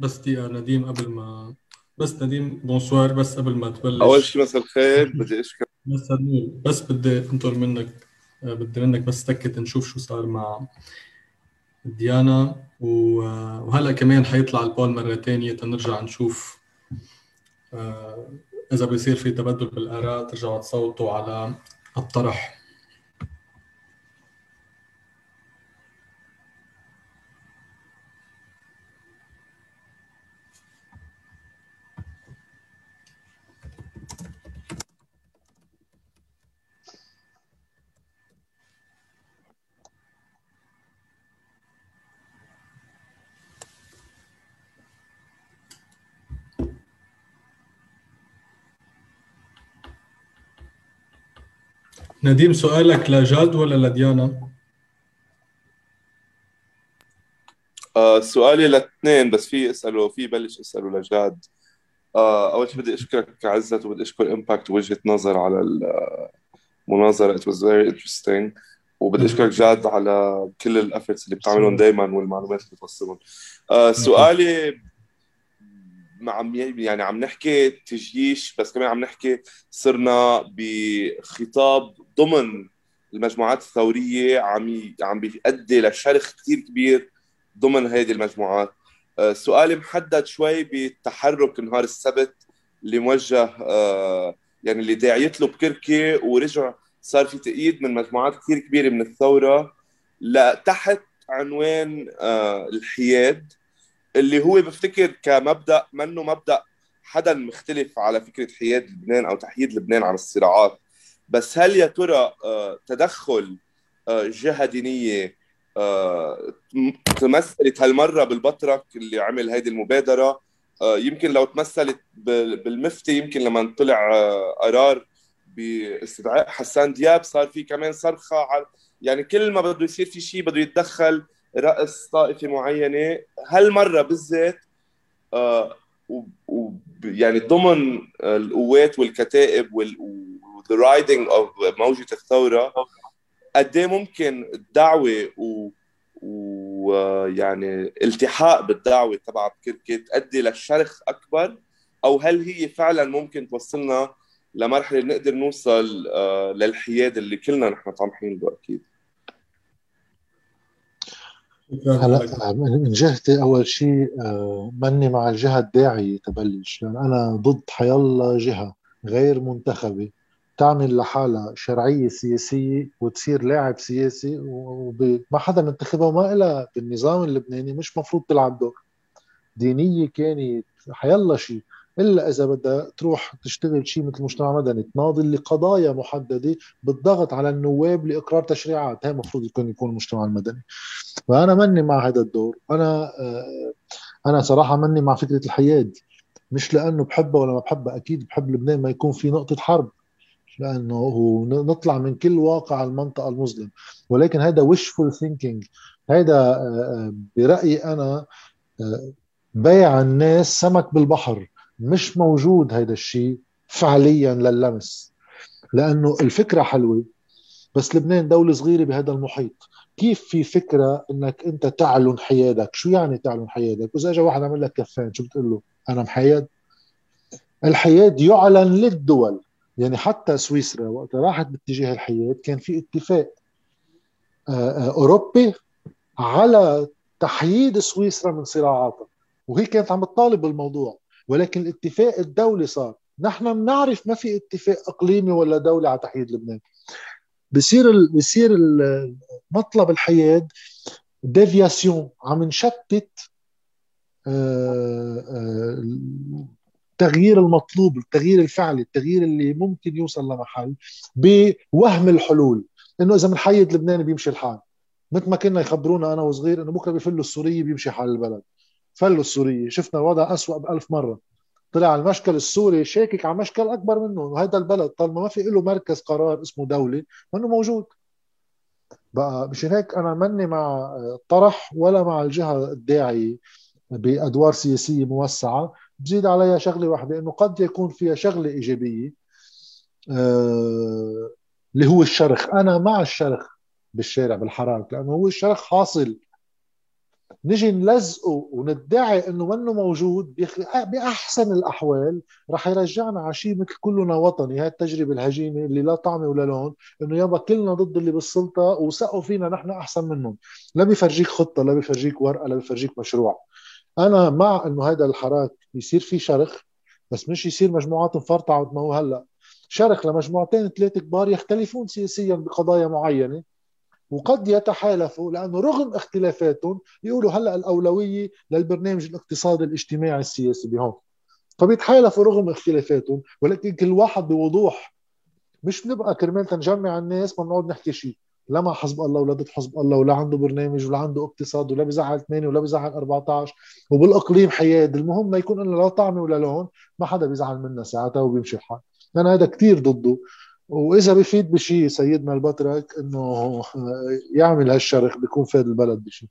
بس دقيقة نديم قبل ما بس نديم بونسوار بس قبل ما تبلش. أول شيء مساء الخير، بدي أشكر بس نقول بس بدي أنطر منك بدي منك بس تكت نشوف شو صار مع ديانا، وهلأ كمان حيطلع البول مرة تانية تنرجع نشوف إذا بيصير في تبدل بالآراء ترجعوا تصوتوا على الطرح. نديم سؤالك لجاد ولا لديانا؟ آه سؤالي للاثنين، بس في اساله في بلش اساله لجاد. آه اول شيء بدي اشكرك عزت، وبدي اشكر امباكت وجهة نظر على المناظرة. It was very interesting. وبدي اشكرك جاد على كل الافورتس اللي بتعملهم دائما والمعلومات اللي بتوصلهم. آه سؤالي عم يعني عم نحكي تجيش، بس كمان عم نحكي صرنا بخطاب ضمن المجموعات الثورية عم عم بيؤدي لشرخ كتير كبير ضمن هذه المجموعات. أه سؤالي محدد شوي بالتحرك نهار السبت اللي موجه أه يعني اللي داعيت له بكركي ورجع صار في تأييد من مجموعات كتير كبيرة من الثورة لتحت عنوان أه الحياد، اللي هو بفتكر كمبدأ منه مبدأ حدا مختلف على فكرة حياد لبنان أو تحييد لبنان عن الصراعات. بس هل يا ترى تدخل جهة دينية تمثلت هالمرة بالبطرك اللي عمل هذه المبادرة، يمكن لو تمثلت بالمفتي، يمكن لما طلع قرار باستدعاء حسان دياب صار في كمان صرخة، يعني كل ما بده يصير في شيء بده يتدخل رأس طائفة معينة. هالمرة بالذات يعني ضمن القوات والكتائب وال the riding of موجة الثورة، قد ايه ممكن الدعوة ويعني التحاق بالدعوة تبع بكركي تؤدي للشرخ أكبر، أو هل هي فعلا ممكن توصلنا لمرحلة نقدر نوصل آه للحياد اللي كلنا نحن طامحين له؟ أكيد. هلا من جهتي اول شيء مني مع الجهه الداعيه تبلش، لان يعني انا ضد حيالله جهه غير منتخبه تعمل لحالها شرعيه سياسيه وتصير لاعب سياسي وما حدا منتخبها وما إلها بالنظام اللبناني مش مفروض تلعب دور. دينيه كانت حيالله شيء، الا اذا بدها تروح تشتغل شيء مثل مجتمع مدني تناضل لقضايا محدده بالضغط على النواب لاقرار تشريعات، هي المفروض يكون يكون المجتمع المدني. فانا مني مع هذا الدور. انا انا صراحه مني مع فكره الحياد، مش لانه بحبها ولا ما بحبها، اكيد بحب لبنان ما يكون في نقطه حرب لانه نطلع من كل واقع المنطقه المظلم، ولكن هذا wishful thinking، هذا برايي انا بيع الناس سمك بالبحر. مش موجود هيدا الشيء فعليا لللمس، لأنه الفكرة حلوة بس لبنان دولة صغيرة بهذا المحيط. كيف في فكرة انك انت تعلن حيادك؟ شو يعني تعلن حيادك؟ واذا اجى واحد عمل لك كفان شو بتقول له؟ انا محياد. الحياد يعلن للدول، يعني حتى سويسرا وقت راحت باتجاه الحياد كان في اتفاق اوروبي على تحييد سويسرا من صراعاتها، وهي كانت عم تطالب بالموضوع، ولكن الاتفاق الدولي صار. نحن بنعرف ما في اتفاق اقليمي ولا دولي على تحييد لبنان. بصير ال... بصير ال... مطلب الحياد ديفياسيون، عم نشتت آ... آ... التغيير المطلوب، التغيير الفعلي، التغيير اللي ممكن يوصل لمحل بوهم الحلول انه اذا بنحيد لبنان بيمشي الحال، مثل ما كنا يخبرونا انا وصغير انه بكره بيفلوا السوريه بيمشي حال البلد. فلوا السورية، شفنا الوضع أسوأ بألف مرة. طلع المشكل السوري شاكك على مشكل أكبر منه، وهذا البلد طالما ما في له مركز قرار اسمه دولة منه موجود بقى. مشان هيك أنا مني مع الطرح ولا مع الجهة الداعية بأدوار سياسية موسعة. بزيد عليها شغلة واحدة، إنه قد يكون فيها شغلة إيجابية آه... اللي هو الشرخ. أنا مع الشرخ بالشارع بالحراك، لأنه هو الشرخ حاصل. نجي نلزقه وندعي انه منه موجود، باحسن الاحوال رح يرجعنا على شيء مثل كلنا وطني، هاي التجربه الهجينه اللي لا طعم ولا لون، انه يابا كلنا ضد اللي بالسلطه وسقوا فينا نحن احسن منهم. لا بيفرجيك خطه، لا بيفرجيك ورقه، لا بيفرجيك مشروع. انا مع انه هذا الحراك يصير فيه شرخ، بس مش يصير مجموعات مفرطعه مثل ما هو هلا. شرخ لمجموعتين ثلاثه كبار يختلفون سياسيا بقضايا معينه وقد يتحالفوا، لأنه رغم اختلافاتهم يقولوا هلأ الأولوية للبرنامج الاقتصادي الاجتماعي السياسي بهم، فبيتحالفوا رغم اختلافاتهم، ولكن كل واحد بوضوح. مش بنبقى كرمال تنجمع الناس ما بنقعد نحكي شيء، لا مع حزب الله ولا ضد حزب الله، ولا عنده برنامج ولا عنده اقتصاد، ولا بزعل ثمانية ولا بزعل أربعة عشر، وبالأقليم حياد. المهم ما يكون إنه لا طعم ولا لون، ما حدا بيزعل منا ساعتها وبيمشي الحال. أنا هذا كتير ضده، وإذا بيفيد بشي سيدنا البطرك إنه يعمل هالشرخ بيكون فاد البلد بشي.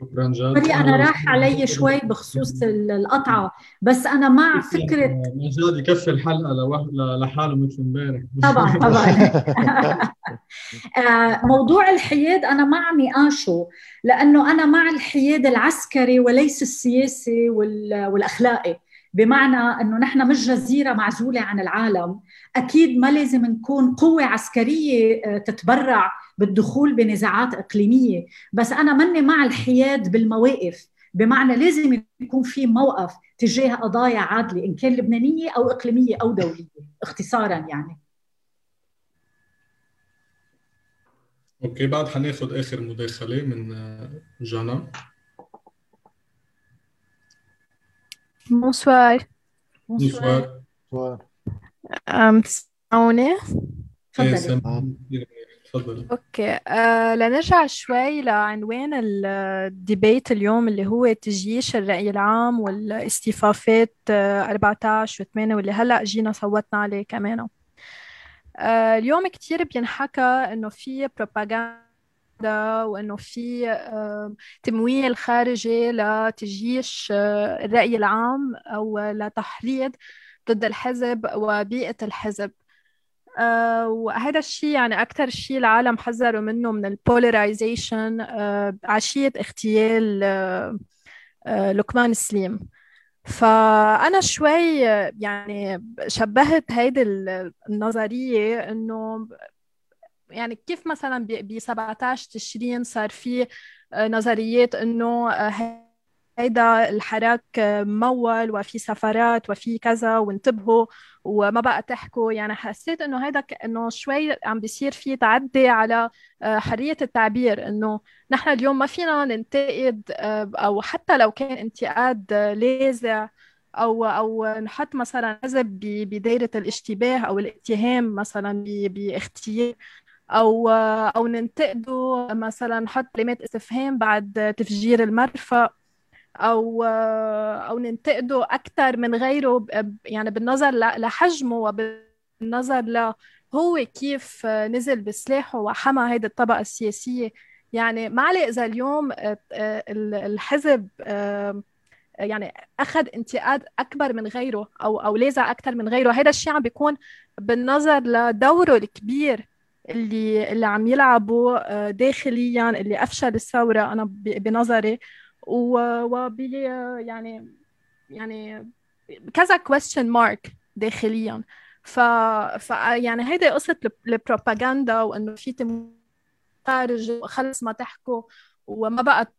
شكرا جاد. سوري انا راح علي شوي بخصوص القطعه، بس انا مع فكره جاد يكفي الحلقه لوحده لحاله مثل امبارح. طبعا طبعا. موضوع الحياد انا مع نقاشه، لانه انا مع الحياد العسكري وليس السياسي والاخلاقي، بمعنى أنه نحن مش جزيرة معزولة عن العالم. أكيد ما لازم نكون قوة عسكرية تتبرع بالدخول بنزاعات إقليمية، بس أنا مني مع الحياد بالمواقف، بمعنى لازم يكون في موقف تجاه قضايا عادلة إن كان لبنانية أو إقليمية أو دولية، اختصاراً يعني. أوكي، بعد حناخد آخر مداخلة من جانا. Bonsoir. Bonsoir. Bonsoir. Um, تسمعوني؟ تفضلي. تفضلي. اوكي، uh, لنرجع شوي لعنوان الديبيت اليوم اللي هو تجييش الرأي العام والاستفافات uh, أربعة عشر وثمانية واللي هلا جينا صوتنا عليه كمان. Uh, اليوم كتير بينحكى انه في بروباغاندا وأنه في تمويل خارجي لتجييش الرأي العام أو لتحريض ضد الحزب وبيئة الحزب، وهذا الشيء يعني أكثر شيء العالم حذروا منه من البوليرايزيشن عشية اغتيال لقمان سليم. فأنا شوي يعني شبهت هيدي النظرية أنه يعني كيف مثلا ب سبعة عشر تشرين صار في نظريات انه هيدا الحراك ممول وفي سفارات وفي كذا وانتبهوا وما بقى تحكوا، يعني حسيت انه هيدا انه شوي عم بيصير في تعدي على حرية التعبير، انه نحن اليوم ما فينا ننتقد او حتى لو كان انتقاد لاذع أو أو نحط مثلا حزب بدائرة الاشتباه أو الاتهام مثلا باختيار أو أو ننتقده، مثلا نحط علامات استفهام بعد تفجير المرفأ أو أو ننتقده أكثر من غيره، يعني بالنظر لحجمه وبالنظر له هو كيف نزل بسلاحه وحمى هيدي الطبقة السياسية. يعني ما عليه إذا اليوم الحزب يعني أخذ انتقاد أكبر من غيره أو أو لازع أكثر من غيره، هذا الشيء عم بيكون بالنظر لدوره الكبير اللي اللي عم يلعبه داخليا اللي أفشل الثورة أنا بنظري، وب يعني يعني كذا question mark داخليا. ف ف يعني هيدي قصة البروباغندا وإنه في تم خارج وخلص ما تحكوا وما بقى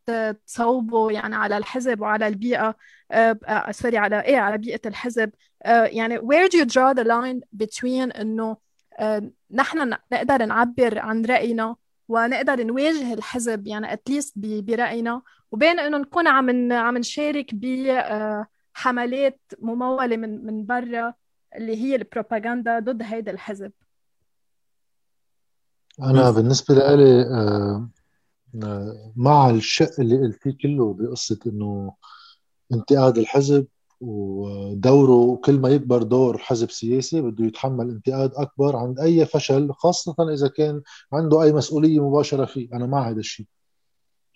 تصوبوا يعني على الحزب وعلى البيئة آه، سوري على إيه على بيئة الحزب. آه، يعني where do you draw the line between إنه آه، نحن نقدر نعبر عن رأينا ونقدر نواجه الحزب يعني at least برأينا، وبين إنه نكون عم عم نشارك بحملات ممولة من من برا اللي هي البروباغندا ضد هيدا الحزب. أنا بالنسبة لي آه... مع الشق اللي قلتيه كله بقصة انه انتقاد الحزب ودوره، وكل ما يكبر دور حزب سياسي بده يتحمل انتقاد اكبر عند اي فشل، خاصة اذا كان عنده اي مسؤولية مباشرة فيه. انا مع هذا الشيء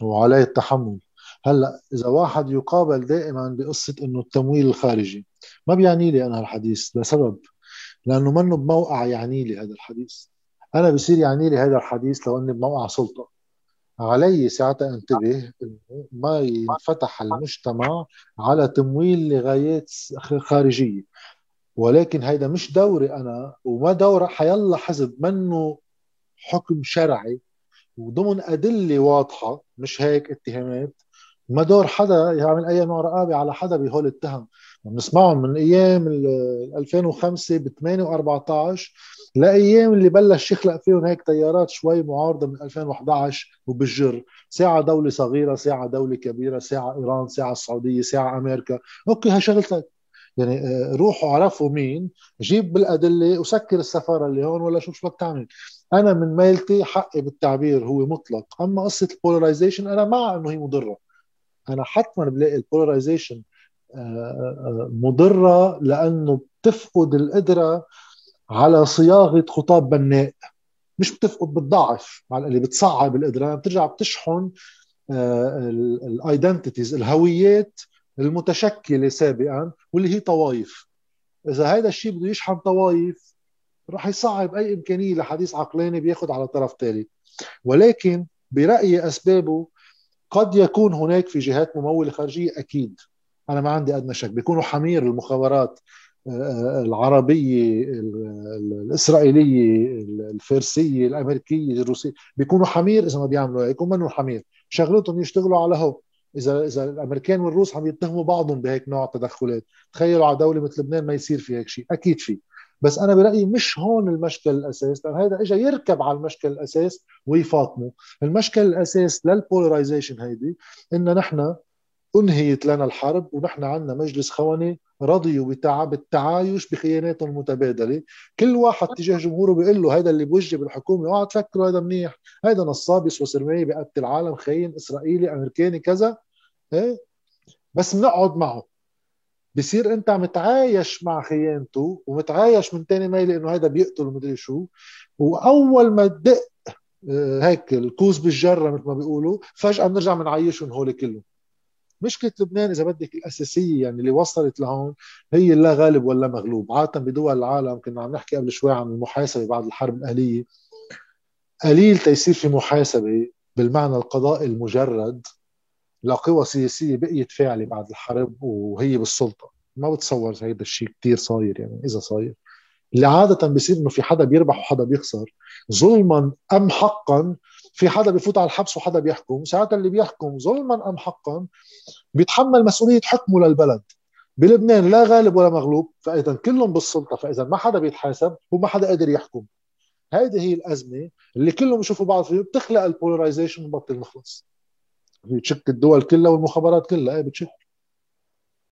وعليه التحمل. هلا اذا واحد يقابل دائما بقصة انه التمويل الخارجي ما بيعني لي انا هالحديث، لسبب لانه منه بموقع يعني لي هذا الحديث. انا بصير يعني لي هذا الحديث لو اني بموقع سلطة، علي ساعتها انتبه ما ينفتح المجتمع على تمويل لغايات خارجية. ولكن هيدا مش دوري أنا وما دور حيالله حزب منه حكم شرعي وضمن أدلة واضحة، مش هيك اتهامات. ما دور حدا يعمل أي نوع رقابة على حدا بهول التهم. بنسمعهم من أيام ألفين وخمسة بثمانية وأربعة عشر لأيام اللي بلش يخلق فيهم هيك تيارات شوي معارضة من ألفين وأحد عشر وبالجر، ساعة دولة صغيرة، ساعة دولة كبيرة، ساعة إيران، ساعة السعودية، ساعة أمريكا. أوكي هشغلتك يعني، روحوا عرفوا مين، جيب بالأدلة وسكر السفارة اللي هون ولا شوف شو بدك تعمل. أنا من ميلتي حقي بالتعبير هو مطلق. أما قصة البولاريزيشن أنا مع أنه هي مضرة، أنا حتما بلاقي البولاريزيشن مضرة لأنه بتفقد القدرة على صياغة خطاب بناء. مش بتفقد، بتضعف على اللي بتصعب القدرة، بترجع بتشحن الايدنتيتيز الهويات المتشكله سابقا واللي هي طوائف. اذا هذا الشيء بده يشحن طوائف راح يصعب اي امكانيه لحديث عقلاني بياخذ على طرف ثالث، ولكن برايي اسبابه قد يكون هناك في جهات مموله خارجيه اكيد، انا ما عندي ادنى شك، بيكونوا حمير المخابرات العربيه الاسرائيليه الفارسيه الامريكيه الروسيه، بيكونوا حمير اذا ما بيعملوا هيك، ومنهم حمير شغلتهم يشتغلوا على هو. اذا اذا الامريكان والروس عم يتهموا بعضهم بهيك نوع التدخلات، تخيلوا على دوله مثل لبنان ما يصير في هيك شيء، اكيد في. بس انا برايي مش هون المشكل الاساس، لان هذا اجى يركب على المشكل الاساس ويفاطمه. المشكل الاساس للبولرايزيشن هيدي ان نحن انهيت لنا الحرب ونحن عندنا مجلس خوني رضيوا بتعب التعايش بخياناتهم المتبادله، كل واحد تجاه جمهوره بيقول له هذا اللي بوجه بالحكومه اوعى تفكروا هذا منيح، هذا نصاب يسوى سرميه بيقتل عالم خاين اسرائيلي امريكاني كذا، ايه بس بنقعد معه. بصير انت متعايش مع خيانته ومتعايش من تاني ميلي انه هيدا بيقتل ومدري شو، واول ما تدق هيك الكوز بالجره مثل ما بيقولوا فجاه بنرجع بنعيشهم هول كلهم. مشكله لبنان اذا بدك الاساسيه يعني اللي وصلت لهون هي لا غالب ولا مغلوب. عاده بدول العالم كنا عم نحكي قبل شوي عن المحاسبه بعد الحرب الاهليه، قليل تيصير في محاسبه بالمعنى القضائي المجرد لقوى سياسيه بقيت فاعله بعد الحرب وهي بالسلطه، ما بتصور هيدا الشيء كثير صاير، يعني اذا صاير اللي عاده بصير انه في حدا بيربح وحدا بيخسر ظلما ام حقا، في حدا بيفوت على الحبس وحدا بيحكم، ساعتها اللي بيحكم ظلما ام حقا بيتحمل مسؤوليه حكمه للبلد. بلبنان لا غالب ولا مغلوب، فاذا كلهم بالسلطه، فاذا ما حدا بيتحاسب وما حدا قادر يحكم. هذه هي الازمه اللي كلهم بيشوفوا بعض فيه، بتخلق البولرايزيشن وبطل مخلص، بتشك الدول كلها والمخابرات كلها، ايه بتشك.